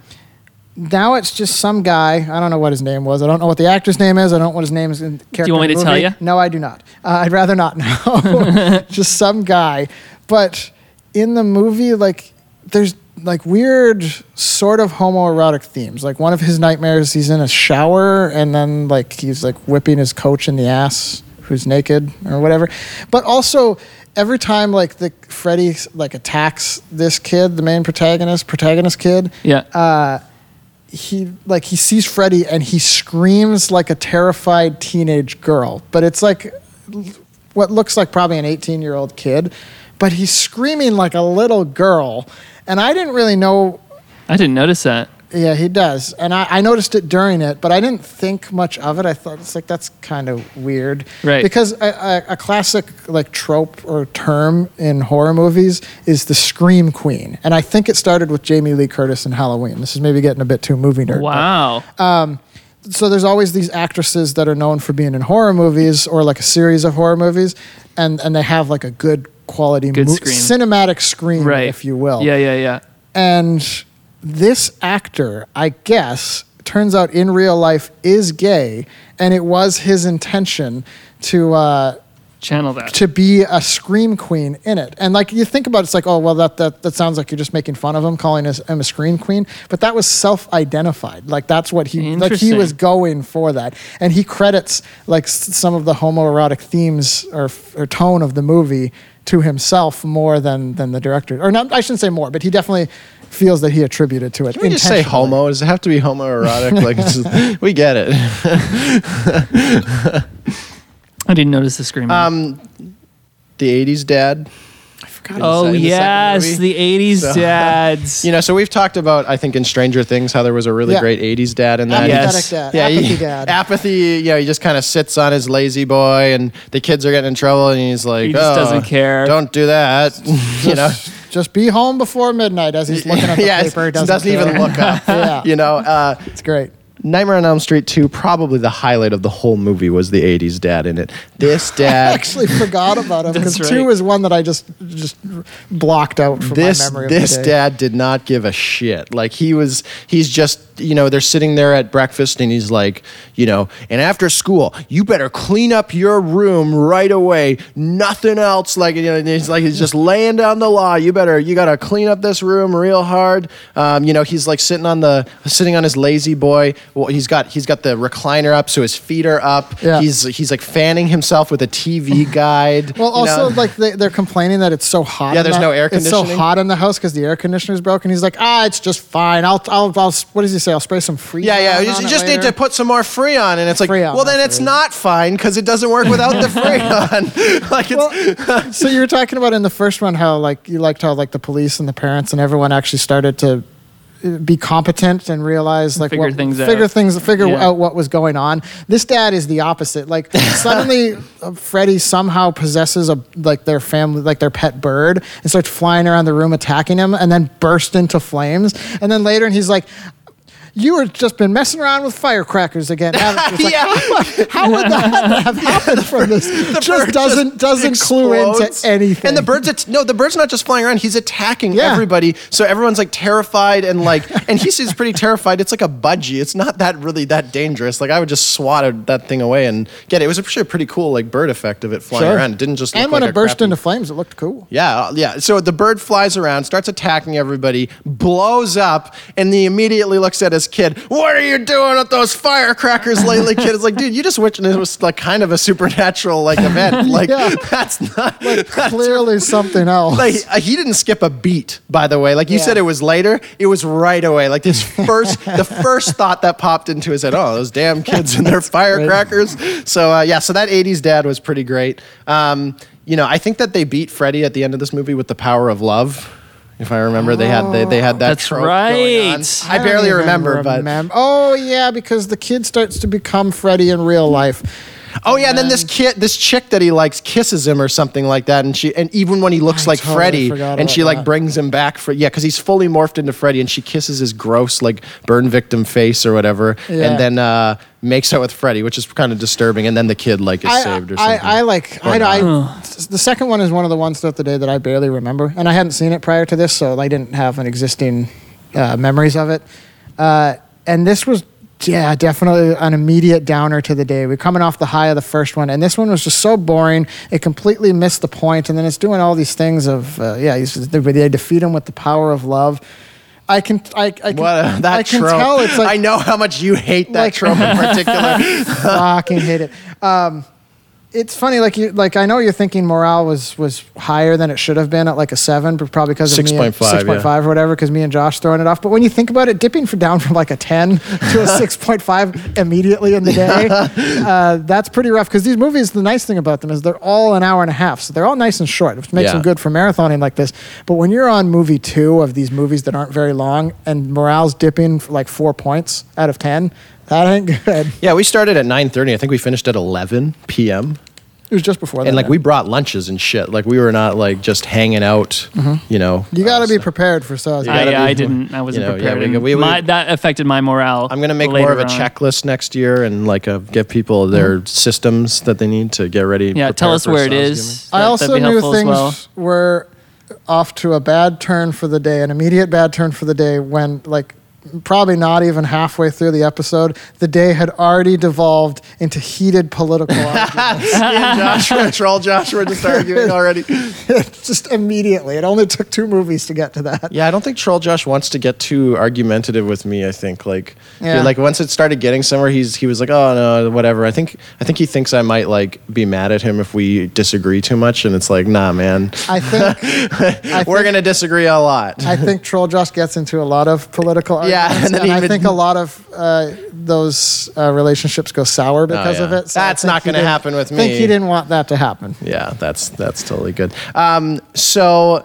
Now it's just some guy. I don't know what his name was. I don't know what the actor's name is. I don't know what his name is. In the character do you want me to tell you? No, I do not. Uh, I'd rather not know. Just some guy. But in the movie, like, there's like weird sort of homoerotic themes. Like one of his nightmares, he's in a shower and then like he's like whipping his coach in the ass who's naked or whatever. But also every time like the Freddy like attacks this kid, the main protagonist, protagonist kid. Yeah. Uh, he like he sees Freddy and he screams like a terrified teenage girl. But it's like what looks like probably an eighteen-year-old kid, but he's screaming like a little girl. And I didn't really know. I didn't notice that. Yeah, he does. And I, I noticed it during it, but I didn't think much of it. I thought, it's like, that's kind of weird. Right. Because a, a, a classic like trope or term in horror movies is the scream queen. And I think it started with Jamie Lee Curtis in Halloween. This is maybe getting a bit too movie nerd. Wow. But, um, so there's always these actresses that are known for being in horror movies or like a series of horror movies, and, and they have like a good quality good mo- screen. cinematic screen, right. if you will. Yeah, yeah, yeah. And this actor, I guess, turns out in real life is gay, and it was his intention to uh, channel that, to be a scream queen in it. And like you think about it, it's like, oh well, that that that sounds like you're just making fun of him, calling him a scream queen. But that was self-identified. Like that's what he like he was going for that. And he credits like some of the homoerotic themes or, or tone of the movie to himself more than than the director. Or not, I shouldn't say more, but he definitely feels that he attributed to it. Can we just say homo? Does it have to be homoerotic? Like, it's just, we get it. I didn't notice the screaming. Um, the eighties dad. I forgot. Oh yes, the, the eighties so, dads. You know, so we've talked about, I think, in Stranger Things, how there was a really yeah. great eighties dad in that. Yes. Dad. Yeah, apathy he, dad. Apathy. You know, he just kind of sits on his lazy boy, and the kids are getting in trouble, and he's like, he just oh, doesn't care. Don't do that. You know. Just be home before midnight, as he's looking at the yeah, paper. Doesn't, doesn't even look up. yeah. You know, uh, it's great. Nightmare on Elm Street two, probably the highlight of the whole movie was the eighties dad in it. This dad. I actually forgot about him because right. two is one that I just just blocked out from this, my memory of This the day. Dad did not give a shit. Like he was, he's just, you know, they're sitting there at breakfast and he's like, you know, and after school, you better clean up your room right away. Nothing else. Like, you know, and he's like, he's just laying down the law. You better, you got to clean up this room real hard. Um, you know, he's like sitting on the, sitting on his lazy boy. Well, he's got, he's got the recliner up, so his feet are up. Yeah. He's, he's like fanning himself with a T V guide. well, also know? like they, they're complaining that it's so hot. Yeah, there's the, no air conditioning. It's so hot in the house because the air conditioner's broken. He's like, ah, it's just fine. I'll, I'll, I'll, what does he say? I'll spray some Freon. Yeah, yeah. You just, just need to put some more Freon, and it's like, Freon, well, then it's Freon. Not fine because it doesn't work without the Freon. like, it's well, so you were talking about in the first one how like you liked how like the police and the parents and everyone actually started to be competent and realize like figure what, things figure out. things figure yeah. out what was going on. This dad is the opposite. Like suddenly Freddy somehow possesses a like their family like their pet bird and starts flying around the room attacking him and then burst into flames. And then later and he's like, you have just been messing around with firecrackers again. Like, yeah. How would that have happened from this? The just doesn't just doesn't explodes. clue into anything. And the bird's at- no, the bird's not just flying around. He's attacking yeah. everybody. So everyone's like terrified and like, and he seems pretty terrified. It's like a budgie. It's not that really that dangerous. Like I would just swat that thing away and get it. It was actually a pretty cool like bird effect of it flying sure. around. It didn't just. Look and when like it burst crappy... into flames, it looked cool. Yeah, yeah. So the bird flies around, starts attacking everybody, blows up, and he immediately looks at his kid, what are you doing with those firecrackers lately, kid? It's like, dude, you just witnessed it was like kind of a supernatural like event. Like yeah. that's not like that's, clearly something else. Like he didn't skip a beat, by the way. Like you yeah. said, it was later. It was right away. Like this first, the first thought that popped into his head. Oh, those damn kids and their firecrackers. Crazy. So uh, yeah, so that eighties dad was pretty great. Um, you know, I think that they beat Freddy at the end of this movie with the power of love. If I remember, oh, they had they, they had that that's trope right. going on. I, I barely remember, remember, but... Oh, yeah, because the kid starts to become Freddy in real life. Oh yeah, and then, then this kid, this chick that he likes, kisses him or something like that, and she, and even when he looks I like totally Freddy, and she that. like brings him back for yeah, because he's fully morphed into Freddy, and she kisses his gross like burn victim face or whatever, yeah. and then uh, makes out with Freddy, which is kind of disturbing, and then the kid like is I, saved or something. I, I like, I, I, I the second one is one of the ones throughout the day that I barely remember, and I hadn't seen it prior to this, so I didn't have an existing uh, memories of it, uh, and this was. Yeah, definitely an immediate downer to the day. We're coming off the high of the first one, and this one was just so boring. It completely missed the point, and then it's doing all these things of, uh, yeah, they defeat him with the power of love. I can, I, I can, what a, that I can trope. tell it's like... I know how much you hate that like, trope in particular. Fucking hate it. Um, it's funny, like, you, like I know you're thinking morale was, was higher than it should have been at like a seven, but probably because of me at six point five yeah. or whatever, because me and Josh throwing it off. But when you think about it, dipping for down from like a ten to a six point five immediately in the day, uh, that's pretty rough. Because these movies, the nice thing about them is they're all an hour and a half. So they're all nice and short, which makes yeah. them good for marathoning like this. But when you're on movie two of these movies that aren't very long and morale's dipping for like four points out of ten, that ain't good. Yeah, we started at nine thirty. I think we finished at eleven p.m. It was just before that. And, like, yeah. we brought lunches and shit. Like, we were not, like, just hanging out, mm-hmm. you know. You got to uh, be so. prepared for Saws. I, yeah, I didn't. I wasn't you know, prepared. Yeah, we, we, we, my, that affected my morale. I'm going to make more of a on. checklist next year and, like, uh, give people their mm-hmm. systems that they need to get ready. Yeah, tell us where it is. That, I also knew things well. were off to a bad turn for the day, an immediate bad turn for the day when, like, probably not even halfway through the episode, the day had already devolved into heated political arguments. Yeah, Joshua, troll Joshua just arguing already. Just immediately. It only took two movies to get to that. Yeah, I don't think Troll Josh wants to get too argumentative with me, I think. Like, yeah. like once it started getting somewhere, he's he was like, oh, no, whatever. I think I think he thinks I might like be mad at him if we disagree too much, and it's like, nah, man. I think... I We're going to disagree a lot. I think Troll Josh gets into a lot of political arguments. Yeah. Yeah, and, then and I think a lot of uh, those uh, relationships go sour because oh, yeah. of it. So that's not going to happen with me. I think he didn't want that to happen. Yeah, that's that's totally good. Um, so...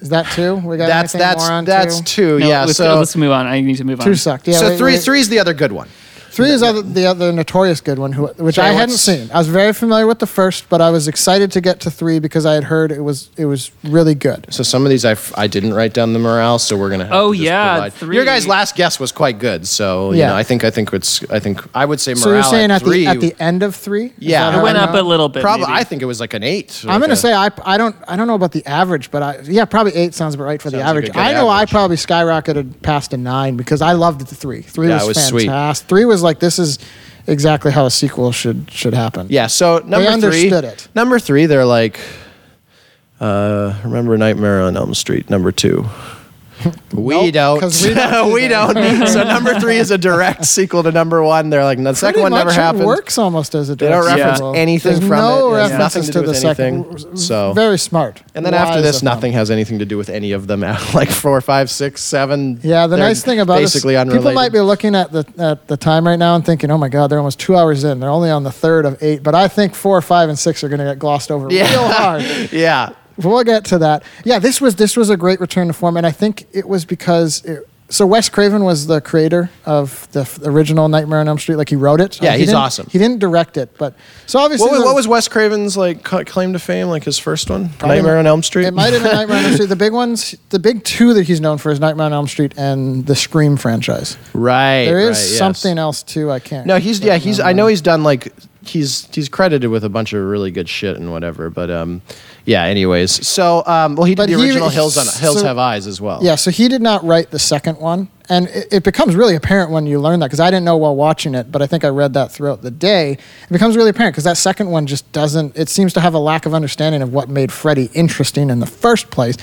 Is that two? We got that's, that's, more on that's two? That's two, no, yeah. Let's, so, let's move on. I need to move on. Two sucked. Yeah, so wait, three, wait. three is the other good one. Three is other, the other notorious good one, who, which so I hadn't seen. I was very familiar with the first, but I was excited to get to three because I had heard it was it was really good. So some of these I, I didn't write down the morale, so we're gonna have oh to just yeah provide. Three. Your guys' last guess was quite good, so you yeah. know, I think I think it's I think I would say morale. So you're saying at, at three, the at the end of three? Yeah, it went up a little bit. Probably maybe. I think it was like an eight. Like I'm gonna a, say I I don't I don't know about the average, but I yeah probably eight sounds about right for the average. Like I know average. I probably skyrocketed past a nine because I loved the three. Three yeah, was, was fantastic. Sweet. Three was like, this is exactly how a sequel should should happen. Yeah, so number they understood three, it. Number three, they're like, uh, remember Nightmare on Elm Street, number two. We, nope, don't. we don't. Do we don't. So number three is a direct sequel to number one. They're like, the second one never happened. It works almost as a direct sequel. They don't reference yeah. anything There's from no it. There's nothing to do to with anything. Second, so. Very smart. And then after this, nothing them. has anything to do with any of them. Like four, five, six, seven. Yeah, the nice thing about this, people might be looking at the at the time right now and thinking, oh my God, they're almost two hours in. They're only on the third of eight. But I think four, five, and six are going to get glossed over yeah. real hard. yeah. We'll get to that. Yeah, this was this was a great return to form, and I think it was because it, so Wes Craven was the creator of the f- original Nightmare on Elm Street. Like he wrote it. Yeah, um, he he's awesome. He didn't direct it, but so obviously what was, the, what was Wes Craven's like claim to fame? Like his first one, Nightmare on Elm Street. It might have been Nightmare on Elm Street. The big ones, the big two that he's known for is Nightmare on Elm Street and the Scream franchise. Right. There is right, something yes. else too. I can't. No, he's yeah he's. I know he's done like. He's he's credited with a bunch of really good shit and whatever, but um, yeah. Anyways, so um, well, he did but the original he, Hills on, Hills so, Have Eyes as well. Yeah, so he did not write the second one, and it, it becomes really apparent when you learn that because I didn't know while watching it, but I think I read that throughout the day. It becomes really apparent because that second one just doesn't. It seems to have a lack of understanding of what made Freddy interesting in the first place.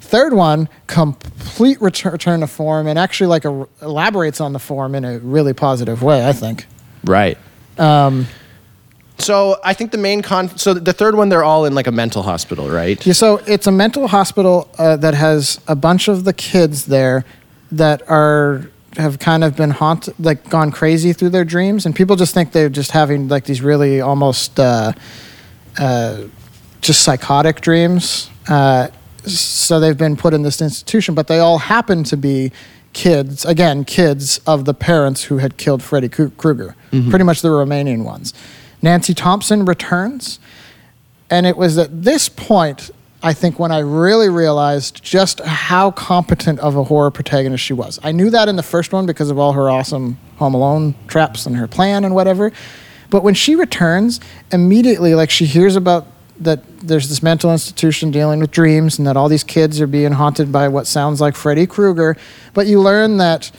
Third one, complete return, return to form, and actually like a, elaborates on the form in a really positive way. I think. Right. Um. So I think the main con. So the third one, they're all in like a mental hospital, right? Yeah. So it's a mental hospital uh, that has a bunch of the kids there that are have kind of been haunted, like gone crazy through their dreams, and people just think they're just having like these really almost uh, uh, just psychotic dreams. Uh, so they've been put in this institution, but they all happen to be. Kids, again, kids of the parents who had killed Freddy Krueger. Mm-hmm. Pretty much the remaining ones. Nancy Thompson returns. And it was at this point, I think, when I really realized just how competent of a horror protagonist she was. I knew that in the first one because of all her awesome Home Alone traps and her plan and whatever. But when she returns, immediately, like, she hears about that there's this mental institution dealing with dreams and that all these kids are being haunted by what sounds like Freddy Krueger. But you learn that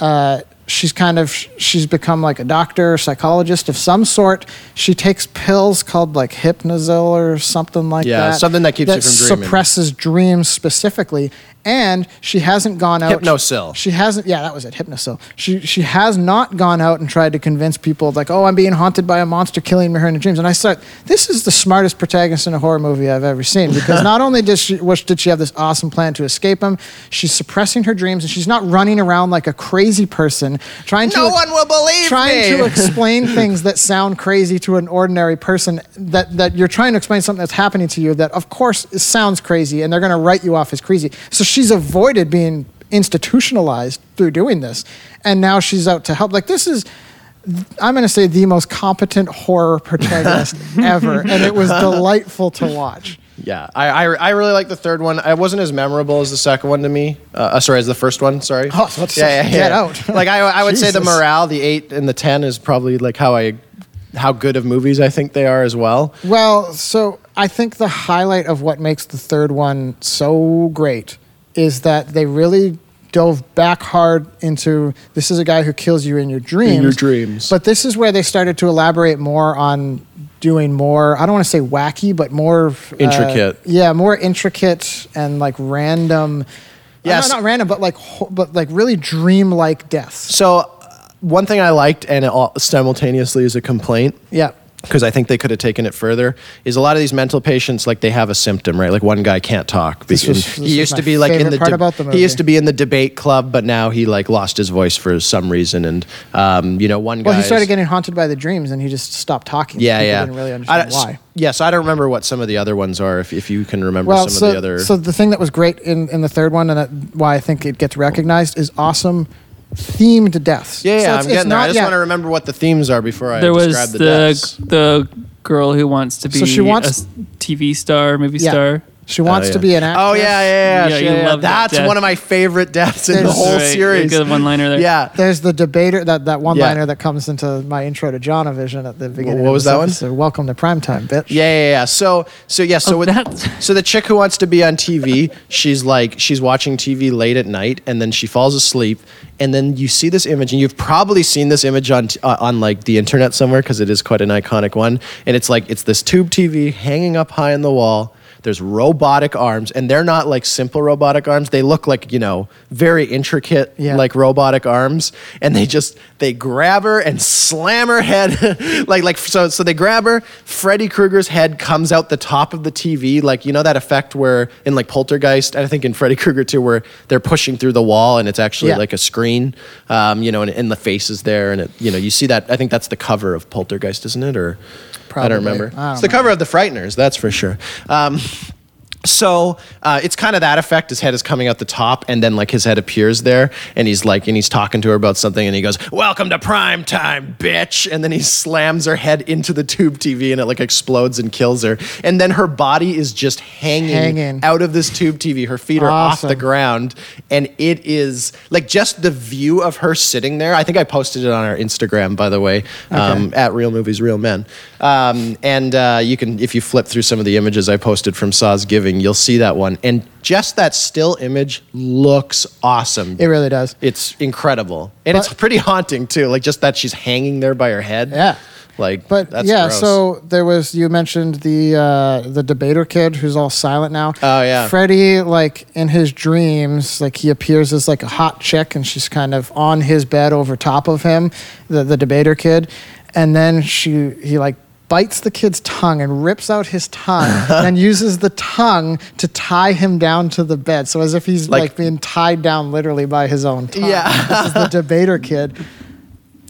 uh, she's kind of, she's become like a doctor or psychologist of some sort. She takes pills called like Hypnozil or something like yeah, that. Yeah, something that keeps that you from dreaming. That suppresses dreams specifically. And she hasn't gone out. Hypnosil. She hasn't, yeah, that was it, Hypnosil. She she has not gone out and tried to convince people like, oh, I'm being haunted by a monster killing her in her dreams. And I thought, this is the smartest protagonist in a horror movie I've ever seen, because not only did she, did she have this awesome plan to escape him, she's suppressing her dreams and she's not running around like a crazy person trying to no one will believe trying me. to explain things that sound crazy to an ordinary person, that, that you're trying to explain something that's happening to you that of course sounds crazy and they're going to write you off as crazy. So she's avoided being institutionalized through doing this. And now she's out to help. Like, this is, I'm going to say, the most competent horror protagonist ever. And it was delightful to watch. Yeah. I, I, I really like the third one. It wasn't as memorable as the second one to me. Uh, sorry, as the first one. Sorry. Oh, so let's yeah, yeah, yeah, get yeah. out. Like, I, I would Jesus. say the morale, the eight and the ten is probably like how I, how good of movies I think they are as well. Well, so I think the highlight of what makes the third one so great is that they really dove back hard into, this is a guy who kills you in your dreams. In your dreams. But this is where they started to elaborate more on doing more, I don't want to say wacky, but more... Intricate. Uh, yeah, more intricate and like random... Yes. Know, not random, but like, but like really dream-like deaths. So one thing I liked, and it all, simultaneously is a complaint. Yeah. Because I think they could have taken it further, is a lot of these mental patients, like, they have a symptom, right? Like, one guy can't talk. This was, this he used to be like in the, de- the he used to be in the debate club, but now he like lost his voice for some reason, and um, you know, one guy. Well, he started getting haunted by the dreams, and he just stopped talking. Yeah, so yeah. Didn't really understand I, why. Yes, yeah, so I don't remember what some of the other ones are. If if you can remember well, some so, of the other. So the thing that was great in, in the third one, and that, why I think it gets recognized, is awesome themed deaths. Yeah, yeah, so it's, I'm getting it's there. Not I just yet. want to remember what the themes are before I there describe the, the deaths. There was the girl who wants to be so she wants, a T V star, movie yeah. star. She wants oh, yeah. to be an actress. Oh, yeah, yeah, yeah. yeah, she, yeah, yeah. That's that one of my favorite deaths in There's, the whole right, series. Good one-liner there. Yeah. There's the debater, that, that one-liner yeah. that comes into my intro to Johnavision at the beginning. Well, what was that one? So welcome to primetime, bitch. Yeah, yeah, yeah. So, so yeah, so, oh, with, so the chick who wants to be on T V, she's like, she's watching T V late at night, and then she falls asleep, and then you see this image, and you've probably seen this image on, uh, on like the internet somewhere, because it is quite an iconic one, and it's like, it's this tube T V hanging up high on the wall. There's robotic arms, and they're not like simple robotic arms. They look like, you know, very intricate, yeah. like robotic arms. And they just, they grab her and slam her head. like, like so so they grab her. Freddy Krueger's head comes out the top of the T V. Like, you know that effect where in like Poltergeist, and I think in Freddy Krueger too, where they're pushing through the wall and it's actually yeah. like a screen, um, you know, and, and the face is there. And, it, you know, you see that. I think that's the cover of Poltergeist, isn't it? Or... Probably. I don't remember. I don't it's the know. cover of The Frighteners, that's for sure. Um, so uh, it's kind of that effect. His head is coming out the top, and then like his head appears there, and he's like, and he's talking to her about something, and he goes, "Welcome to prime time, bitch!" And then he slams her head into the tube T V, and it like explodes and kills her. And then her body is just hanging, hanging. out of this tube T V. Her feet are awesome. off the ground, and it is like just the view of her sitting there. I think I posted it on our Instagram, by the way, okay. um, at Real Movies Real Men. Um, and uh, you can, if you flip through some of the images I posted from Sawsgiving, you'll see that one. And just that still image looks awesome. It really does. It's incredible, and but, it's pretty haunting too. Like just that she's hanging there by her head. Yeah. Like, but that's yeah. gross. So there was, you mentioned the uh, the debater kid who's all silent now. Oh yeah. Freddy, like in his dreams, like he appears as like a hot chick, and she's kind of on his bed over top of him, the the debater kid, and then she he like. bites the kid's tongue and rips out his tongue and uses the tongue to tie him down to the bed. So as if he's like, like being tied down literally by his own tongue. Yeah. This is the debater kid.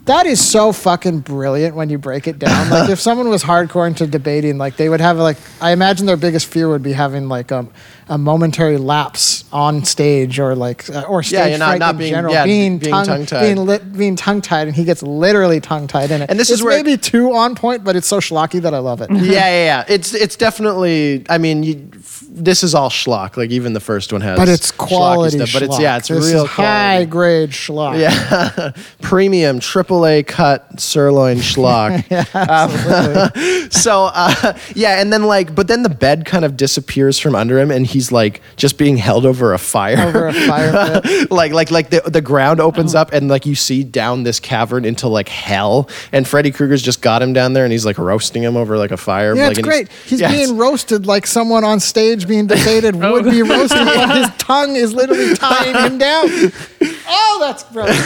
That is so fucking brilliant when you break it down. Like, if someone was hardcore into debating, like, they would have, like, I imagine their biggest fear would be having, like, um, a momentary lapse on stage or, like, uh, or stage yeah, you're not, fright not in being, general. Yeah, being, being tongue, tongue-tied. Being, li- being tongue-tied, and he gets literally tongue-tied in it. And this it's is where maybe it, too on point, but it's so schlocky that I love it. Yeah, yeah, yeah. It's, it's definitely, I mean, you, this is all schlock. Like, even the first one has But it's quality stuff, schlock. But it's, yeah, it's this real high-grade schlock. Yeah. Premium, triple A cut sirloin schlock. Yeah, um, so uh, yeah, and then like, but then the bed kind of disappears from under him, and he's like just being held over a fire. Over a fire pit. like like like the the ground opens oh. up, and like you see down this cavern into like hell. And Freddy Krueger's just got him down there, and he's like roasting him over like a fire. Yeah, like, it's great. He's, he's yeah, being roasted like someone on stage being debated oh. would be roasted, but his tongue is literally tying him down. Oh, that's brilliant.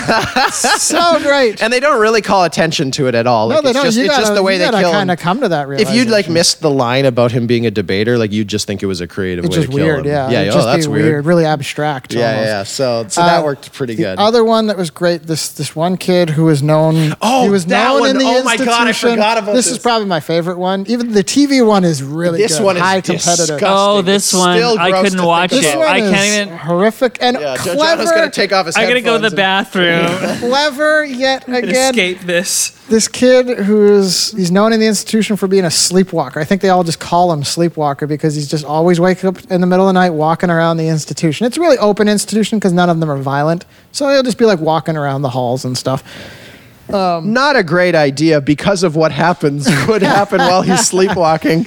So great. And they don't really call attention to it at all. Like, no, they it's don't. Just, you it's gotta, just the way you they kill him. You gotta kind of come to that realization. If you'd like missed the line about him being a debater, like you'd just think it was a creative it's way to kill weird, him. Yeah, yeah, it's oh, just weird, yeah. Yeah, that's weird. Really abstract. Yeah, almost. yeah. So, so uh, that worked pretty the good. The other one that was great, this this one kid who was known. Oh, he was that known one. In the oh institution. my God, I forgot about this. This is probably my favorite one. Even the T V one is really this good. This one is high competitive. Oh, this it's one. I couldn't watch it. I can't even. Horrific and clever. Jonah's gonna take off his headphones. I gotta go to the bathroom. Clever yet again. Escape this. This kid who's he's known in the institution for being a sleepwalker. I think they all just call him sleepwalker because he's just always waking up in the middle of the night walking around the institution. It's a really open institution because none of them are violent. So he'll just be like walking around the halls and stuff. Um, Not a great idea because of what happens could happen while he's sleepwalking.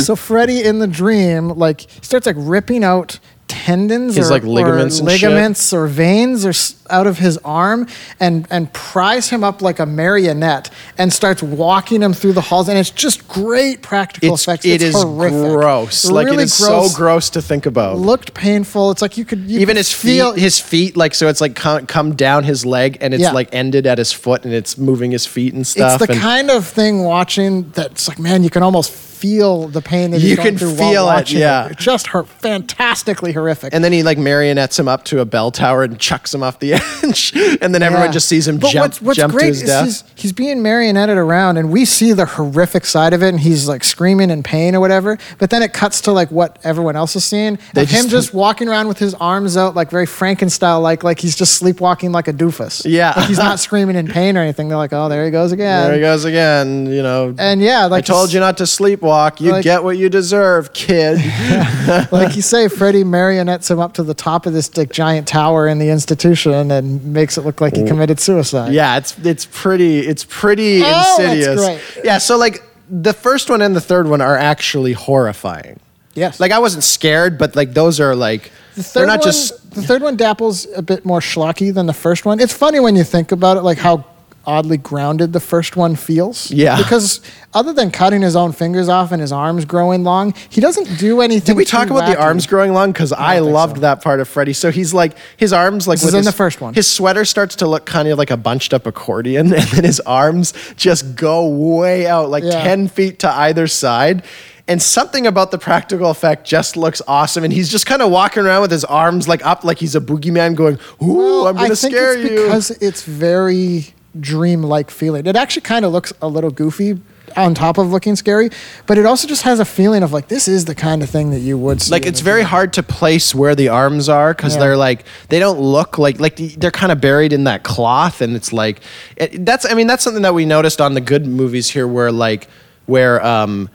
So Freddy in the dream, like, starts like ripping out tendons his, or like ligaments, or, ligaments or veins or out of his arm and and pries him up like a marionette and starts walking him through the halls, and it's just great practical it's, effects. It it's is horrific. gross. Like really it is gross. so gross to think about. Looked painful. It's like you could you even could his feel- feet. His feet, like so, it's like come, come down his leg and it's yeah. like ended at his foot and it's moving his feet and stuff. It's the and- kind of thing watching that's like, man, you can almost feel the pain that he's going through while watching it. You can feel it, yeah. It just hurt, fantastically horrific. And then he like marionettes him up to a bell tower and chucks him off the edge. And then everyone yeah. just sees him but jump, what's, what's jump to his death. He's, he's being marionetted around and we see the horrific side of it and he's like screaming in pain or whatever. But then it cuts to like what everyone else is seeing. They of just, him just walking around with his arms out like very Frankenstein like like he's just sleepwalking like a doofus. Yeah. Like he's not screaming in pain or anything. They're like, oh, there he goes again. There he goes again, you know. And yeah. like I told you not to sleepwalk. You like, get what you deserve, kid. Yeah. Like you say, Freddy marionettes him up to the top of this like, giant tower in the institution and makes it look like he committed suicide. Yeah, it's it's pretty it's pretty oh, insidious. That's great. Yeah, so like the first one and the third one are actually horrifying. Yes. Like I wasn't scared, but like those are like the third they're not one, just the third one dapples a bit more schlocky than the first one. It's funny when you think about it, like how oddly grounded the first one feels. Yeah. Because other than cutting his own fingers off and his arms growing long, he doesn't do anything. Did we talk about wacky. the arms growing long? Because I, I loved so. that part of Freddy. So he's like, his arms, like, this with is in his, the first one. His sweater starts to look kind of like a bunched up accordion, and then his arms just go way out, like yeah. ten feet to either side. And something about the practical effect just looks awesome. And he's just kind of walking around with his arms like up, like he's a boogeyman going, ooh, well, I'm going to scare it's you. Because it's very dream-like feeling. It actually kind of looks a little goofy on top of looking scary, but it also just has a feeling of like, this is the kind of thing that you would see. Like, it's very hard to place where the arms are because yeah. they're like, they don't look like, like the, they're kind of buried in that cloth. And it's like, it, that's, I mean, that's something that we noticed on the good movies here where like, where, um,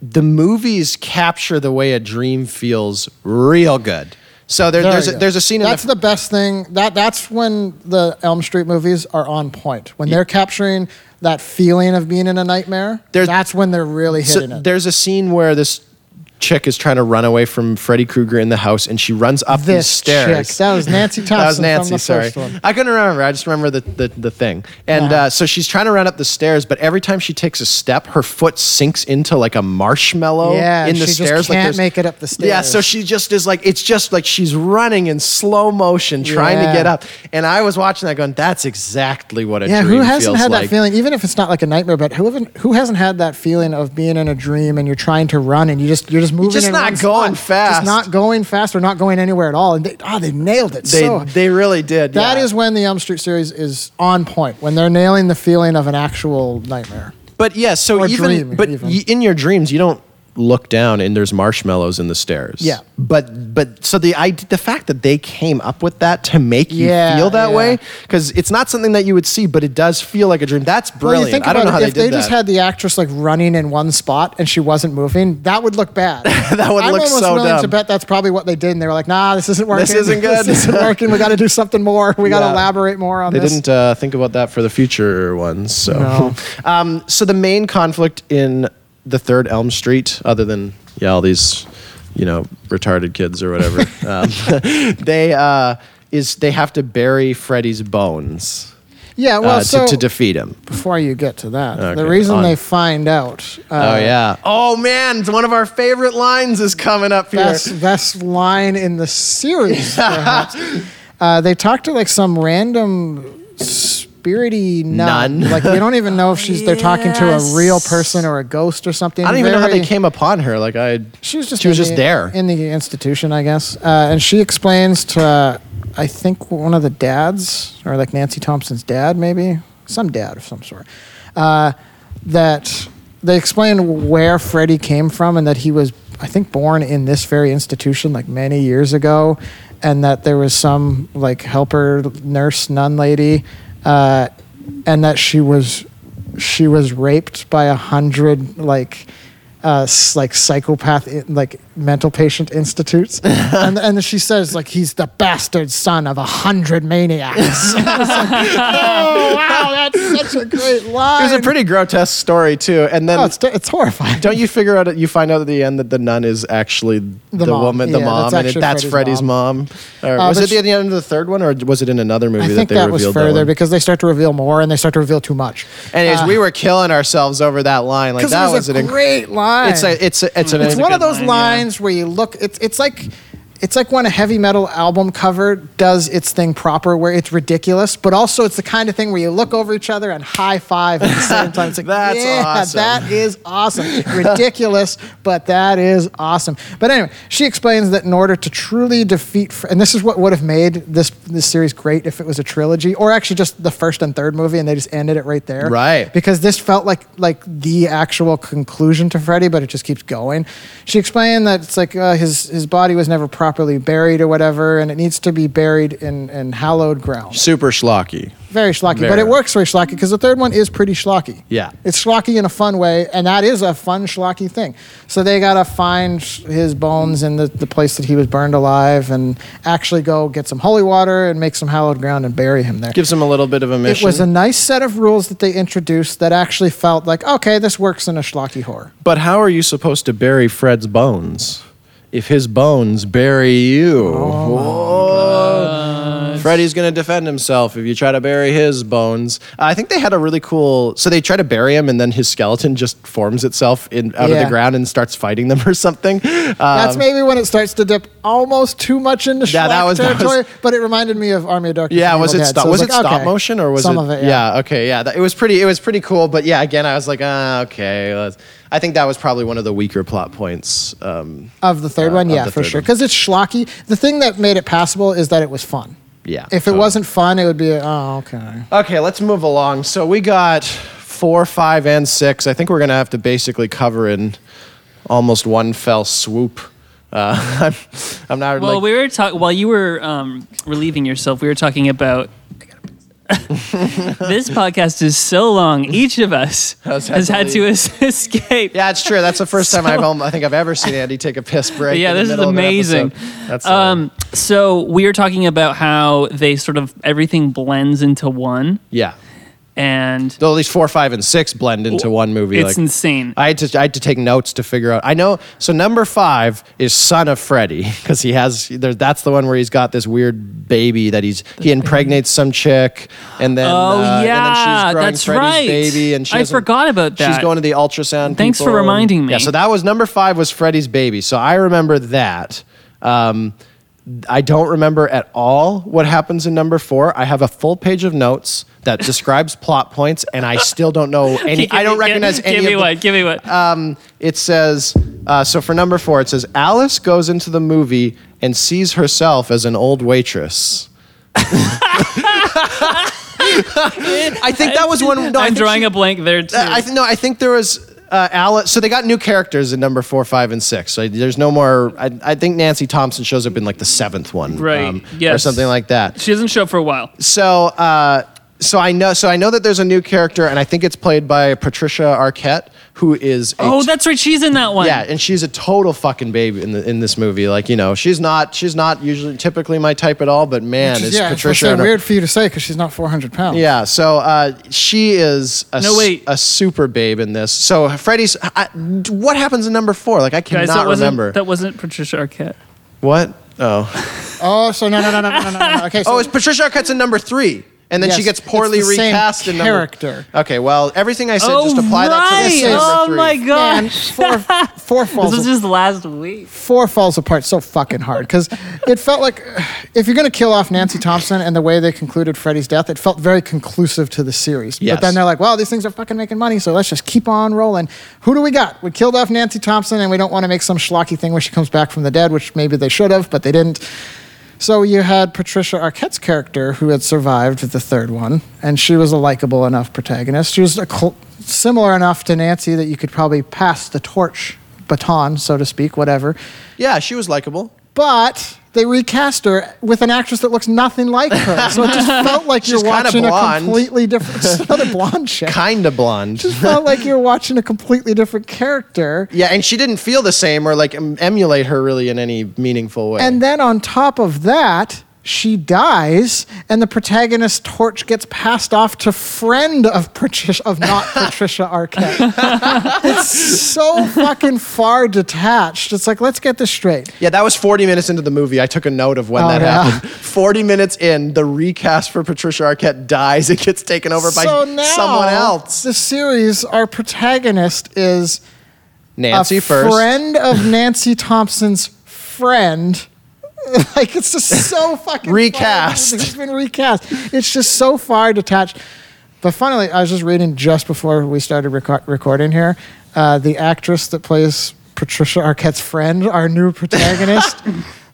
the movies capture the way a dream feels real good. So there, there there's a, there's a scene. In that's the, f- the best thing. That that's when the Elm Street movies are on point. When yeah. they're capturing that feeling of being in a nightmare, there's, that's when they're really hitting so it. There's a scene where this chick is trying to run away from Freddy Krueger in the house, and she runs up this the stairs. Chick. That was Nancy Thompson. That was Nancy. From the sorry, first one. I couldn't remember. I just remember the the, the thing. And uh-huh. uh, so she's trying to run up the stairs, but every time she takes a step, her foot sinks into like a marshmallow yeah, in the she stairs. She can't like make it up the stairs. Yeah, so she just is like, it's just like she's running in slow motion trying yeah. to get up. And I was watching that, going, that's exactly what a yeah, dream feels like. Yeah, who hasn't had like. that feeling? Even if it's not like a nightmare, but who haven't, who hasn't had that feeling of being in a dream and you're trying to run and you just you're just moving. Just not going fast. Just not going fast or not going anywhere at all. And they, oh, they nailed it. They, so they really did. That yeah. is when the Elm Street series is on point, when they're nailing the feeling of an actual nightmare. But yeah, so or even dream, but even. in your dreams, you don't look down and there's marshmallows in the stairs. Yeah. But but so the I, the fact that they came up with that to make you yeah, feel that yeah. way, because it's not something that you would see, but it does feel like a dream. That's brilliant. Well, you think I don't know it, how they did that. If they just had the actress like running in one spot and she wasn't moving, that would look bad. that would I'm look so dumb. I'm almost willing to bet that's probably what they did, and they were like, nah, this isn't working. This isn't good. This isn't working. We got to do something more. We got to yeah. elaborate more on they this. They didn't uh, think about that for the future ones. So, no. um, so the main conflict in the third Elm Street, other than yeah, all these, you know, retarded kids or whatever, um, they uh, is they have to bury Freddy's bones. Yeah, well, uh, to, so to defeat him. Before you get to that, okay, the reason on. they find out. Uh, oh yeah. Oh man, one of our favorite lines is coming up here. Best, best line in the series. Perhaps. uh, they talk to like some random spirity nun. None. Like, you don't even know if she's yes. they're talking to a real person or a ghost or something. I don't even Very, know how they came upon her. Like, I she was just she was just the, there in the institution, I guess. Uh, and she explains to uh, I think one of the dads, or like Nancy Thompson's dad, maybe some dad of some sort, uh, that they explain where Freddy came from and that he was, I think, born in this very institution like many years ago, and that there was some like helper nurse nun lady. Uh, and that she was, she was raped by a hundred like, uh, like psychopath like mental patient institutes, and and she says like he's the bastard son of a hundred maniacs. Like, oh wow, that's such a great line. It was a pretty grotesque story too, and then oh, it's, it's horrifying. Don't you figure out? You find out at the end that the nun is actually the, the woman, the yeah, mom, that's and it, that's Freddy's, Freddy's mom. mom. Or, uh, was it she, the end of the third one, or was it in another movie I that think they that revealed? I think that was further that because they start to reveal more and they start to reveal too much. Anyways, uh, we were killing ourselves over that line. Like that it was, was a an great line. It's a, it's a, it's, an, it's, it's one of those line, lines yeah. where you look. It's it's like it's like when a heavy metal album cover does its thing proper, where it's ridiculous, but also it's the kind of thing where you look over each other and high five at the same time. It's like that's yeah, awesome. That is awesome. Ridiculous, but that is awesome. But anyway, she explains that in order to truly defeat, and this is what would have made this this series great if it was a trilogy, or actually just the first and third movie, and they just ended it right there. Right. Because this felt like like the actual conclusion to Freddy, but it just keeps going. She explained that it's like uh, his his body was never properly properly buried or whatever, and it needs to be buried in, in hallowed ground. Super schlocky. Very schlocky, very. But it works very schlocky because the third one is pretty schlocky. Yeah. It's schlocky in a fun way, and that is a fun schlocky thing. So they got to find his bones in the, the place that he was burned alive and actually go get some holy water and make some hallowed ground and bury him there. Gives him a little bit of a mission. It was a nice set of rules that they introduced that actually felt like, okay, this works in a schlocky horror. But how are you supposed to bury Fred's bones? If his bones bury you, oh Freddy's gonna defend himself if you try to bury his bones. Uh, I think they had a really cool. So they try to bury him, and then his skeleton just forms itself in out yeah. of the ground and starts fighting them or something. Um, That's maybe when it starts to dip almost too much into yeah, that was, territory. That was, but it reminded me of Army of Darkness. Yeah, was it stop? So was it, like, stop okay. motion or was Some it? Of it yeah. yeah. Okay. Yeah. That, it was pretty. It was pretty cool. But yeah, again, I was like, ah, uh, okay. Let's, I think that was probably one of the weaker plot points. Um, of the third uh, one? Yeah, for sure. Because it's schlocky. The thing that made it passable is that it was fun. Yeah. If it totally. wasn't fun, it would be, oh, okay. Okay, let's move along. So we got four, five, and six. I think we're going to have to basically cover in almost one fell swoop. Uh, I'm, I'm not... Well, like, we were talking... While you were um, relieving yourself, we were talking about... This podcast is so long. Each of us has had to escape. Yeah, it's true. That's the first so, time I've home, I think I've ever seen Andy take a piss break. Yeah, this is amazing. That's um, uh, so we are talking about how they sort of everything blends into one. Yeah. And though at least four, five, and six blend into one movie. It's like, insane. I had to I had to take notes to figure out. I know. So number five is Son of Freddy because he has. There, that's the one where he's got this weird baby that he's the he impregnates baby. some chick, and then oh uh, yeah, and then she's growing that's Freddy's right. baby, and she I forgot about that. She's going to the ultrasound. Thanks people. for reminding me. Yeah, so that was number five was Freddy's baby. So I remember that. Um, I don't remember at all what happens in number four. I have a full page of notes that describes plot points, and I still don't know any. I don't recognize give, any. Give me of what? The, give me what? Um, it says Uh, so for number four, it says, Alice goes into the movie and sees herself as an old waitress. I think that was one. No, I'm drawing she, a blank there too. I th- no, I think there was uh, Alice. So they got new characters in number four, five, and six. So there's no more. I, I think Nancy Thompson shows up in like the seventh one, right? Um, yes. Or something like that. She doesn't show up for a while. So, uh, so I know. So I know that there's a new character, and I think it's played by Patricia Arquette, who is a oh, t- that's right. She's in that one. Yeah, and she's a total fucking babe in the in this movie. Like, you know, she's not she's not usually typically my type at all. But man, is yeah, Patricia it's so weird for you to say because she's not four hundred pounds. Yeah, so uh, she is a, no, wait. a super babe in this. So Freddy's, I, what happens in number four? Like I cannot Guys, that remember. That wasn't Patricia Arquette. What? Oh. oh, so no, no, no, no, no, no, no. Okay. So- oh, it's Patricia Arquette's in number three. And then yes, she gets poorly it's the recast same in character. Number, okay, well, everything I said, oh, just apply right. that to this number oh three. Oh my gosh. Man, four, four falls. This was just last week. Four falls apart so fucking hard because it felt like if you're going to kill off Nancy Thompson and the way they concluded Freddy's death, it felt very conclusive to the series. Yes. But then they're like, well, these things are fucking making money, so let's just keep on rolling. Who do we got? We killed off Nancy Thompson and we don't want to make some schlocky thing where she comes back from the dead, which maybe they should have, but they didn't. So you had Patricia Arquette's character who had survived the third one, and she was a likable enough protagonist. She was a cl- similar enough to Nancy that you could probably pass the torch, baton, so to speak, whatever. Yeah, she was likable. But they recast her with an actress that looks nothing like her. So it just felt like you're watching a completely different... She's another blonde chick. Kind of blonde. It just felt like you're watching a completely different character. Yeah, and she didn't feel the same or like em- emulate her really in any meaningful way. And then on top of that, she dies, and the protagonist's torch gets passed off to friend of Patricia, of not Patricia Arquette. It's so fucking far detached. It's like, let's get this straight. Yeah, that was forty minutes into the movie. I took a note of when oh, that yeah. happened. forty minutes in, the recast for Patricia Arquette dies. It gets taken over by so now, someone else. The series, our protagonist is Nancy a first. friend of Nancy Thompson's friend. Like, it's just so fucking recast. Far. It's been recast. It's just so far detached. But finally, I was just reading just before we started rec- recording here. Uh, the actress that plays Patricia Arquette's friend, our new protagonist,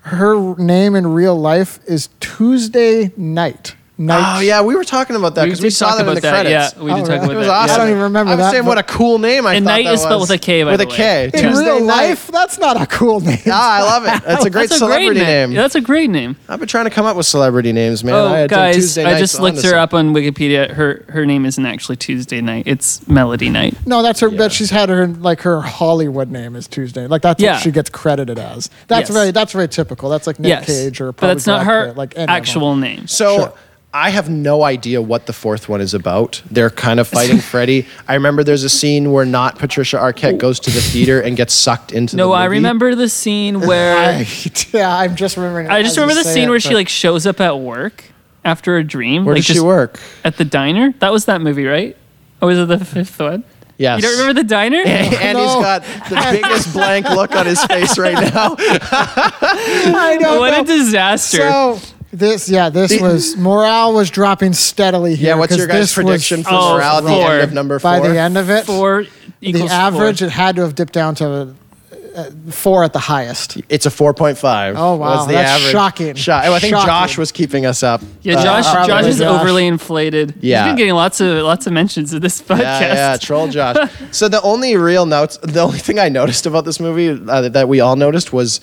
her name in real life is Tuesday Knight. Night. Oh yeah, we were talking about that because we, we saw that in the that. credits. Yeah, we did oh, talk right? about that. It was that. awesome. I don't even remember I was that. Saying what a cool name I and thought that was. And Night is spelled with a K, by with the way. With a K. In Tuesday real life, that's not a cool name. Ah, I love it. That's a great that's a celebrity great name. name. Yeah, that's a great name. I've been trying to come up with celebrity names, man. Oh, I had guys, I just looked her up on Wikipedia. Her her name isn't actually Tuesday Night. It's Melody Night. No, that's her. Yeah. But she's had her like her Hollywood name is Tuesday. Like that's yeah. what she gets credited as. That's very that's very typical. That's like Nick Cage or. But that's not her actual name. So. I have no idea what the fourth one is about. They're kind of fighting Freddy. I remember there's a scene where not Patricia Arquette goes to the theater and gets sucked into no, the movie. No, I remember the scene where... I, yeah, I'm just remembering. I just remember the scene it, where but... she like shows up at work after a dream. Where like, does she work? At the diner? That was that movie, right? Or was it the fifth one? Yes. You don't remember the diner? And, and no. he's got the biggest blank look on his face right now. I don't what know. What a disaster. So... This, yeah, this the, was, morale was dropping steadily here. Yeah, what's your guys' prediction for oh, morale at the end of number four? By the end of it, four the average, four. It had to have dipped down to uh, four at the highest. It's a four point five. Oh, wow, was the that's average. shocking. Shock. Oh, I think shocking. Josh was keeping us up. Yeah, Josh uh, Josh is Josh. overly inflated. Yeah. He's been getting lots of lots of mentions of this podcast. Yeah, yeah troll Josh. So the only real notes, the only thing I noticed about this movie uh, that we all noticed was,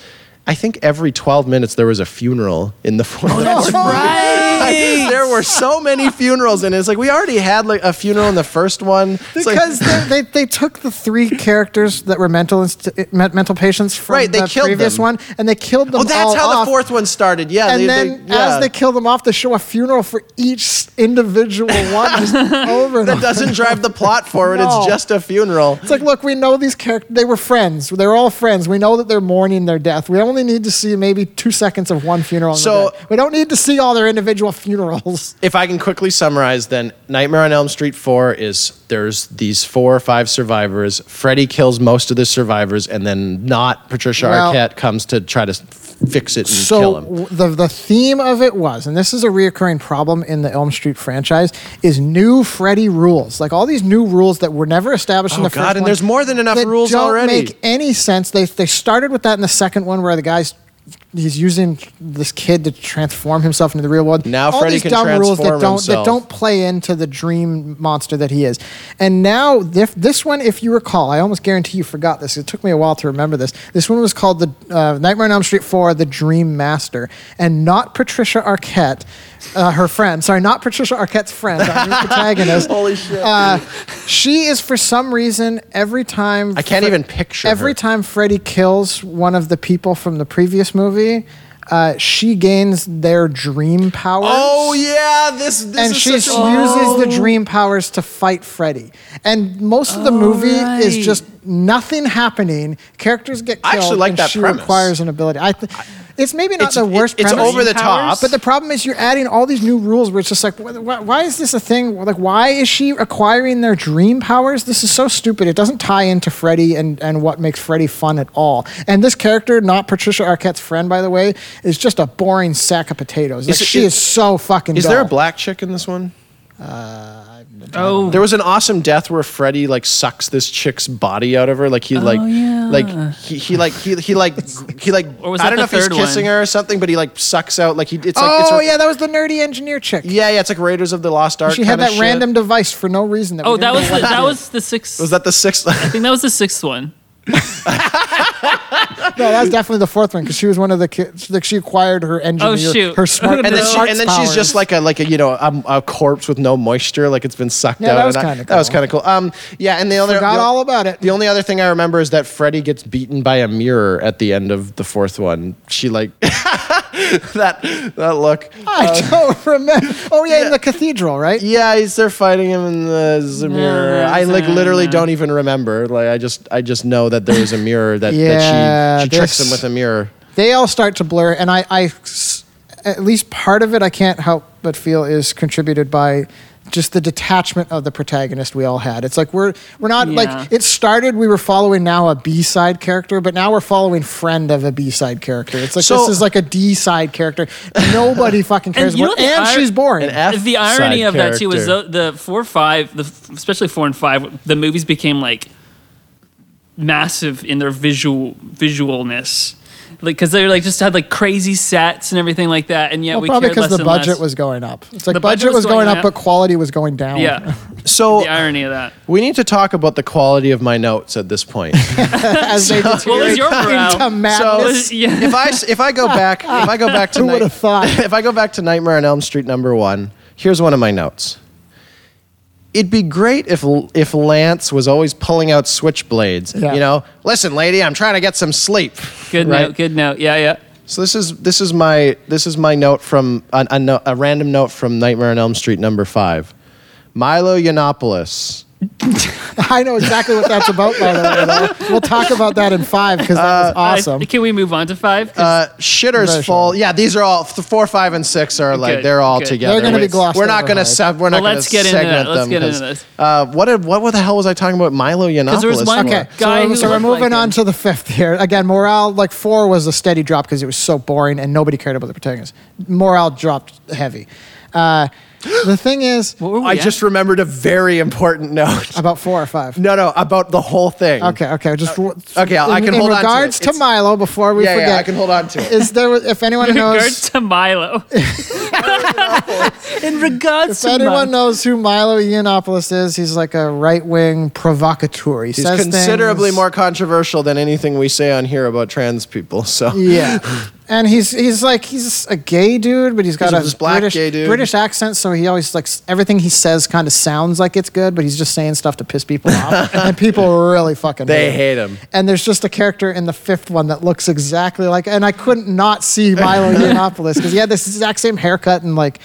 I think every twelve minutes there was a funeral in the fourth. Oh, that's right. Like, there were so many funerals, and it's like we already had like a funeral in the first one. Because like, they, they they took the three characters that were mental inst- mental patients from right, they the killed previous them. one, and they killed them. Oh, that's all how off. the fourth one started. Yeah, and they, then they, yeah. as they kill them off, they show a funeral for each individual one. Just over that doesn't drive the plot forward. No. It's just a funeral. It's like, look, we know these characters. They were friends. They're all friends. We know that they're mourning their death. We only only need to see maybe two seconds of one funeral. So we don't need to see all their individual funerals. If I can quickly summarize, then Nightmare on Elm Street four is there's these four or five survivors. Freddy kills most of the survivors, and then not Patricia well, Arquette comes to try to fix it and so kill him. So the, the theme of it was, and this is a reoccurring problem in the Elm Street franchise, is new Freddy rules. Like all these new rules that were never established oh in the God, first one. Oh, God, and there's more than enough rules already. That don't make any sense. They, they started with that in the second one where the guy's he's using this kid to transform himself into the real world. Now all Freddy these can dumb transform rules that don't himself. that don't play into the dream monster that he is. And now this, this one, if you recall, I almost guarantee you forgot this. It took me a while to remember this. This one was called the uh, Nightmare on Elm Street four: The Dream Master, and not Patricia Arquette, uh, her friend. Sorry, not Patricia Arquette's friend, our new protagonist. Holy shit! Uh, she is for some reason every time I can't Fre- even picture every her. time Freddy kills one of the people from the previous movie, uh, she gains their dream powers. Oh yeah, this, this and is she such a- uses the dream powers to fight Freddy. And most of the oh, movie right. is just nothing happening. Characters get killed. I actually like and that she premise. requires an ability. I th- it's maybe not it's, the worst. It, it's premise. over the powers. top, but the problem is you're adding all these new rules where it's just like, why, why is this a thing? Like, why is she acquiring their dream powers? This is so stupid. It doesn't tie into Freddy and, and what makes Freddy fun at all. And this character, not Patricia Arquette's friend, by the way, is just a boring sack of potatoes. Like is it, she it, is so fucking. Is dull. There a black chick in this one? Uh, oh, there was an awesome death where Freddy like sucks this chick's body out of her. Like he like, oh, yeah. like he, he like he he like he like. I don't know if he's kissing one? her or something, but he like sucks out like he. It's like oh it's, yeah, that was the nerdy engineer chick. Yeah, yeah, it's like Raiders of the Lost Ark. She had that shit. random device for no reason. That oh, we that was the, that was the sixth. Was that the sixth? I think that was the sixth one. No, that was definitely the fourth one because she was one of the kids. Like she acquired her engineer, oh, shoot. her smart, and then, she, and then she's just like a like a you know a, a corpse with no moisture, like it's been sucked yeah, out. That was kind of cool. That was kind of cool. Um, yeah, and the other forgot the, all about it. The only other thing I remember is that Freddy gets beaten by a mirror at the end of the fourth one. She like that that look. I um, don't remember. Oh yeah, yeah, in the cathedral, right? Yeah, he's there fighting him in the, the mirror. No, I like no, literally no. don't even remember. Like I just I just know that there was a mirror that yeah. that she. Uh, she tricks him with a mirror. They all start to blur, and I, I, at least part of it I can't help but feel is contributed by just the detachment of the protagonist we all had. It's like we're we're not yeah. like it started. We were following now a B side character, but now we're following friend of a B side character. It's like so, this is like a D side character. Nobody fucking cares and about. And ir- she's boring. The irony of character. that too was the, the four, five, the especially four and five. The movies became like. massive in their visual visualness, like because they like just had like crazy sets and everything like that, and yet well, we probably because the budget less. was going up. It's like the budget, budget was going, going up, up, but quality was going down. Yeah. So the irony of that. We need to talk about the quality of my notes at this point. As so, they what was your so was, yeah. if I if I go back if I go back to Who would have thought? If I go back to Nightmare on Elm Street number one, here's one of my notes. It'd be great if if Lance was always pulling out switchblades. Yeah. You know, listen, lady, I'm trying to get some sleep. Good right? note. Good note. Yeah, yeah. So this is this is my this is my note from a, a, no, a random note from Nightmare on Elm Street number five. Milo Yiannopoulos. I know exactly what that's about, by the way. Though. We'll talk about that in five because that was awesome. Uh, can we move on to five? Uh, shitters fall. Yeah, these are all four, five, and six are like good, they're all good. together. They're going to be glossed. We're not going to sub. We're not well, going to segment them. Let's get into this. Uh, what did, what the hell was I talking about? Milo Yiannopoulos. There was one okay, guy so, so we're moving like on him. to the fifth here. Again, morale like four was a steady drop because it was so boring and nobody cared about the protagonist. Morale dropped heavy. Uh, the thing is, I at? just remembered a very important note about four or five. No, no, about the whole thing. Okay, okay, just uh, okay. I'll, in, I can hold on to it. In regards to Milo, before we yeah, forget, yeah, I can hold on to it. Is there, if anyone in knows, in regards to Milo, in regards, if to anyone Milo. knows who Milo Yiannopoulos is, he's like a right-wing provocateur. He he's says considerably things, more controversial than anything we say on here about trans people. So yeah. And he's he's like he's a gay dude, but he's got he's a black British, gay dude. British accent, so he always like everything he says kind of sounds like it's good, but he's just saying stuff to piss people off, and people really fucking they hate him. hate him. And there's just a character in the fifth one that looks exactly like, and I couldn't not see Milo Yiannopoulos because he had this exact same haircut and like.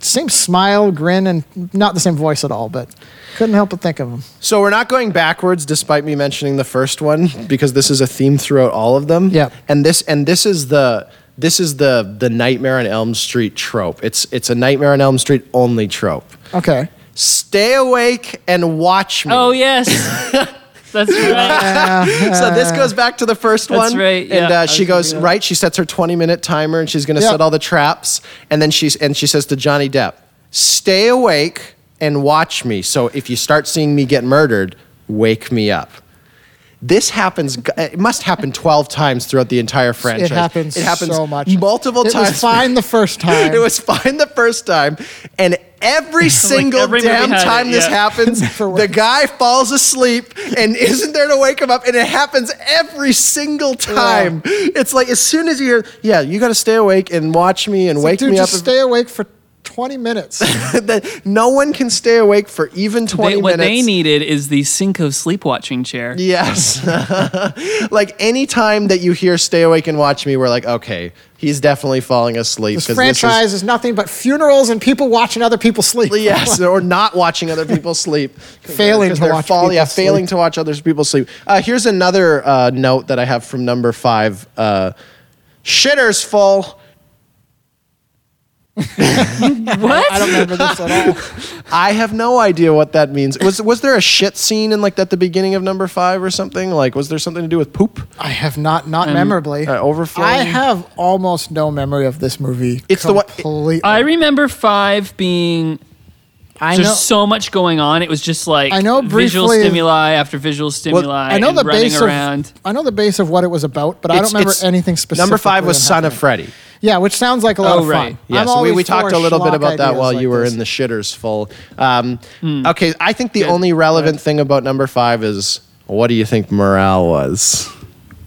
same smile, grin, and not the same voice at all, but couldn't help but think of them. So we're not going backwards, despite me mentioning the first one, because this is a theme throughout all of them. Yeah. And this and this is the this is the the Nightmare on Elm Street trope. It's it's a Nightmare on Elm Street only trope. Okay. Stay awake and watch me. Oh yes. That's right. So this goes back to the first one. That's right. Yeah. And uh, she goes, right, she sets her twenty-minute timer, and she's going to yep. set all the traps. And then she's, and she says to Johnny Depp, stay awake and watch me. So if you start seeing me get murdered, wake me up. This happens, it must happen twelve times throughout the entire franchise. It happens, it happens so much. Multiple it times. It was fine the first time. It was fine the first time. And every single like every damn time it, this yeah. happens, the guy falls asleep and isn't there to wake him up, and it happens every single time. Yeah. It's like as soon as you hear, yeah, you got to stay awake and watch me and it's wake like, dude, me just up. Just stay awake for twenty minutes. No one can stay awake for even twenty they, what minutes. What they needed is the Cinco sleepwatching chair. Yes. Like any time that you hear stay awake and watch me, we're like, okay, he's definitely falling asleep. This franchise this is, is nothing but funerals and people watching other people sleep. Yes, or not watching other people sleep. Failing to watch fall, people yeah, sleep. Failing to watch other people sleep. Uh, here's another uh, note that I have from number five. Uh, shitter's full. What? I don't remember this at all. I have no idea what that means. Was was there a shit scene in like at the beginning of number five or something? Like, was there something to do with poop? I have not, not um, memorably. Uh, overflowing. I have almost no memory of this movie. It's completely. the one. It, I remember five being. I There's know, so much going on. It was just like I know briefly, visual stimuli after visual stimuli well, I know and the running base around. Of, I know the base of what it was about, but it's, I don't remember anything specific. Number five was Son happening. of Freddy. Yeah, which sounds like a lot oh, of fun. Right. Yeah, I'm so we, we talked a little bit about that while like you were this. in the shitters full. Um, mm. Okay, I think the Good. only relevant right. thing about number five is, what do you think morale was?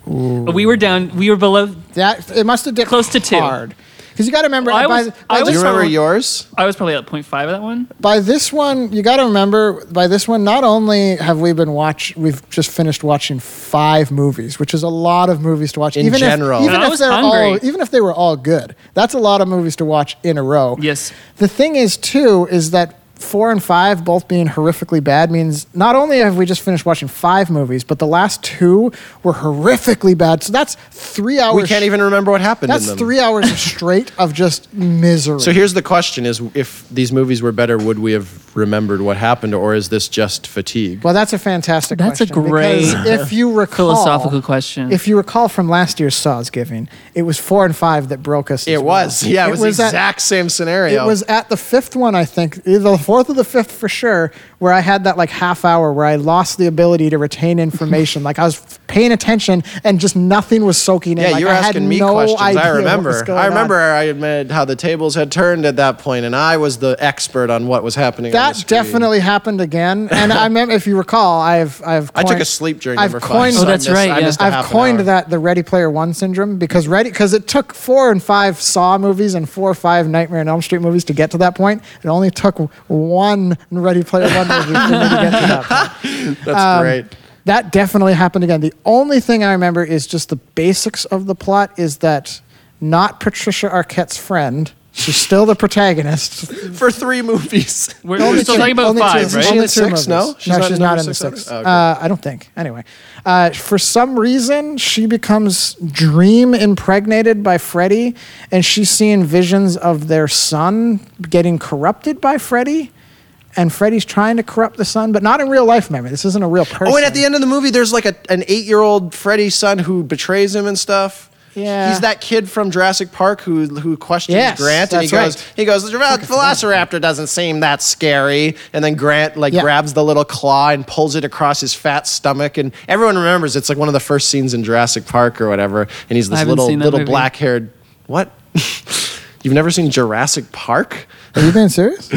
Ooh. We were down, we were below. That, it must have dipped close to two. Hard. Because you got to remember. Well, I was, by, I by was, do you remember yours? I was probably at point five of that one. By this one, you got to remember. By this one, not only have we been watch, we've just finished watching five movies, which is a lot of movies to watch in even general. If, even and if they're all, even if they were all good, that's a lot of movies to watch in a row. Yes. The thing is, too, is that four and five both being horrifically bad means not only have we just finished watching five movies, but the last two were horrifically bad. So that's three hours. We can't even remember what happened in them. That's three hours straight of just misery. So here's the question is, if these movies were better, would we have remembered what happened, or is this just fatigue? Well, that's a fantastic that's question. That's a great if you recall, philosophical question. If you recall from last year's Sawsgiving, it was four and five that broke us. It was. Well. Yeah, it, it was the exact at, same scenario. It was at the fifth one, I think, the fourth Fourth or the fifth for sure, where I had that like half hour where I lost the ability to retain information. Like I was paying attention and just nothing was soaking in. Yeah, like, you were I asking me no questions. I remember. I remember on. I admitted how the tables had turned at that point, and I was the expert on what was happening. That on the screen. Definitely happened again. And I remember, if you recall, I've I've coined, I took a sleep during number I've coined, five. Oh, that's so right. I missed, yeah. I I've coined that the Ready Player One syndrome because Ready because it took four and five Saw movies and four or five Nightmare on Elm Street movies to get to that point. It only took one Ready Player One movie for me to get to that point. That's um, great. That definitely happened again. The only thing I remember is just the basics of the plot is that not Patricia Arquette's friend. She's still the protagonist. For three movies. We're, we're still two, talking about five, two, right? Is she in six? Movies. No? She's no, not she's not in the six. Oh, okay. uh, I don't think. Anyway. Uh, for some reason, she becomes dream impregnated by Freddy, and she's seeing visions of their son getting corrupted by Freddy. And Freddy's trying to corrupt the son, but not in real life, memory. This isn't a real person. Oh, and at the end of the movie, there's like a, an eight-year-old Freddy son who betrays him and stuff. Yeah. He's that kid from Jurassic Park who who questions yes, Grant, and he goes, right. he goes, the Velociraptor doesn't seem that scary. And then Grant like yeah. grabs the little claw and pulls it across his fat stomach. And everyone remembers it's like one of the first scenes in Jurassic Park or whatever. And he's this little little black haired what? You've never seen Jurassic Park? Are you being serious?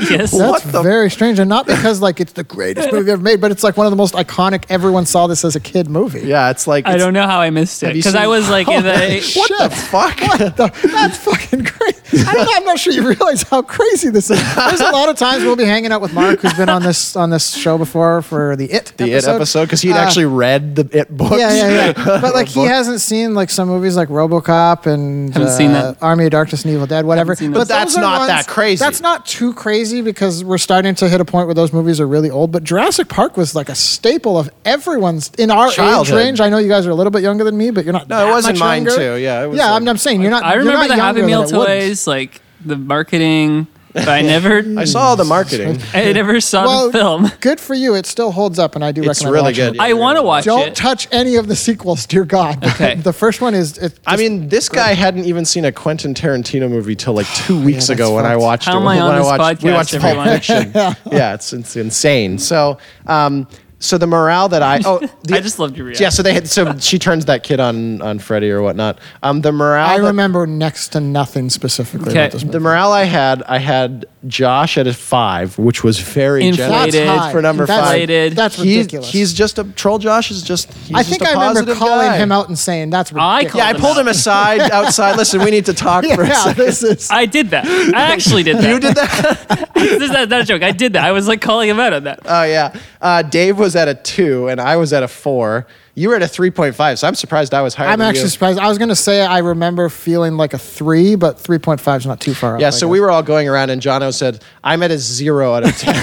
Yes. That's very strange. And not because like it's the greatest movie ever made, but it's like one of the most iconic, everyone saw this as a kid movie. Yeah, it's like... It's, I don't know how I missed it. Because I was like... Oh, in the, what shit. the fuck? What the, that's fucking crazy. I don't know, I'm not sure you realize how crazy this is. There's a lot of times we'll be hanging out with Mark, who's been on this on this show before for the It the episode. The It episode, because he'd uh, actually read the It books. Yeah, yeah, yeah. But like he hasn't seen like some movies like RoboCop and... Haven't uh, seen that. Army Army of Darkness and Evil Dead, whatever. But that's not ones, that crazy. That's not too crazy because we're starting to hit a point where those movies are really old. But Jurassic Park was like a staple of everyone's in our childhood. Age range. I know you guys are a little bit younger than me, but you're not. No, that it wasn't much mine younger. Too. Yeah, it was yeah. Like, I'm, I'm saying you're not. I remember not the Happy Meal toys, like the marketing. But I never... I saw the marketing. I never saw well, the film. Good for you. It still holds up, and I do it's recommend really it. It's really good. Yeah, I want to watch Don't it. Don't touch any of the sequels, dear God. Okay. The first one is... It's I mean, this guy great. hadn't even seen a Quentin Tarantino movie till like two weeks yeah, ago when I watched How it. How am I on when this I watched, podcast, we watched Pulp Fiction. Yeah, it's, it's insane. So... Um, So the morale that I oh the, I just loved your reaction. Yeah, so they had, so she turns that kid on on Freddy or whatnot. Um, the morale I that, remember next to nothing specifically. Okay. About this movie. The morale I had I had Josh at a five, which was very inflated generous for number that's, five. That's he's, ridiculous. He's just a troll. Josh is just. He's I think just a I remember calling guy. him out and saying that's ridiculous. I yeah, I pulled him, him aside outside. Listen, we need to talk yeah, for a second. This is... I did that. I actually did that. You did that. This is not a joke. I did that. I was like calling him out on that. Oh yeah, uh, Dave was. was at a two and I was at a four. You were at a three point five, so I'm surprised I was higher I'm than actually you. surprised. I was going to say I remember feeling like a three, but three point five is not too far up. Yeah, so we were all going around and Jono said, I'm at a zero out of ten.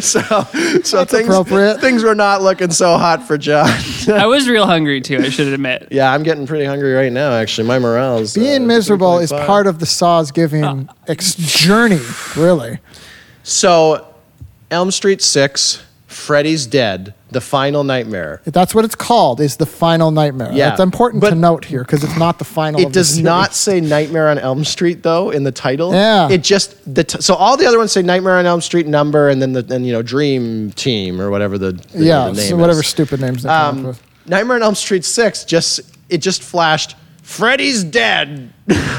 so so things, things were not looking so hot for John. I was real hungry too, I should admit. Yeah, I'm getting pretty hungry right now, actually. My morale is... Being uh, miserable is part of the Sawsgiving oh. ex- journey, really. So... Elm Street six, Freddy's Dead, The Final Nightmare. That's what it's called, is The Final Nightmare. Yeah. It's important but to note here because it's not the final It of does the not say Nightmare on Elm Street, though, in the title. Yeah. It just, the t- so all the other ones say Nightmare on Elm Street number and then, the and, you know, Dream Team or whatever the, the, yeah, the name so is. Yeah, whatever stupid names they come up with. Nightmare on Elm Street six, just it just flashed... Freddy's Dead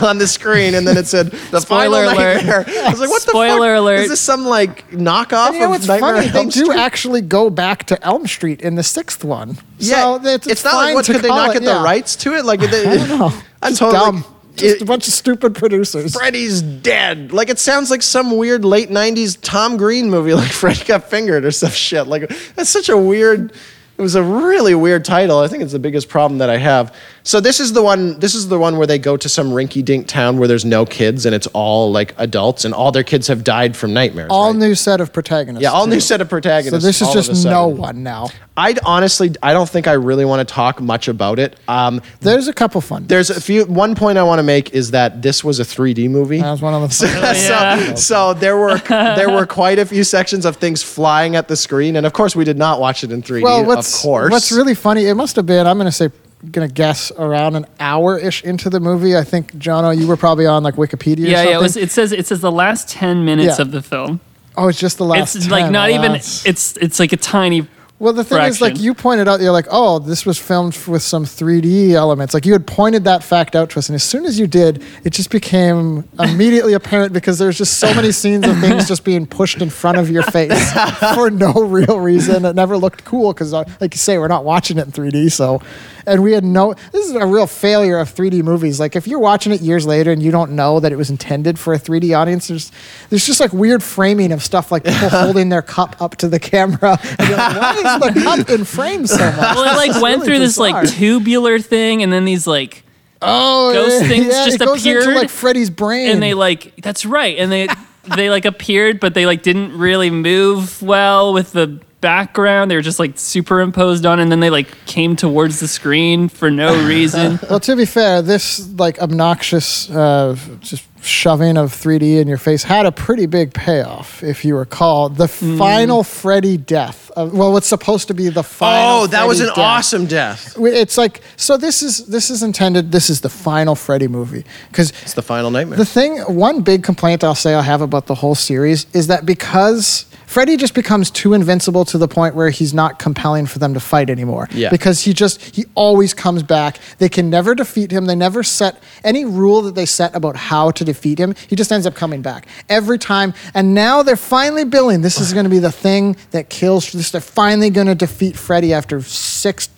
on the screen, and then it said the spoiler alert. I was like, "What spoiler the fuck? Alert. Is this some like knockoff you know, of Nightmare on Elm Street?" They do actually go back to Elm Street in the sixth one. Yeah, so it's, it's, it's not like what could they not get it, the yeah. rights to it? Like, they, I don't know. I'm it's totally. Dumb. Just a bunch of stupid producers. Freddy's Dead. Like, it sounds like some weird late nineties Tom Green movie, like Freddy Got Fingered or some shit. Like, that's such a weird. It was a really weird title. I think it's the biggest problem that I have. So this is the one. This is the one where they go to some rinky-dink town where there's no kids and it's all like adults and all their kids have died from nightmares. All right? New set of protagonists. Yeah, all too. new set of protagonists. So this is just no one now. I honestly, I don't think I really want to talk much about it. Um, there's a couple fun. There's a few. One point I want to make is that this was a three D movie. That was one of the. So, yeah. so, so there were there were quite a few sections of things flying at the screen, and of course we did not watch it in three D. Well, what's, of course. What's really funny? It must have been. I'm going to say. Gonna guess around an hour ish into the movie. I think Jono, you were probably on like Wikipedia. Yeah, or something. yeah. It, was, it says it says the last ten minutes yeah. of the film. Oh, it's just the last. It's ten. like not oh, even. That's... It's it's like a tiny. Well, the thing fraction. is, like you pointed out, you're like, oh, this was filmed with some three D elements. Like you had pointed that fact out to us, and as soon as you did, it just became immediately apparent because there's just so many scenes of things just being pushed in front of your face for no real reason. It never looked cool because, like you say, we're not watching it in three D, so. And we had no, this is a real failure of three D movies. Like if you're watching it years later and you don't know that it was intended for a three D audience, there's, there's just like weird framing of stuff like people holding their cup up to the camera. And you're like, why is the cup in frame so much? Well, it like it's went really through bizarre. this like tubular thing and then these like oh, ghost yeah, things yeah, just it goes appeared. Into like Freddy's brain. And they like, that's right. And they, they like appeared, but they like didn't really move well with the background. They were just like superimposed on, and then they like came towards the screen for no reason. Well, to be fair, this like obnoxious uh, just shoving of three D in your face had a pretty big payoff, if you recall. The mm. final Freddy death. Of, well, what's supposed to be the final. Oh, that Freddy was an death. awesome death. It's like so. This is this is intended. This is the final Freddy movie because it's the final nightmare. The thing, one big complaint I'll say I have about the whole series is that because. Freddy just becomes too invincible to the point where he's not compelling for them to fight anymore. Yeah. Because he just, he always comes back. They can never defeat him. They never set any rule that they set about how to defeat him. He just ends up coming back every time. And now they're finally building. This is going to be the thing that kills. This, they're finally going to defeat Freddy after six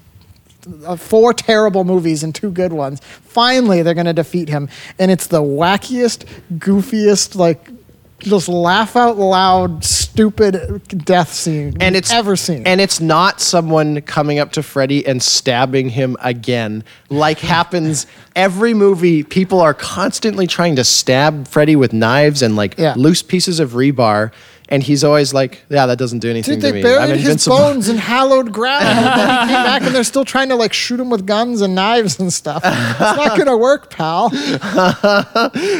four terrible movies and two good ones. Finally, they're going to defeat him. And it's the wackiest, goofiest, like, just laugh out loud, stupid stupid death scene and it's, ever seen. And it's not someone coming up to Freddy and stabbing him again, like happens every movie. People are constantly trying to stab Freddy with knives and like yeah. loose pieces of rebar. And he's always like, yeah, that doesn't do anything Dude, to me. They buried his bones in hallowed ground. And then he came back and they're still trying to like shoot him with guns and knives and stuff. It's not going to work, pal.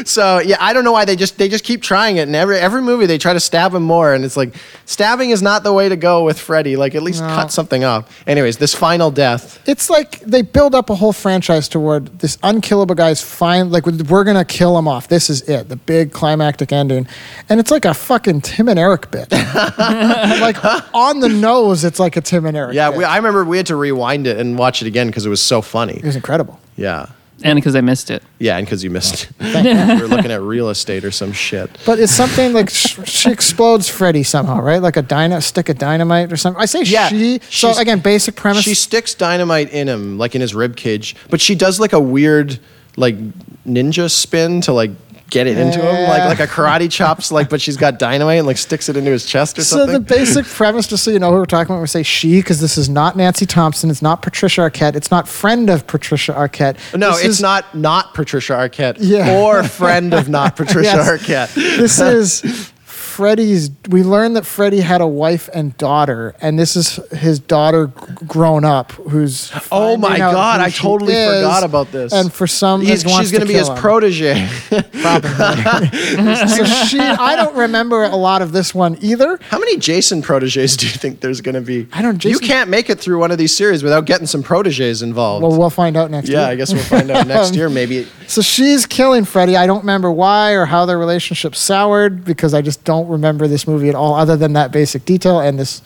So, yeah, I don't know why they just they just keep trying it. And every every movie they try to stab him more. And it's like, stabbing is not the way to go with Freddy. Like, at least no. cut something up. Anyways, this final death. It's like they build up a whole franchise toward this unkillable guy's fine. Like, we're going to kill him off. This is it. The big climactic ending. And it's like a fucking Tim and Eric bit. Like on the nose, it's like a Tim and Eric yeah, bit. Yeah, I remember we had to rewind it and watch it again because it was so funny. It was incredible. Yeah. And because I missed it. Yeah, and because you missed it. We were looking at real estate or some shit. But it's something like sh- she explodes Freddy somehow, right? Like a dyna- stick of dynamite or something. I say yeah, she. So again, basic premise. She sticks dynamite in him, like in his rib cage. But she does like a weird like ninja spin to like get it into yeah. him, like like a karate chops, like but she's got dynamite and like sticks it into his chest or so something. So the basic premise, just so you know who we're talking about, we say she, because this is not Nancy Thompson, it's not Patricia Arquette, it's not friend of Patricia Arquette. No, this it's is, not not Patricia Arquette yeah. or friend of not Patricia yes. Arquette. This is Freddy's, we learned that Freddy had a wife and daughter, and this is his daughter g- grown up who's oh my god I totally is, forgot about this, and for some he's, she's going to be his him. protege probably. So she I don't remember a lot of this one either. How many Jason proteges do you think there's going to be? I don't Jason, you can't make it through one of these series without getting some proteges involved. Well, we'll find out next yeah, year. Yeah, I guess we'll find out next year maybe. So she's killing Freddy. I don't remember why or how their relationship soured, because I just don't remember this movie at all other than that basic detail and this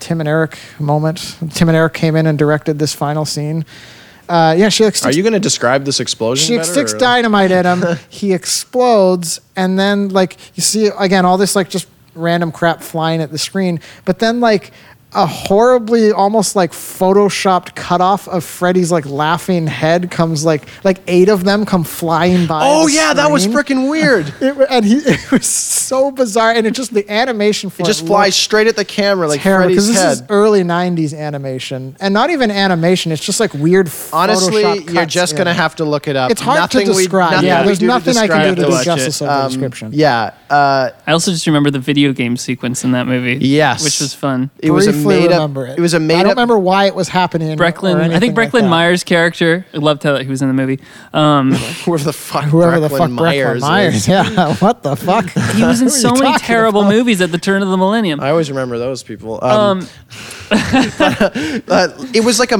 Tim and Eric moment. Tim and Eric came in and directed this final scene. Uh, yeah, she. Like, Are you going to describe this explosion? She better, sticks or? dynamite at him. He explodes, and then like you see again all this like just random crap flying at the screen. But then like a horribly almost like photoshopped cutoff of Freddy's like laughing head comes like like eight of them come flying by. Oh yeah, screen. That was freaking weird. it, and he it was so bizarre, and it just the animation for it, it just flies straight at the camera like terrible, Freddy's head. This is early nineties animation, and not even animation. It's just like weird. Honestly, Photoshop you're just in. gonna have to look it up. It's hard nothing to describe. We, nothing yeah, there's nothing I can do to do justice of the description. Yeah. Uh, I also just remember the video game sequence in that movie. Yes, which was fun. It Brief- was a Made up, it. it was a made I don't up, remember why it was happening. Brecklin, I think Brecklin like Myers' character. I loved how he was in the movie. Um, whoever the fuck, whoever Brecklin the fuck Myers, Brecklin Myers is. Yeah, what the fuck? He was in so many terrible about? movies at the turn of the millennium. I always remember those people. Um, um, uh, it was like a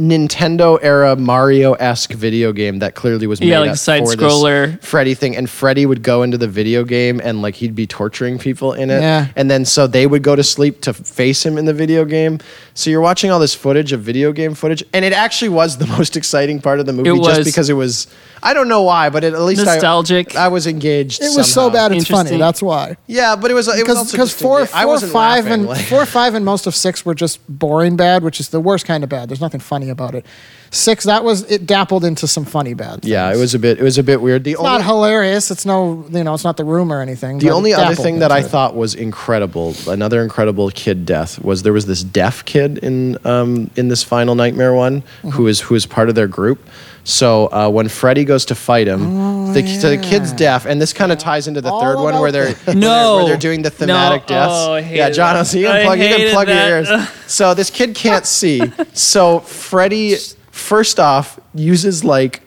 Nintendo era Mario-esque video game that clearly was made yeah, like up side for scroller. This Freddy thing, and Freddy would go into the video game and like he'd be torturing people in it, yeah. and then so they would go to sleep to face him in the video game. So you're watching all this footage of video game footage, and it actually was the most exciting part of the movie just because it was, I don't know why, but it, at least nostalgic. I, I was engaged. It was somehow. so bad it's funny. That's why. Yeah, but it was it was because four, four, I wasn't five, laughing, and like. four, five, and most of six were just boring bad, which is the worst kind of bad. There's nothing funny about it. Six, that was it dappled into some funny bad things. Yeah, it was a bit it was a bit weird. The it's only, not hilarious. It's no you know it's not The Room or anything. The only other thing that I it. thought was incredible, another incredible kid death. Was there was this deaf kid in um, in this final Nightmare one mm-hmm. who is who is part of their group. So uh, when Freddy goes to fight him, oh, the, yeah. so the kid's deaf, and this kind of ties into the All third one where they're, no. they're where they're doing the thematic no. deaths. Oh, I hate yeah, John, that. So you can plug, you can plug your ears. So this kid can't see. So Freddy, first off, uses like.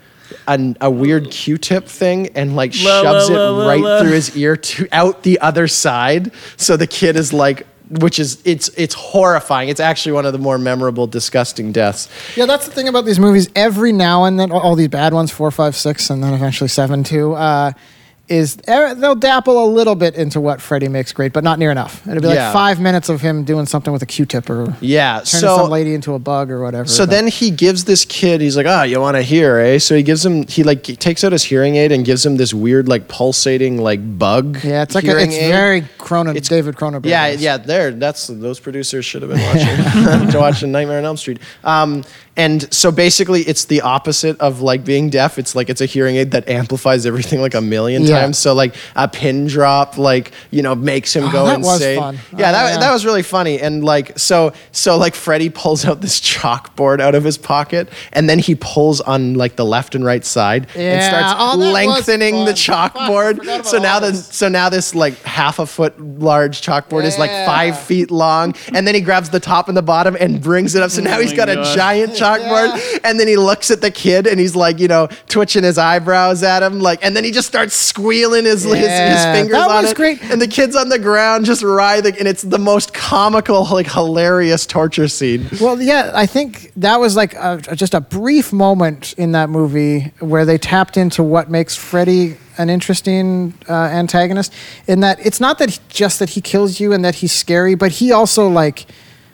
An, a weird Q-tip thing and like la, shoves la, la, it right la, la. through his ear to out the other side. So the kid is like, which is it's it's horrifying. It's actually one of the more memorable, disgusting deaths. Yeah, that's the thing about these movies. Every now and then, all these bad ones, four, five, six, and then eventually seven too. Uh, is they'll dapple a little bit into what Freddy makes great, but not near enough. It'll be like yeah. five minutes of him doing something with a Q-tip or yeah, turning so, some lady into a bug or whatever. So but. Then he gives this kid, he's like, oh, you want to hear, eh? So he gives him, he like he takes out his hearing aid and gives him this weird like pulsating like bug. Yeah, it's like a, it's aid. very Cronen, it's, David Cronenberg. Yeah, yeah, there, that's, those producers should have been watching, watching Nightmare on Elm Street. Um, And so basically it's the opposite of like being deaf. It's like it's a hearing aid that amplifies everything like a million yeah. times. So like a pin drop, like, you know, makes him oh, go that insane. Was fun. Yeah, oh, that yeah. that was really funny. And like so so like Freddy pulls out this chalkboard out of his pocket and then he pulls on like the left and right side yeah. and starts oh, lengthening the chalkboard. Fuck, so now the so now this like half a foot large chalkboard yeah. is like five feet long. And then he grabs the top and the bottom and brings it up. So now oh he's got God. a giant chalkboard yeah. and then he looks at the kid and he's like, you know, twitching his eyebrows at him, like, and then he just starts squealing his yeah. his, his fingers that on was it great. And the kid's on the ground just writhing, and it's the most comical, like, hilarious torture scene. Well, yeah, I think that was like a, just a brief moment in that movie where they tapped into what makes Freddy an interesting uh, antagonist, in that it's not that he, just that he kills you and that he's scary, but he also, like,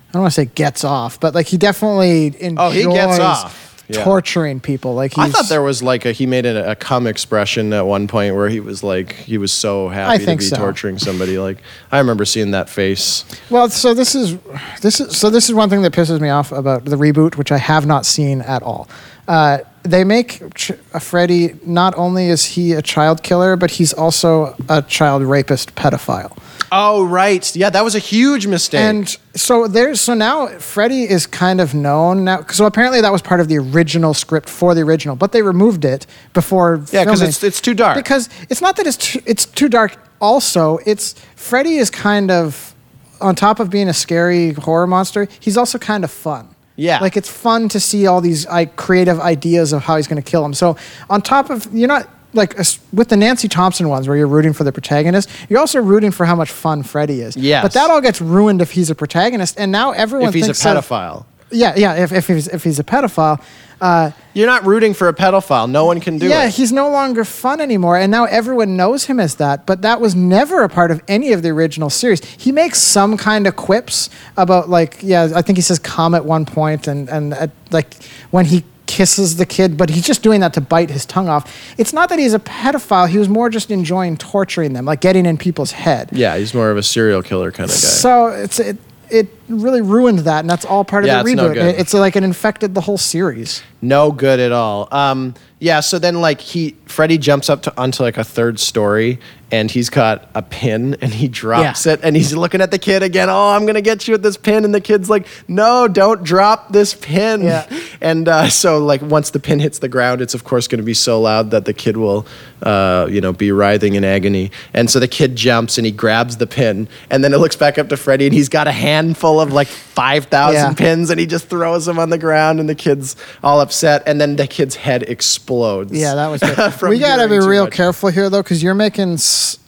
I don't want to say gets off, but like he definitely enjoys oh, he gets off. torturing yeah. people. Like he's, I thought there was like a, he made a, a cum expression at one point where he was like, he was so happy to be so. torturing somebody. Like I remember seeing that face. Well, so this is, this is, so this is one thing that pisses me off about the reboot, which I have not seen at all. Uh, they make Ch- a Freddy, not only is he a child killer, but he's also a child rapist pedophile. Oh, right. Yeah, that was a huge mistake. And so there's so now Freddy is kind of known now. So apparently that was part of the original script for the original, but they removed it before Yeah, because it's it's too dark. Because it's not that it's too, it's too dark also. It's Freddy is kind of, on top of being a scary horror monster, he's also kind of fun. Yeah. Like it's fun to see all these like, creative ideas of how he's going to kill him. So on top of, you're not, like with the Nancy Thompson ones where you're rooting for the protagonist, you're also rooting for how much fun Freddy is. Yes. But that all gets ruined if he's a protagonist, and now everyone thinks if he's a pedophile. Of, yeah, yeah, if, if, he's, if he's a pedophile. Uh, you're not rooting for a pedophile. No one can do yeah, it. Yeah, he's no longer fun anymore, and now everyone knows him as that, but that was never a part of any of the original series. He makes some kind of quips about, like, yeah, I think he says calm at one point, and, and uh, like when he kisses the kid, but he's just doing that to bite his tongue off. It's not that he's a pedophile. He was more just enjoying torturing them, like getting in people's head. Yeah, he's more of a serial killer kind of guy. So it's it it really ruined that, and that's all part yeah, of the it's reboot. No good. It's like it infected the whole series. No good at all. Um, yeah, so then like he Freddy jumps up to onto like a third story, and he's got a pin, and he drops yeah. it, and he's looking at the kid again. Oh, I'm going to get you with this pin. And the kid's like, no, don't drop this pin. Yeah. And uh, so, like, once the pin hits the ground, it's, of course, going to be so loud that the kid will, uh, you know, be writhing in agony. And so the kid jumps, and he grabs the pin, and then it looks back up to Freddy, and he's got a handful of, like, five thousand yeah. pins, and he just throws them on the ground, and the kid's all upset, and then the kid's head explodes. Yeah, that was good. We got to be real much. careful here, though, because you're making...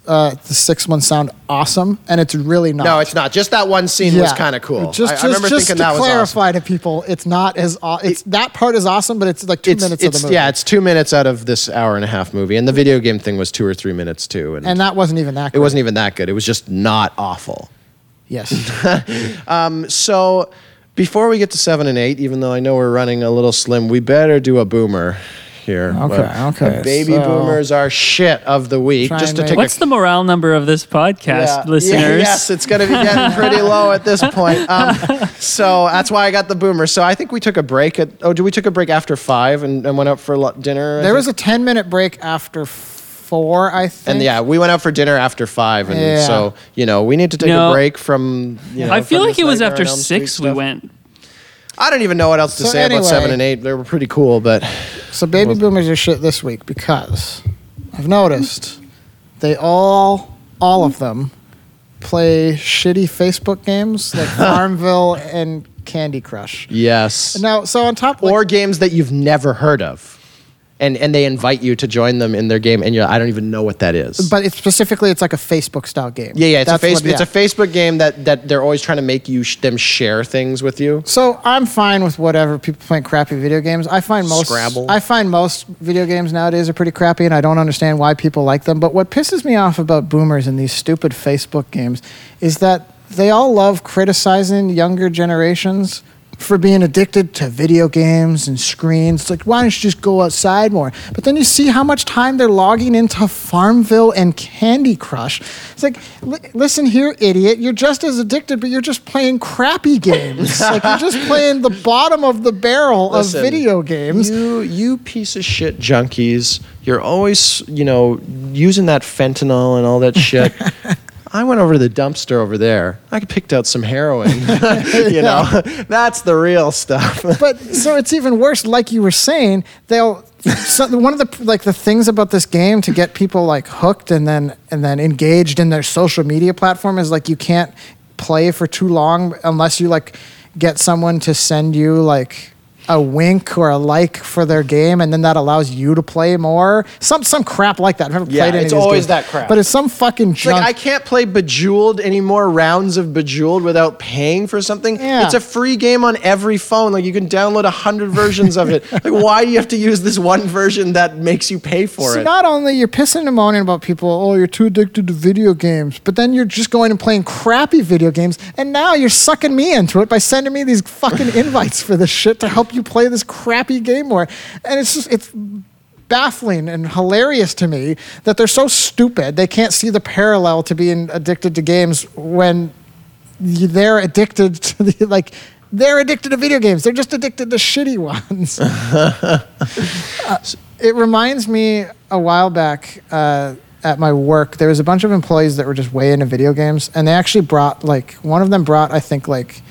Uh, the sixth one sound awesome, and it's really not. No, it's not. Just that one scene yeah. was kind of cool. Just, I, just, I remember just thinking that was awesome. Just to clarify to people, it's not as aw- it's it, that part is awesome, but it's like two it's, minutes it's, of the movie. Yeah, it's two minutes out of this hour and a half movie, and the video game thing was two or three minutes too. And, and that wasn't even that good. It wasn't even that good. It was just not awful. Yes. um, so before we get to seven and eight, even though I know we're running a little slim, we better do a boomer. Here, okay, okay. Baby so, boomers are shit of the week. Just to take what's a, the morale number of this podcast, yeah, listeners? Yeah, yes, it's going to be getting pretty low at this point. Um, so that's why I got the boomer. So I think we took a break. At, oh, do we took a break after five and, and went out for lo- dinner? I there think? was a ten minute break after four, I think. And yeah, we went out for dinner after five, and yeah. so you know we need to take no. a break from. You know, I feel like it was after six we went. I don't even know what else to so say anyway, about seven and eight. They were pretty cool, but... So baby boomers are shit this week because I've noticed they all, all of them, play shitty Facebook games like Farmville and Candy Crush. Yes. Now, so on top... Like, or games that you've never heard of. And and they invite you to join them in their game, and you're, I don't even know what that is. But it's specifically, it's like a Facebook-style game. Yeah, yeah, it's, a, face- what, yeah. it's a Facebook game that, that they're always trying to make you sh- them share things with you. So I'm fine with whatever people playing crappy video games. I find most Scrabble. I find most video games nowadays are pretty crappy, and I don't understand why people like them. But what pisses me off about boomers and these stupid Facebook games is that they all love criticizing younger generations for being addicted to video games and screens. It's like, why don't you just go outside more? But then you see how much time they're logging into Farmville and Candy Crush. It's like, li- listen here, idiot. You're just as addicted, but you're just playing crappy games. Like, you're just playing the bottom of the barrel listen, of video games. You, you piece of shit junkies. You're always, you know, using that fentanyl and all that shit. I went over to the dumpster over there. I picked out some heroin. You know, that's the real stuff. But so it's even worse. Like you were saying, they'll so one of the like the things about this game to get people like hooked and then and then engaged in their social media platform is like you can't play for too long unless you like get someone to send you like a wink or a like for their game, and then that allows you to play more. Some some crap like that. I've never yeah, played any of these games. It's always that crap. But it's some fucking junk. Like, I can't play Bejeweled anymore, rounds of Bejeweled without paying for something. Yeah. It's a free game on every phone. Like, you can download a hundred versions of it. Like, why do you have to use this one version that makes you pay for so it? Not only you're pissing and moaning about people, oh, you're too addicted to video games, but then you're just going and playing crappy video games, and now you're sucking me into it by sending me these fucking invites for this shit to help you play this crappy game more. And it's just, it's baffling and hilarious to me that they're so stupid. They can't see the parallel to being addicted to games when they're addicted to the, like, they're addicted to video games. They're just addicted to shitty ones. uh, it reminds me a while back uh, at my work, there was a bunch of employees that were just way into video games, and they actually brought, like, one of them brought, I think, like,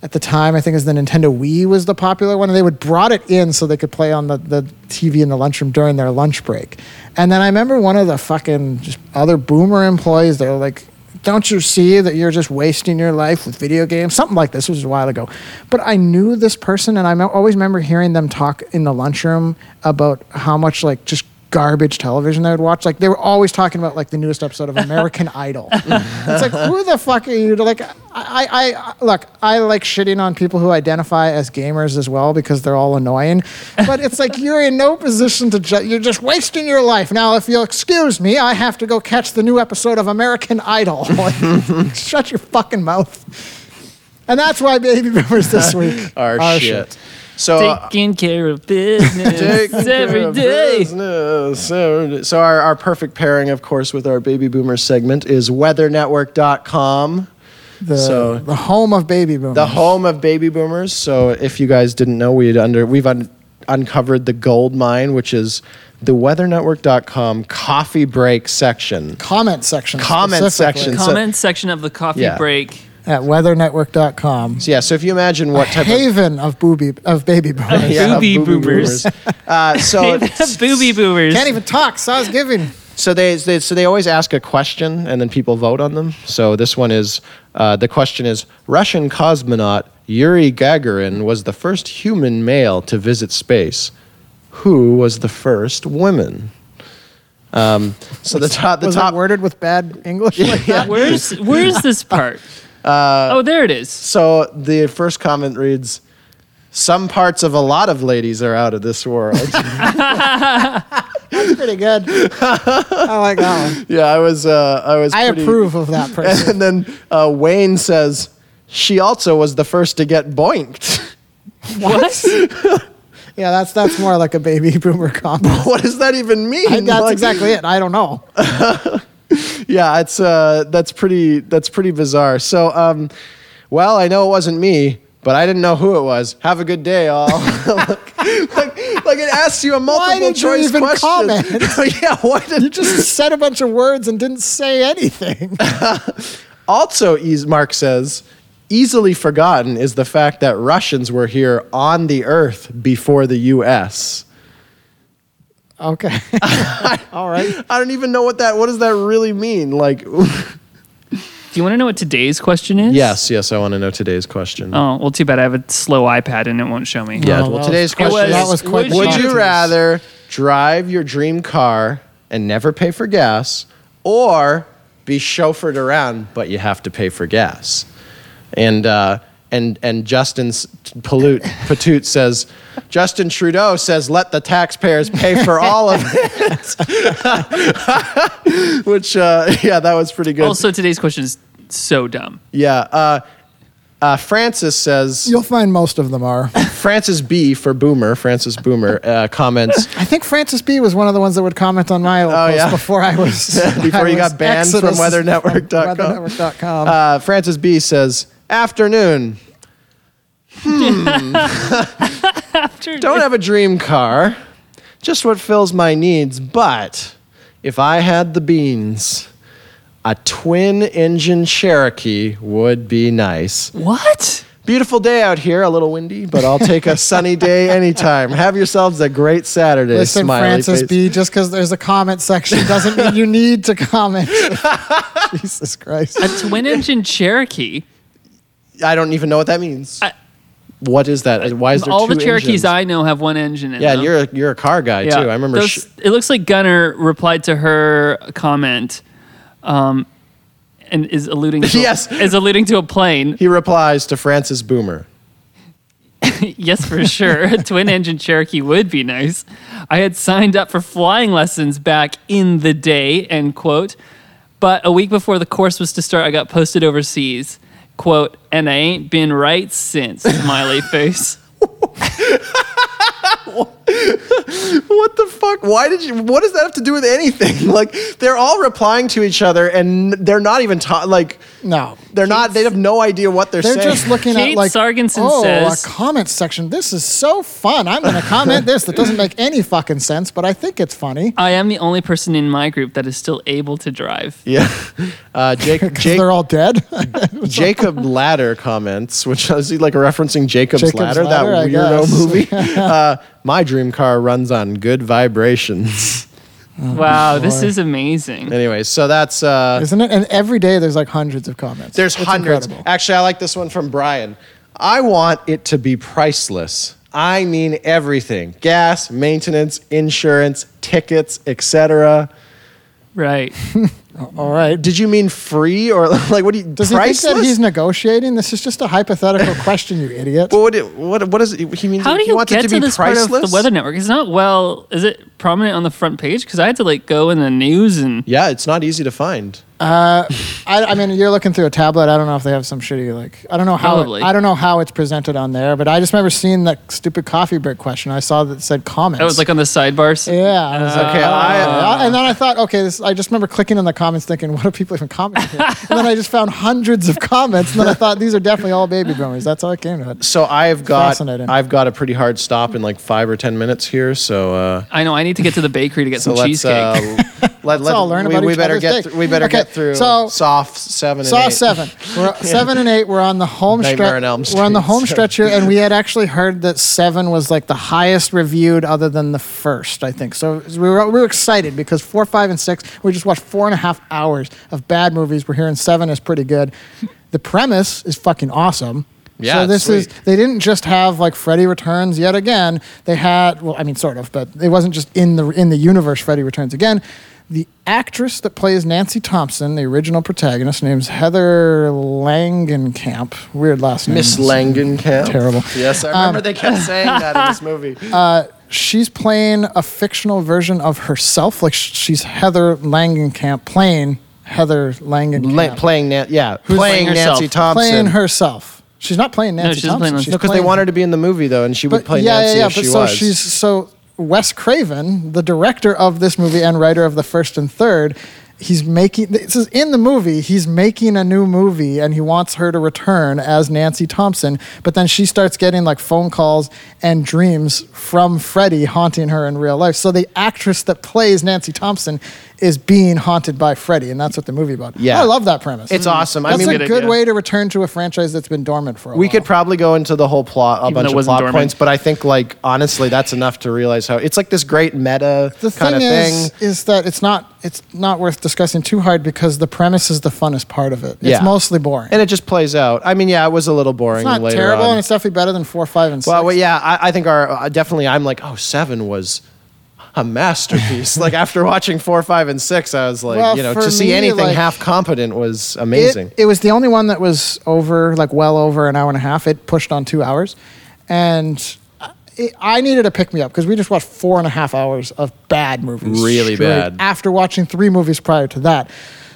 at the time, I think it was the Nintendo Wii was the popular one, and they would brought it in so they could play on the, the T V in the lunchroom during their lunch break. And then I remember one of the fucking just other boomer employees, they were like, don't you see that you're just wasting your life with video games? Something like this. This was a while ago. But I knew this person, and I me- always remember hearing them talk in the lunchroom about how much, like, just garbage television I would watch. Like, they were always talking about, like, the newest episode of American Idol. It's like, who the fuck are you? Like, I, I, I, look, I like shitting on people who identify as gamers as well because they're all annoying. But it's like, you're in no position to ju- you're just wasting your life. Now, if you'll excuse me, I have to go catch the new episode of American Idol. Like, shut your fucking mouth. And that's why Baby Boomers this week are shit. shit. So, uh, taking care of business every day. Business every day. So our, our perfect pairing, of course, with our Baby Boomer segment is weather network dot com. The, so, the home of Baby Boomers. The home of Baby Boomers. So if you guys didn't know, we'd under, we've un, uncovered the gold mine, which is the weather network dot com coffee break section. Comment section. Comment section. Comment so, section of the coffee yeah. break. At weather network dot com. So, yeah, so if you imagine what a type haven of... haven of, of baby boomers. Of yeah, booby of boomers. uh, so booby boomers. Can't even talk. Sawsgiving. So they, they, so they always ask a question, and then people vote on them. So this one is, uh, the question is, Russian cosmonaut Yuri Gagarin was the first human male to visit space. Who was the first woman? Um, so the top... The was top, it worded with bad English? Like yeah. that? Where's, where's this part? Uh, oh, there it is. So the first comment reads, some parts of a lot of ladies are out of this world. That's pretty good. I like that one. Yeah, I was... Uh, I was. I pretty... approve of that person. And then uh, Wayne says, she also was the first to get boinked. What? Yeah, that's that's more like a baby boomer comment. What does that even mean? I, that's like... exactly it. I don't know. Yeah, it's uh, that's pretty that's pretty bizarre. So, um, well, I know it wasn't me, but I didn't know who it was. Have a good day, all. like, like, like it asks you a multiple choice question. Why did you even comment? Yeah, why did you just said a bunch of words and didn't say anything? Also, Mark says, easily forgotten is the fact that Russians were here on the Earth before the U S Okay. All right. I don't even know what that, what does that really mean? Like, do you want to know what today's question is? Yes, yes, I want to know today's question. Oh, well, too bad I have a slow iPad and it won't show me. Yeah, oh, well, today's question was, is, that was quite would you rather drive your dream car and never pay for gas, or be chauffeured around but you have to pay for gas? And, uh, And and Justin's Pollute Patoot says, Justin Trudeau says, let the taxpayers pay for all of it. Which, uh, yeah, that was pretty good. Also, today's question is so dumb. Yeah. Uh, Uh, Francis says... You'll find most of them are. Francis B for Boomer, Francis Boomer, uh, comments... I think Francis B was one of the ones that would comment on my oh, post yeah. before I was... before I you was got banned from weather network dot com. weather network dot com. Uh, Francis B says, afternoon. Hmm. afternoon. Don't have a dream car. Just what fills my needs, but if I had the beans... A twin-engine Cherokee would be nice. What? Beautiful day out here. A little windy, but I'll take a sunny day anytime. Have yourselves a great Saturday. Listen, Francis face. B., just because there's a comment section doesn't mean you need to comment. Jesus Christ. A twin-engine Cherokee? I don't even know what that means. I, what is that? Why is there all two the Cherokees engines? I know have one engine in yeah, them. Yeah, you're a, you're a car guy, yeah. too. I remember... Those, sh- it looks like Gunnar replied to her comment... Um, and is alluding to yes. is alluding to a plane. He replies to Francis Boomer. Yes, for sure. A twin-engine Cherokee would be nice. I had signed up for flying lessons back in the day, end quote. But a week before the course was to start, I got posted overseas, quote, and I ain't been right since, smiley face. What the fuck? Why did you? What does that have to do with anything? Like, they're all replying to each other, and they're not even ta- like. No, they're Kate's, not. They have no idea what they're, they're saying. They're just looking Kate at like. Sargensen oh, says, a comment section. This is so fun. I'm going to comment this that doesn't make any fucking sense, but I think it's funny. I am the only person in my group that is still able to drive. Yeah, uh, Jake. Jake they're all dead. Jacob Ladder comments, which is like referencing Jacob's, Jacob's Ladder, Ladder, that weirdo movie. Uh, my dream car runs on good vibrations. Oh, wow, boy. This is amazing. Anyway, so that's... Uh, Isn't it? And every day there's like hundreds of comments. There's it's hundreds. Incredible. Actually, I like this one from Brian. I want it to be priceless. I mean everything. Gas, maintenance, insurance, tickets, et cetera. Right. All right. Did you mean free or like what do you? Does priceless? He think that he's negotiating? This is just a hypothetical question, you idiot. But what? What? What is it? He means. How do you wants get it to, to be this priceless? Part of the Weather Network? It's not well. Is it prominent on the front page? Because I had to like go in the news and. Yeah, it's not easy to find. Uh, I, I mean, you're looking through a tablet. I don't know if they have some shitty like. I don't know how. It, I don't know how it's presented on there, but I just remember seeing that stupid coffee break question. I saw that said comments. That was like on the sidebars. Yeah. I was uh, like, okay. I, I, and then I thought, okay, this, I just remember clicking on the comments, thinking, what are people even commenting? And then I just found hundreds of comments, and then I thought these are definitely all baby boomers. That's how it came to it. So I've got, I've got a pretty hard stop in like five or ten minutes here. So uh, I know I need to get to the bakery to get so some let's, cheesecake. Uh, let, let's let, all learn we, about we each better get th- we better okay. get. Through so, soft seven and soft eight. seven. We're, seven and eight. We're on the home stretch. We're on the home stretch here, and we had actually heard that seven was like the highest reviewed, other than the first, I think. So we were we were excited because four, five, and six. We just watched four and a half hours of bad movies. We're hearing seven is pretty good. The premise is fucking awesome. Yeah, so this sweet. is they didn't just have like Freddy Returns yet again. They had well, I mean, sort of, but it wasn't just in the in the universe. Freddy Returns again. The actress that plays Nancy Thompson, the original protagonist, name's Heather Langenkamp. Weird last name. Miss Langenkamp. Terrible. Yes, I remember um, they kept saying that in this movie. Uh, she's playing a fictional version of herself. Like she's Heather Langenkamp playing Heather Langenkamp. La- playing Nan- yeah, Who's playing, playing Nancy Thompson. Playing herself. She's not playing Nancy no, Thompson. Because no, they want her to be in the movie, though, and she but, would play yeah, Nancy yeah, yeah, if but she so was. She's, so Wes Craven, the director of this movie and writer of the first and third, he's making, this is in the movie, he's making a new movie and he wants her to return as Nancy Thompson, but then she starts getting like phone calls and dreams from Freddy haunting her in real life. So the actress that plays Nancy Thompson is being haunted by Freddy, and that's what the movie about. Yeah. I love that premise. It's mm-hmm. awesome. That's I mean, a good idea. way to return to a franchise that's been dormant for a we while. We could probably go into the whole plot, a Even bunch of plot dormant. points, but I think like, honestly, that's enough to realize how, it's like this great meta the kind thing of thing. The thing is that it's not, it's not worth discussing too hard because the premise is the funnest part of it. It's yeah. mostly boring. And it just plays out. I mean, yeah, it was a little boring later on. It's not later terrible, on. and it's definitely better than four, five, and six. Well, well yeah, I, I think our, uh, definitely I'm like, oh, seven was a masterpiece. Like after watching four, five, and six, I was like, well, you know, to see me, anything like, half competent was amazing. It, it was the only one that was over, like well over an hour and a half. It pushed on two hours. And... I needed a pick-me-up because we just watched four and a half hours of bad movies. Really bad. After watching three movies prior to that.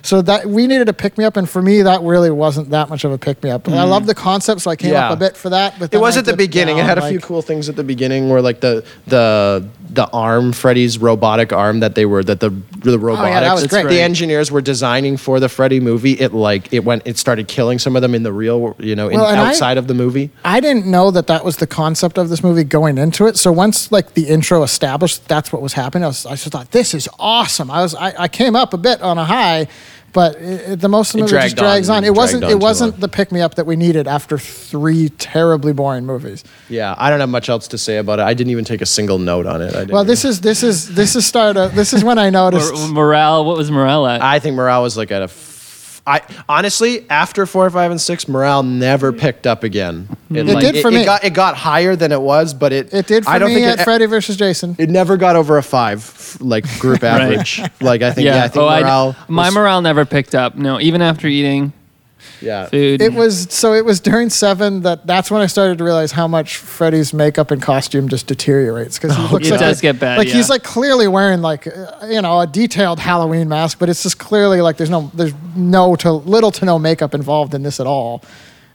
So that we needed a pick-me-up, and for me, that really wasn't that much of a pick-me-up. Mm. I love the concept, so I came yeah. up a bit for that. But it was at the beginning. Down, it had like, a few cool things at the beginning, where like the the the arm, Freddy's robotic arm that they were that the the robotics, oh, yeah, that was great. The engineers were designing for the Freddy movie. It like it went, it started killing some of them in the real, you know, in, well, outside I, of the movie. I didn't know that that was the concept of this movie going into it. So once like the intro established, that's what was happening. I, was, I just thought this is awesome. I was I, I came up a bit on a high. But it, the most of the movie just drags on. on. It, it wasn't. On it wasn't the pick me up that we needed after three terribly boring movies. Yeah, I don't have much else to say about it. I didn't even take a single note on it. I well, this is this is this is start. Of, this is when I noticed Mor- morale. What was morale at? I think morale was like at a. F- I honestly, after four, five, and six, morale never picked up again. It, it like, did it, for it me. Got, it got higher than it was, but it. It did for I don't me think at it, Freddy versus. Jason. It never got over a five, like group average. Right. Like I think, yeah, yeah I think oh, morale. I d- was, my morale never picked up. No, even after eating. Yeah. Food. It was so. It was during seven that that's when I started to realize how much Freddy's makeup and costume just deteriorates because he looks. Oh, it like does a, get bad. Like yeah. he's like clearly wearing like uh, you know a detailed Halloween mask, but it's just clearly like there's no there's no to little to no makeup involved in this at all.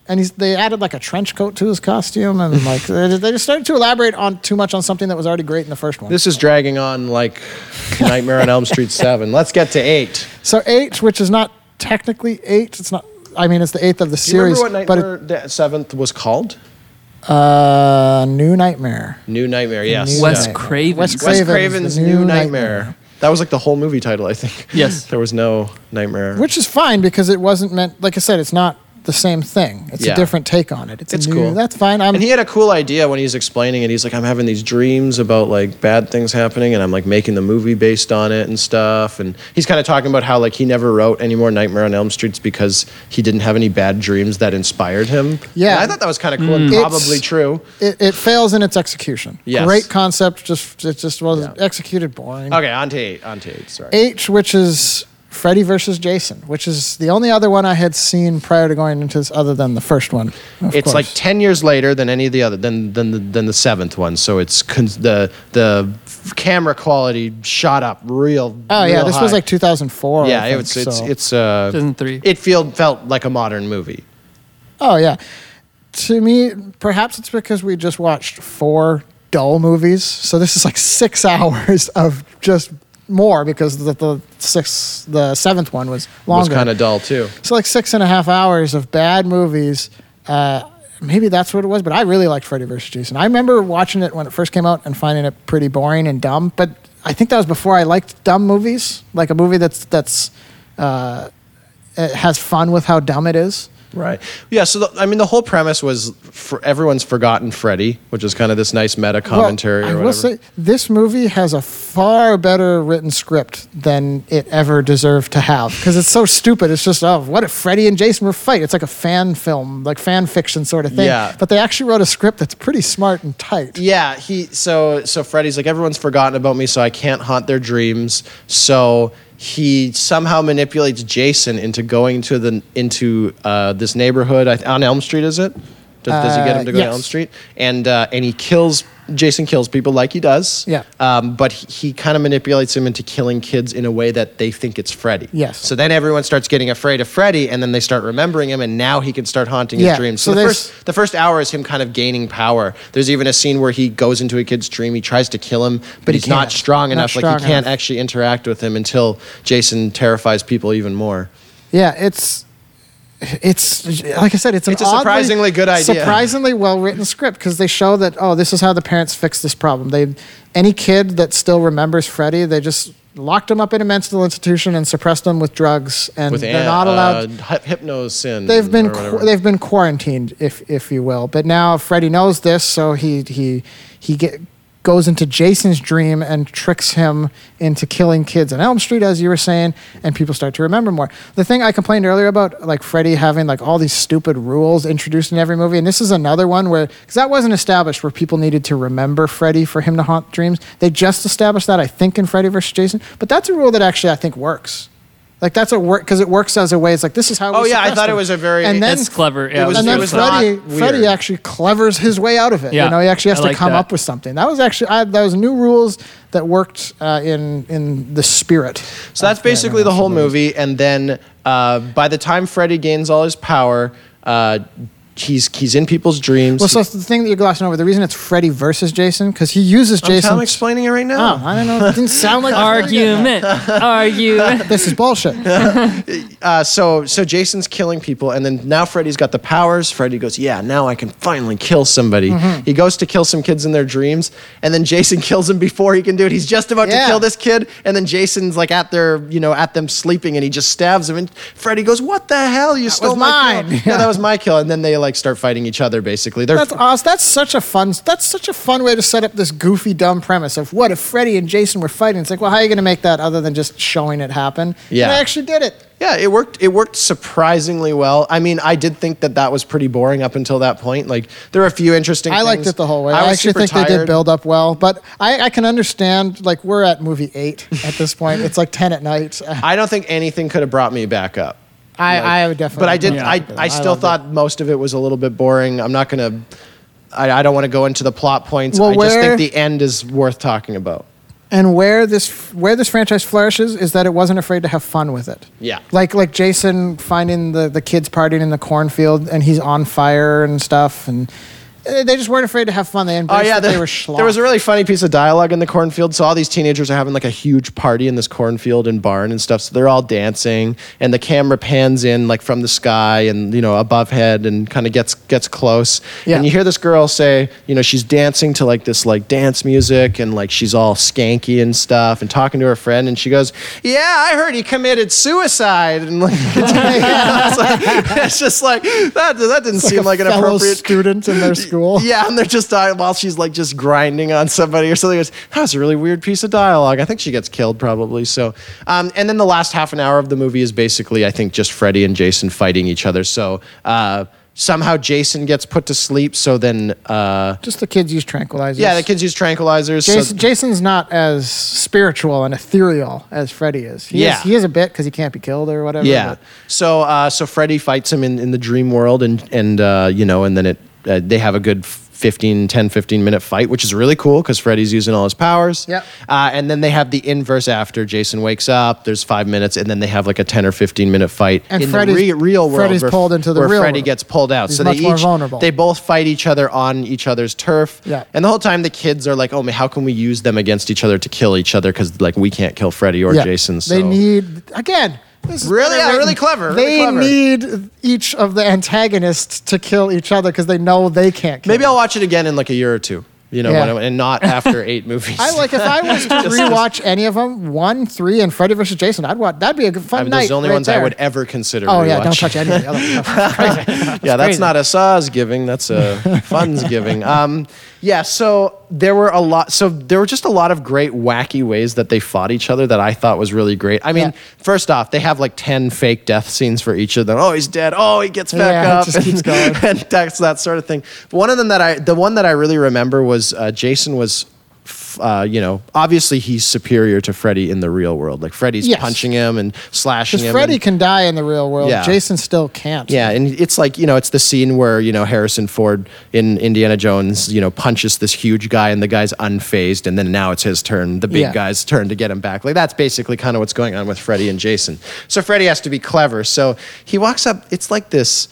And he's, they added like a trench coat to his costume, and like they, they just started to elaborate on too much on something that was already great in the first one. This is dragging on like Nightmare on Elm Street seven. Let's get to eight. So eight, which is not technically eight, it's not. I mean, it's the eighth of the series. Do you remember what Nightmare seventh was called? Uh, New Nightmare. New Nightmare, yes. New Wes, Nightmare. Craven. Wes Craven's, Wes Craven's New, New Nightmare. Nightmare. That was like the whole movie title, I think. Yes. There was no Nightmare. Which is fine because it wasn't meant, like I said, it's not the same thing. It's yeah. a different take on it. It's, it's a new, cool. That's fine. I'm, and he had a cool idea when he was explaining it. He's like, I'm having these dreams about like bad things happening, and I'm like making the movie based on it and stuff. And he's kind of talking about how like he never wrote any more Nightmare on Elm Streets because he didn't have any bad dreams that inspired him. Yeah, and I thought that was kind of cool mm. and probably it's, true. It, it fails in its execution. Yes. Great concept, just it just was yeah. executed boring. Okay, on to eight. On to eight. Sorry. H, which is Freddy versus. Jason, which is the only other one I had seen prior to going into this, other than the first one. It's course. like ten years later than any of the other than than the, than the seventh one. So it's con- the the camera quality shot up real. Oh real yeah, this high. was like two thousand four. Yeah, I think, it was, so. it's it's uh, two thousand three. It felt felt like a modern movie. Oh yeah, to me perhaps it's because we just watched four dull movies. So this is like six hours of just. More because the, the sixth, the seventh one was longer. It was kind of dull too. So like six and a half hours of bad movies. Uh, maybe that's what it was. But I really liked Freddy versus. Jason. I remember watching it when it first came out and finding it pretty boring and dumb. But I think that was before I liked dumb movies. Like a movie that's that's uh, it has fun with how dumb it is. Right. Yeah, so, the, I mean, the whole premise was for everyone's forgotten Freddy, which is kind of this nice meta commentary well, I or whatever. I will say, this movie has a far better written script than it ever deserved to have, because it's so stupid. It's just, oh, what if Freddy and Jason were fight? It's like a fan film, like fan fiction sort of thing. Yeah. But they actually wrote a script that's pretty smart and tight. Yeah, he. So, so Freddy's like, everyone's forgotten about me, so I can't haunt their dreams, so... He somehow manipulates Jason into going to the into uh, this neighborhood I, on Elm Street. Is it? Does, uh, does he get him to go yes. to Elm Street? And uh, and he kills Jason kills people like he does. Yeah. Um, but he, he kind of manipulates him into killing kids in a way that they think it's Freddy. Yes. So then everyone starts getting afraid of Freddy, and then they start remembering him, and now he can start haunting yeah. his dreams. So, so the first the first hour is him kind of gaining power. There's even a scene where he goes into a kid's dream. He tries to kill him, but he's not strong enough. Like he can't actually interact with him until Jason terrifies people even more. Yeah, it's... It's like I said. It's, an it's a surprisingly oddly, good idea. Surprisingly well written script because they show that oh, this is how the parents fix this problem. They any kid that still remembers Freddy, they just locked him up in a mental institution and suppressed him with drugs, and with they're an, not allowed uh, hypnosin. They've been qu- they've been quarantined, if if you will. But now Freddy knows this, so he he he get. goes into Jason's dream and tricks him into killing kids on Elm Street, as you were saying, and people start to remember more. The thing I complained earlier about, like Freddy having like all these stupid rules introduced in every movie, and this is another one where, because that wasn't established where people needed to remember Freddy for him to haunt dreams. They just established that, I think, in Freddy versus. Jason, but that's a rule that actually I think works. Like that's a work because it works as a way. It's like this is how. Oh we yeah, I thought him. It was a very. And then, that's clever. Yeah, it was, and then it was Freddy, Freddy actually clevers his way out of it. Yeah. You know, he actually has I to like come that. up with something. That was actually I, that was new rules that worked uh, in in the spirit. So that's basically the whole movie, and then uh, by the time Freddy gains all his power. Uh, He's he's in people's dreams. Well, so it's the thing that you're glossing over. The reason it's Freddy versus Jason because he uses Jason. I'm explaining it right now. Oh, I don't know. It didn't sound like argument. Argument. This is bullshit. uh, so so Jason's killing people, and then now Freddy's got the powers. Freddy goes, yeah, now I can finally kill somebody. Mm-hmm. He goes to kill some kids in their dreams, and then Jason kills him before he can do it. He's just about yeah. to kill this kid, and then Jason's like at their you know at them sleeping, and he just stabs him. And Freddy goes, what the hell? You that stole was my mine. Kill. Yeah. No, that was my kill. And then they like. Like start fighting each other basically. They're that's awesome. That's such a fun. That's such a fun way to set up this goofy, dumb premise of what if Freddy and Jason were fighting? It's like, well, how are you going to make that other than just showing it happen? Yeah, and I actually did it. Yeah, it worked. It worked surprisingly well. I mean, I did think that that was pretty boring up until that point. Like there were a few interesting. I things. liked it the whole way. I, I actually think tired. they did build up well, but I, I can understand. Like we're at movie eight at this point. It's like ten at night. I don't think anything could have brought me back up. Like, I, I would definitely. But I did. Yeah. I, I still I thought it. most of it was a little bit boring. I'm not gonna. I, I don't want to go into the plot points. Well, I where, just think the end is worth talking about. And where this where this franchise flourishes is that it wasn't afraid to have fun with it. Yeah. Like like Jason finding the the kids partying in the cornfield and he's on fire and stuff and. They just weren't afraid to have fun. They embraced oh, yeah, that the, they were schlock. There was a really funny piece of dialogue in the cornfield. So all these teenagers are having like a huge party in this cornfield and barn and stuff. So they're all dancing and the camera pans in like from the sky and, you know, above head and kind of gets gets close. Yeah. And you hear this girl say, you know, she's dancing to like this like dance music and like she's all skanky and stuff and talking to her friend. And she goes, yeah, I heard he committed suicide. And like, it's, like it's just like, that, that didn't it's seem like, like an appropriate student in their school. Yeah, and they're just dying while she's like just grinding on somebody or something. It's, that was a really weird piece of dialogue. I think she gets killed probably. So, um, and then the last half an hour of the movie is basically, I think, just Freddy and Jason fighting each other. So uh, somehow Jason gets put to sleep. So then, uh, just the kids use tranquilizers. Yeah, the kids use tranquilizers. Jason, so. Jason's not as spiritual and ethereal as Freddy is. He yeah, is, he is a bit because he can't be killed or whatever. Yeah. But. So, uh, so Freddy fights him in, in the dream world, and and uh, you know, and then it. Uh, they have a good fifteen, ten, fifteen minute fight, which is really cool because Freddy's using all his powers. Yep. Uh, and then they have the inverse after Jason wakes up. There's five minutes, and then they have like a ten or fifteen minute fight and in Freddy's, the re- real world. Freddy's where, pulled into the where real Freddy world. gets pulled out. He's so much they more each vulnerable. They both fight each other on each other's turf. Yep. And the whole time the kids are like, "Oh man, how can we use them against each other to kill each other? Because like we can't kill Freddy or yep. Jason." So. They need again. This is really, yeah, really clever. Really they clever. need each of the antagonists to kill each other because they know they can't kill Maybe them. I'll watch it again in like a year or two, you know, yeah. when, and not after eight movies. I like if I was to rewatch any of them, one, three, and Freddy versus. Jason, I'd watch. That'd be a fun I mean, night. Those are the only right ones there. I would ever consider. Oh rewatch. yeah, don't touch any of the other ones. That's crazy. That's yeah, that's crazy. Not a Sawsgiving. That's a Funsgiving. Um, yeah, so. There were a lot, so there were just a lot of great wacky ways that they fought each other that I thought was really great. I mean, yeah. first off, they have like ten fake death scenes for each of them. Oh, he's dead. Oh, he gets back yeah, up. Just and, keeps going. And that's that sort of thing. But one of them that I, the one that I really remember was uh, Jason was. Uh, you know, obviously he's superior to Freddy in the real world. Like Freddy's yes. punching him and slashing him. Freddy and, can die in the real world. Yeah. Jason still can't. Yeah, and it's like, you know, it's the scene where, you know, Harrison Ford in Indiana Jones, you know, punches this huge guy and the guy's unfazed and then now it's his turn, the big yeah. guy's turn to get him back. Like that's basically kind of what's going on with Freddy and Jason. So Freddy has to be clever. So he walks up, it's like this...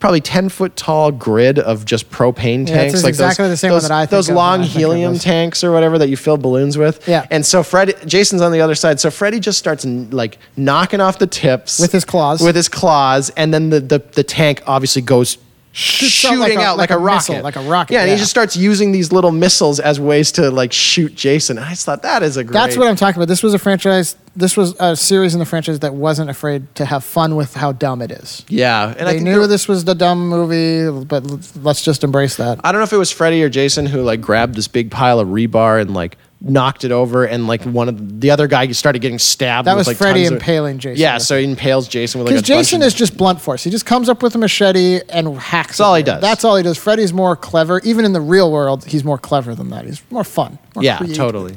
probably ten foot tall grid of just propane tanks. Yeah, like exactly those, the same those, one that I think Those of long helium tanks or whatever that you fill balloons with. Yeah. And so Freddy, Jason's on the other side. So Freddy just starts like knocking off the tips. With his claws. With his claws. And then the, the, the tank obviously goes shooting like a, out like, like a, a rocket. Missile, like a rocket. Yeah, and yeah. he just starts using these little missiles as ways to like shoot Jason. I just thought that is a great... That's what I'm talking about. This was a franchise... This was a series in the franchise that wasn't afraid to have fun with how dumb it is. Yeah. And they I think knew this was the dumb movie, but let's just embrace that. I don't know if it was Freddy or Jason who like grabbed this big pile of rebar and like knocked it over and like one of the other guy started getting stabbed. That with, was like, Freddy impaling of, Jason. Yeah, so he impales Jason with like a bunch of... Because Jason is just blunt force. He just comes up with a machete and hacks That's all he does. That's all he does. Freddy's more clever. Even in the real world, he's more clever than that. He's more fun. More yeah, creative. Totally.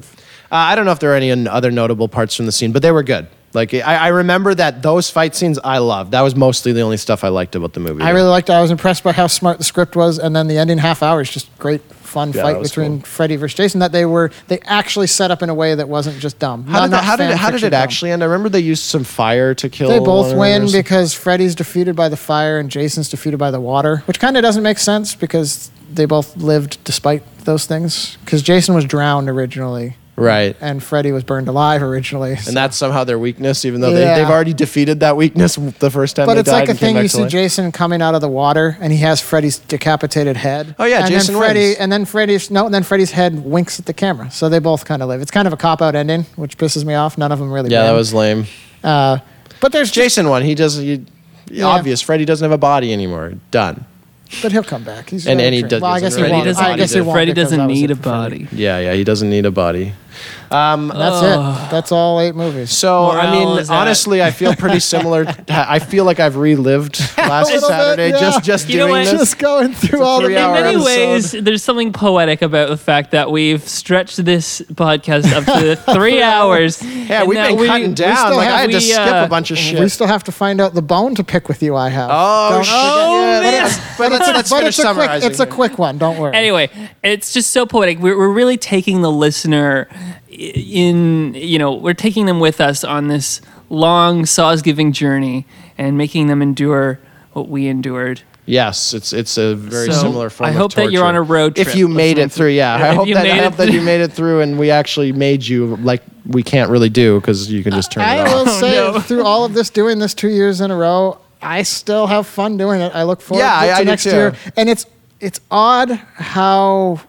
Uh, I don't know if there are any other notable parts from the scene, but they were good. Like I, I remember that those fight scenes I loved. That was mostly the only stuff I liked about the movie. I though. really liked it. I was impressed by how smart the script was, and then the ending half hour is just great fun yeah, fight between cool. Freddy versus. Jason that they were they actually set up in a way that wasn't just dumb. How did, not, that, how did, how did it dumb. actually end? I remember they used some fire to kill. They both win because Freddy's defeated by the fire and Jason's defeated by the water, which kind of doesn't make sense because they both lived despite those things. Because Jason was drowned originally. Right. And Freddy was burned alive originally. So. And that's somehow their weakness, even though yeah. they, they've already defeated that weakness the first time but they died. But it's like a thing you see Jason coming out of the water, and he has Freddy's decapitated head. Oh, yeah, and Jason then Freddy, wins. And then, Freddy's, no, and then Freddy's head winks at the camera, so they both kind of live. It's kind of a cop-out ending, which pisses me off. None of them really Yeah, ran. that was lame. Uh, but there's Jason just, one. He doesn't... He, yeah. Obvious. Freddy doesn't have a body anymore. Done. But he'll come back. He's and and he does, well, I guess he won't. I guess he won't. Freddy doesn't need a body. Yeah, yeah, he doesn't need a body. Um, That's oh. it. That's all eight movies. So, Morale I mean, honestly, I feel pretty similar. I feel like I've relived last Saturday bit, yeah. just, just you doing know what? this. Just going through all the hours. In many ways, there's something poetic about the fact that we've stretched this podcast up to three hours. Yeah, we've been we, cutting down. Like, have, I had we, to skip uh, a bunch of shit. We still have to find out the bone to pick with you I have. Oh, don't shit. Oh, yeah, man. But it's, but it's, but it's, a, quick, it's a quick one. Don't worry. Anyway, it's just so poetic. We're, we're really taking the listener... in, you know, we're taking them with us on this long Sawsgiving journey and making them endure what we endured. Yes, it's it's a very so similar form of torture. I hope that you're on a road trip. If you made it through, yeah. I hope that I hope that you made it through and we actually made you, like we can't really do because you can just turn uh, it off. I will say, oh, no. through all of this, doing this two years in a row, I still have fun doing it. I look forward yeah, to I, I next do too. year. And it's it's odd how...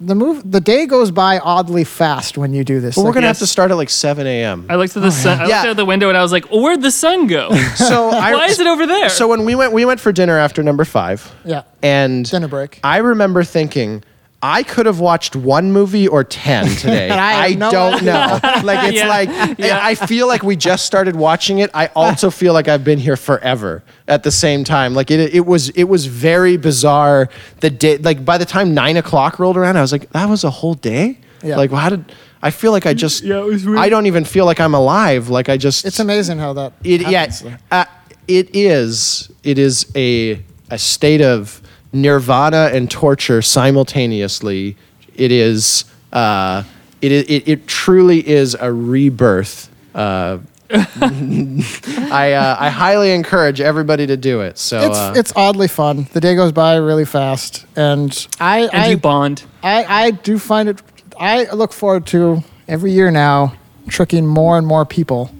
The move, the day goes by oddly fast when you do this. Well, like, we're gonna yes. have to start at like seven a.m. I looked at the oh, sun, yeah. I looked yeah. out the window and I was like, oh, "Where'd the sun go? So I, why is it over there?" So when we went, we went for dinner after number five. Yeah, and dinner break. I remember thinking, I could have watched one movie or ten today. I, I no don't know. Like it's yeah. like yeah. I feel like we just started watching it. I also feel like I've been here forever. At the same time, like it, it was, it was very bizarre. The day, like by the time nine o'clock rolled around, I was like, that was a whole day. Yeah. Like, well, how did? I feel like I just. Yeah, it was weird. I don't even feel like I'm alive. Like I just. It's amazing how that. It happens. yeah, uh, it is. It is a a state of nirvana and torture simultaneously. It is. Uh, it it it truly is a rebirth. Uh, I uh, I highly encourage everybody to do it. So it's, uh, it's oddly fun. The day goes by really fast, and I and I, you bond. I, I do find it. I look forward to every year now tricking more and more people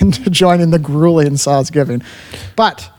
into joining the grueling Sawsgiving, but.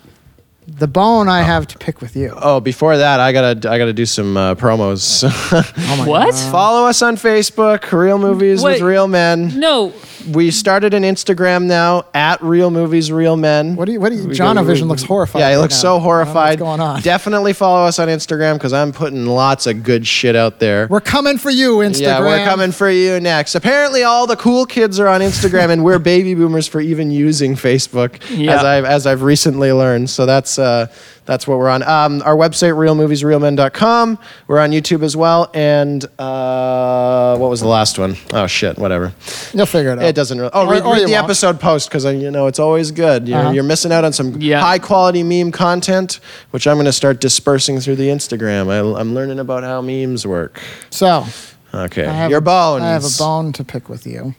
The bone I have to pick with you. Oh, before that, I gotta I gotta do some uh, promos. oh my what? God. Follow us on Facebook, Real Movies Wait, with Real Men. No, we started an Instagram now at Real Movies Real Men. What do you? What do you? Jonavision looks horrified. Yeah, he right looks now. so horrified. I don't know what's going on? Definitely follow us on Instagram because I'm putting lots of good shit out there. We're coming for you, Instagram. Yeah, we're coming for you next. Apparently, all the cool kids are on Instagram, and we're baby boomers for even using Facebook, yeah. as I've as I've recently learned. So that's. Uh, that's what we're on. Um, our website, real movies real men dot com. We're on YouTube as well. And uh, what was the last one? Oh, shit, whatever. You'll figure it out. It doesn't really. Oh, or, read, or read the won't. episode post because, you know, it's always good. You're, uh-huh. you're missing out on some yeah. high-quality meme content, which I'm going to start dispersing through the Instagram. I, I'm learning about how memes work. So. Okay. Your bones. I have a bone to pick with you.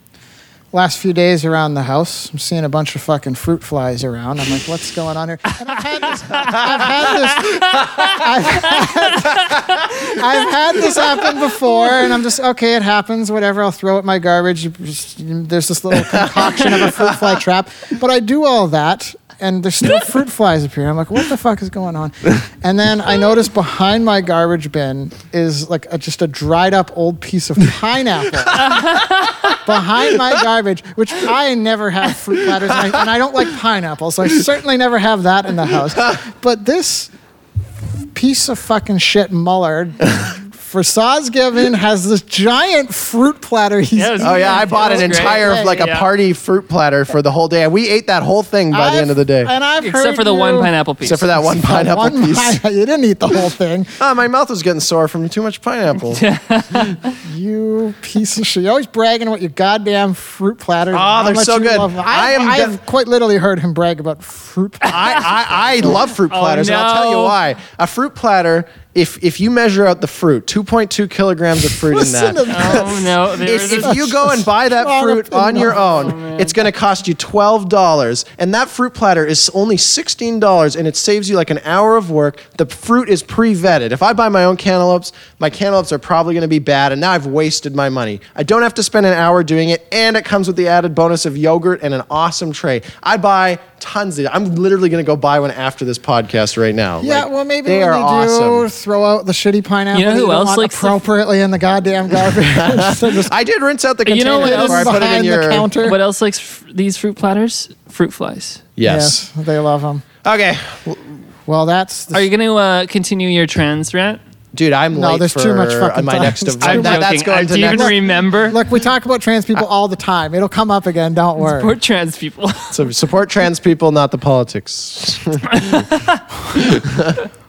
Last few days around the house, I'm seeing a bunch of fucking fruit flies around. I'm like, what's going on here? And I've had this. I've had this. I've had, I've had this happen before, and I'm just, okay, it happens, whatever. I'll throw it in my garbage. There's this little concoction of a fruit fly trap. But I do all that, and there's still fruit flies appearing. I'm like, what the fuck is going on? And then I notice behind my garbage bin is like a, just a dried up old piece of pineapple. Behind my garbage, which I never have fruit platters, and I, and I don't like pineapple, so I certainly never have that in the house. But this piece of fucking shit mullard for Sawsgiving has this giant fruit platter. He's yeah, oh, yeah. I bought an entire, great. like, a yeah. party fruit platter for the whole day. And we ate that whole thing by I've, the end of the day. And I've Except heard for the you, one pineapple piece. Except for that one pineapple one piece. Pine, you didn't eat the whole thing. Oh, my mouth was getting sore from too much pineapple. You piece of shit. You're always bragging about your goddamn fruit platter. Oh, they're so good. I, I am I have quite literally heard him brag about fruit platters. I, I, I love fruit platters, oh, no. and I'll tell you why. A fruit platter... If if you measure out the fruit, two point two kilograms of fruit in that. Oh, no. If, if you go and buy that fruit on your own, oh, it's going to cost you twelve dollars. And that fruit platter is only sixteen dollars, and it saves you like an hour of work. The fruit is pre-vetted. If I buy my own cantaloupes, my cantaloupes are probably going to be bad, and now I've wasted my money. I don't have to spend an hour doing it, and it comes with the added bonus of yogurt and an awesome tray. I buy... Tons of. I'm literally going to go buy one after this podcast right now. Yeah, like, well, maybe they when are they do awesome. Throw out the shitty pineapple. You know who else likes appropriately f- in the goddamn garbage? I did rinse out the container. You know what else? I put it in your counter. What else likes f- these fruit platters? Fruit flies. Yes, yes, they love them. Okay. Well, that's. The are you going to uh, continue your trends, Rant? Dude, I'm no, late there's for too much fucking my time. Next event. I'm that, that's going I, to do you next. Even remember? Look, we talk about trans people I, all the time. It'll come up again. Don't worry. Support trans people. So support trans people, not the politics.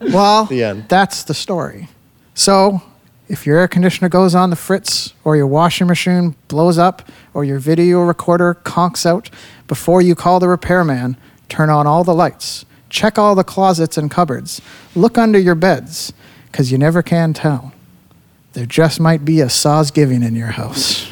Well, the end. That's the story. So if your air conditioner goes on the fritz, or your washing machine blows up, or your video recorder conks out, before you call the repairman, turn on all the lights. Check all the closets and cupboards. Look under your beds. Because you never can tell. There just might be a Sawsgiving in your house.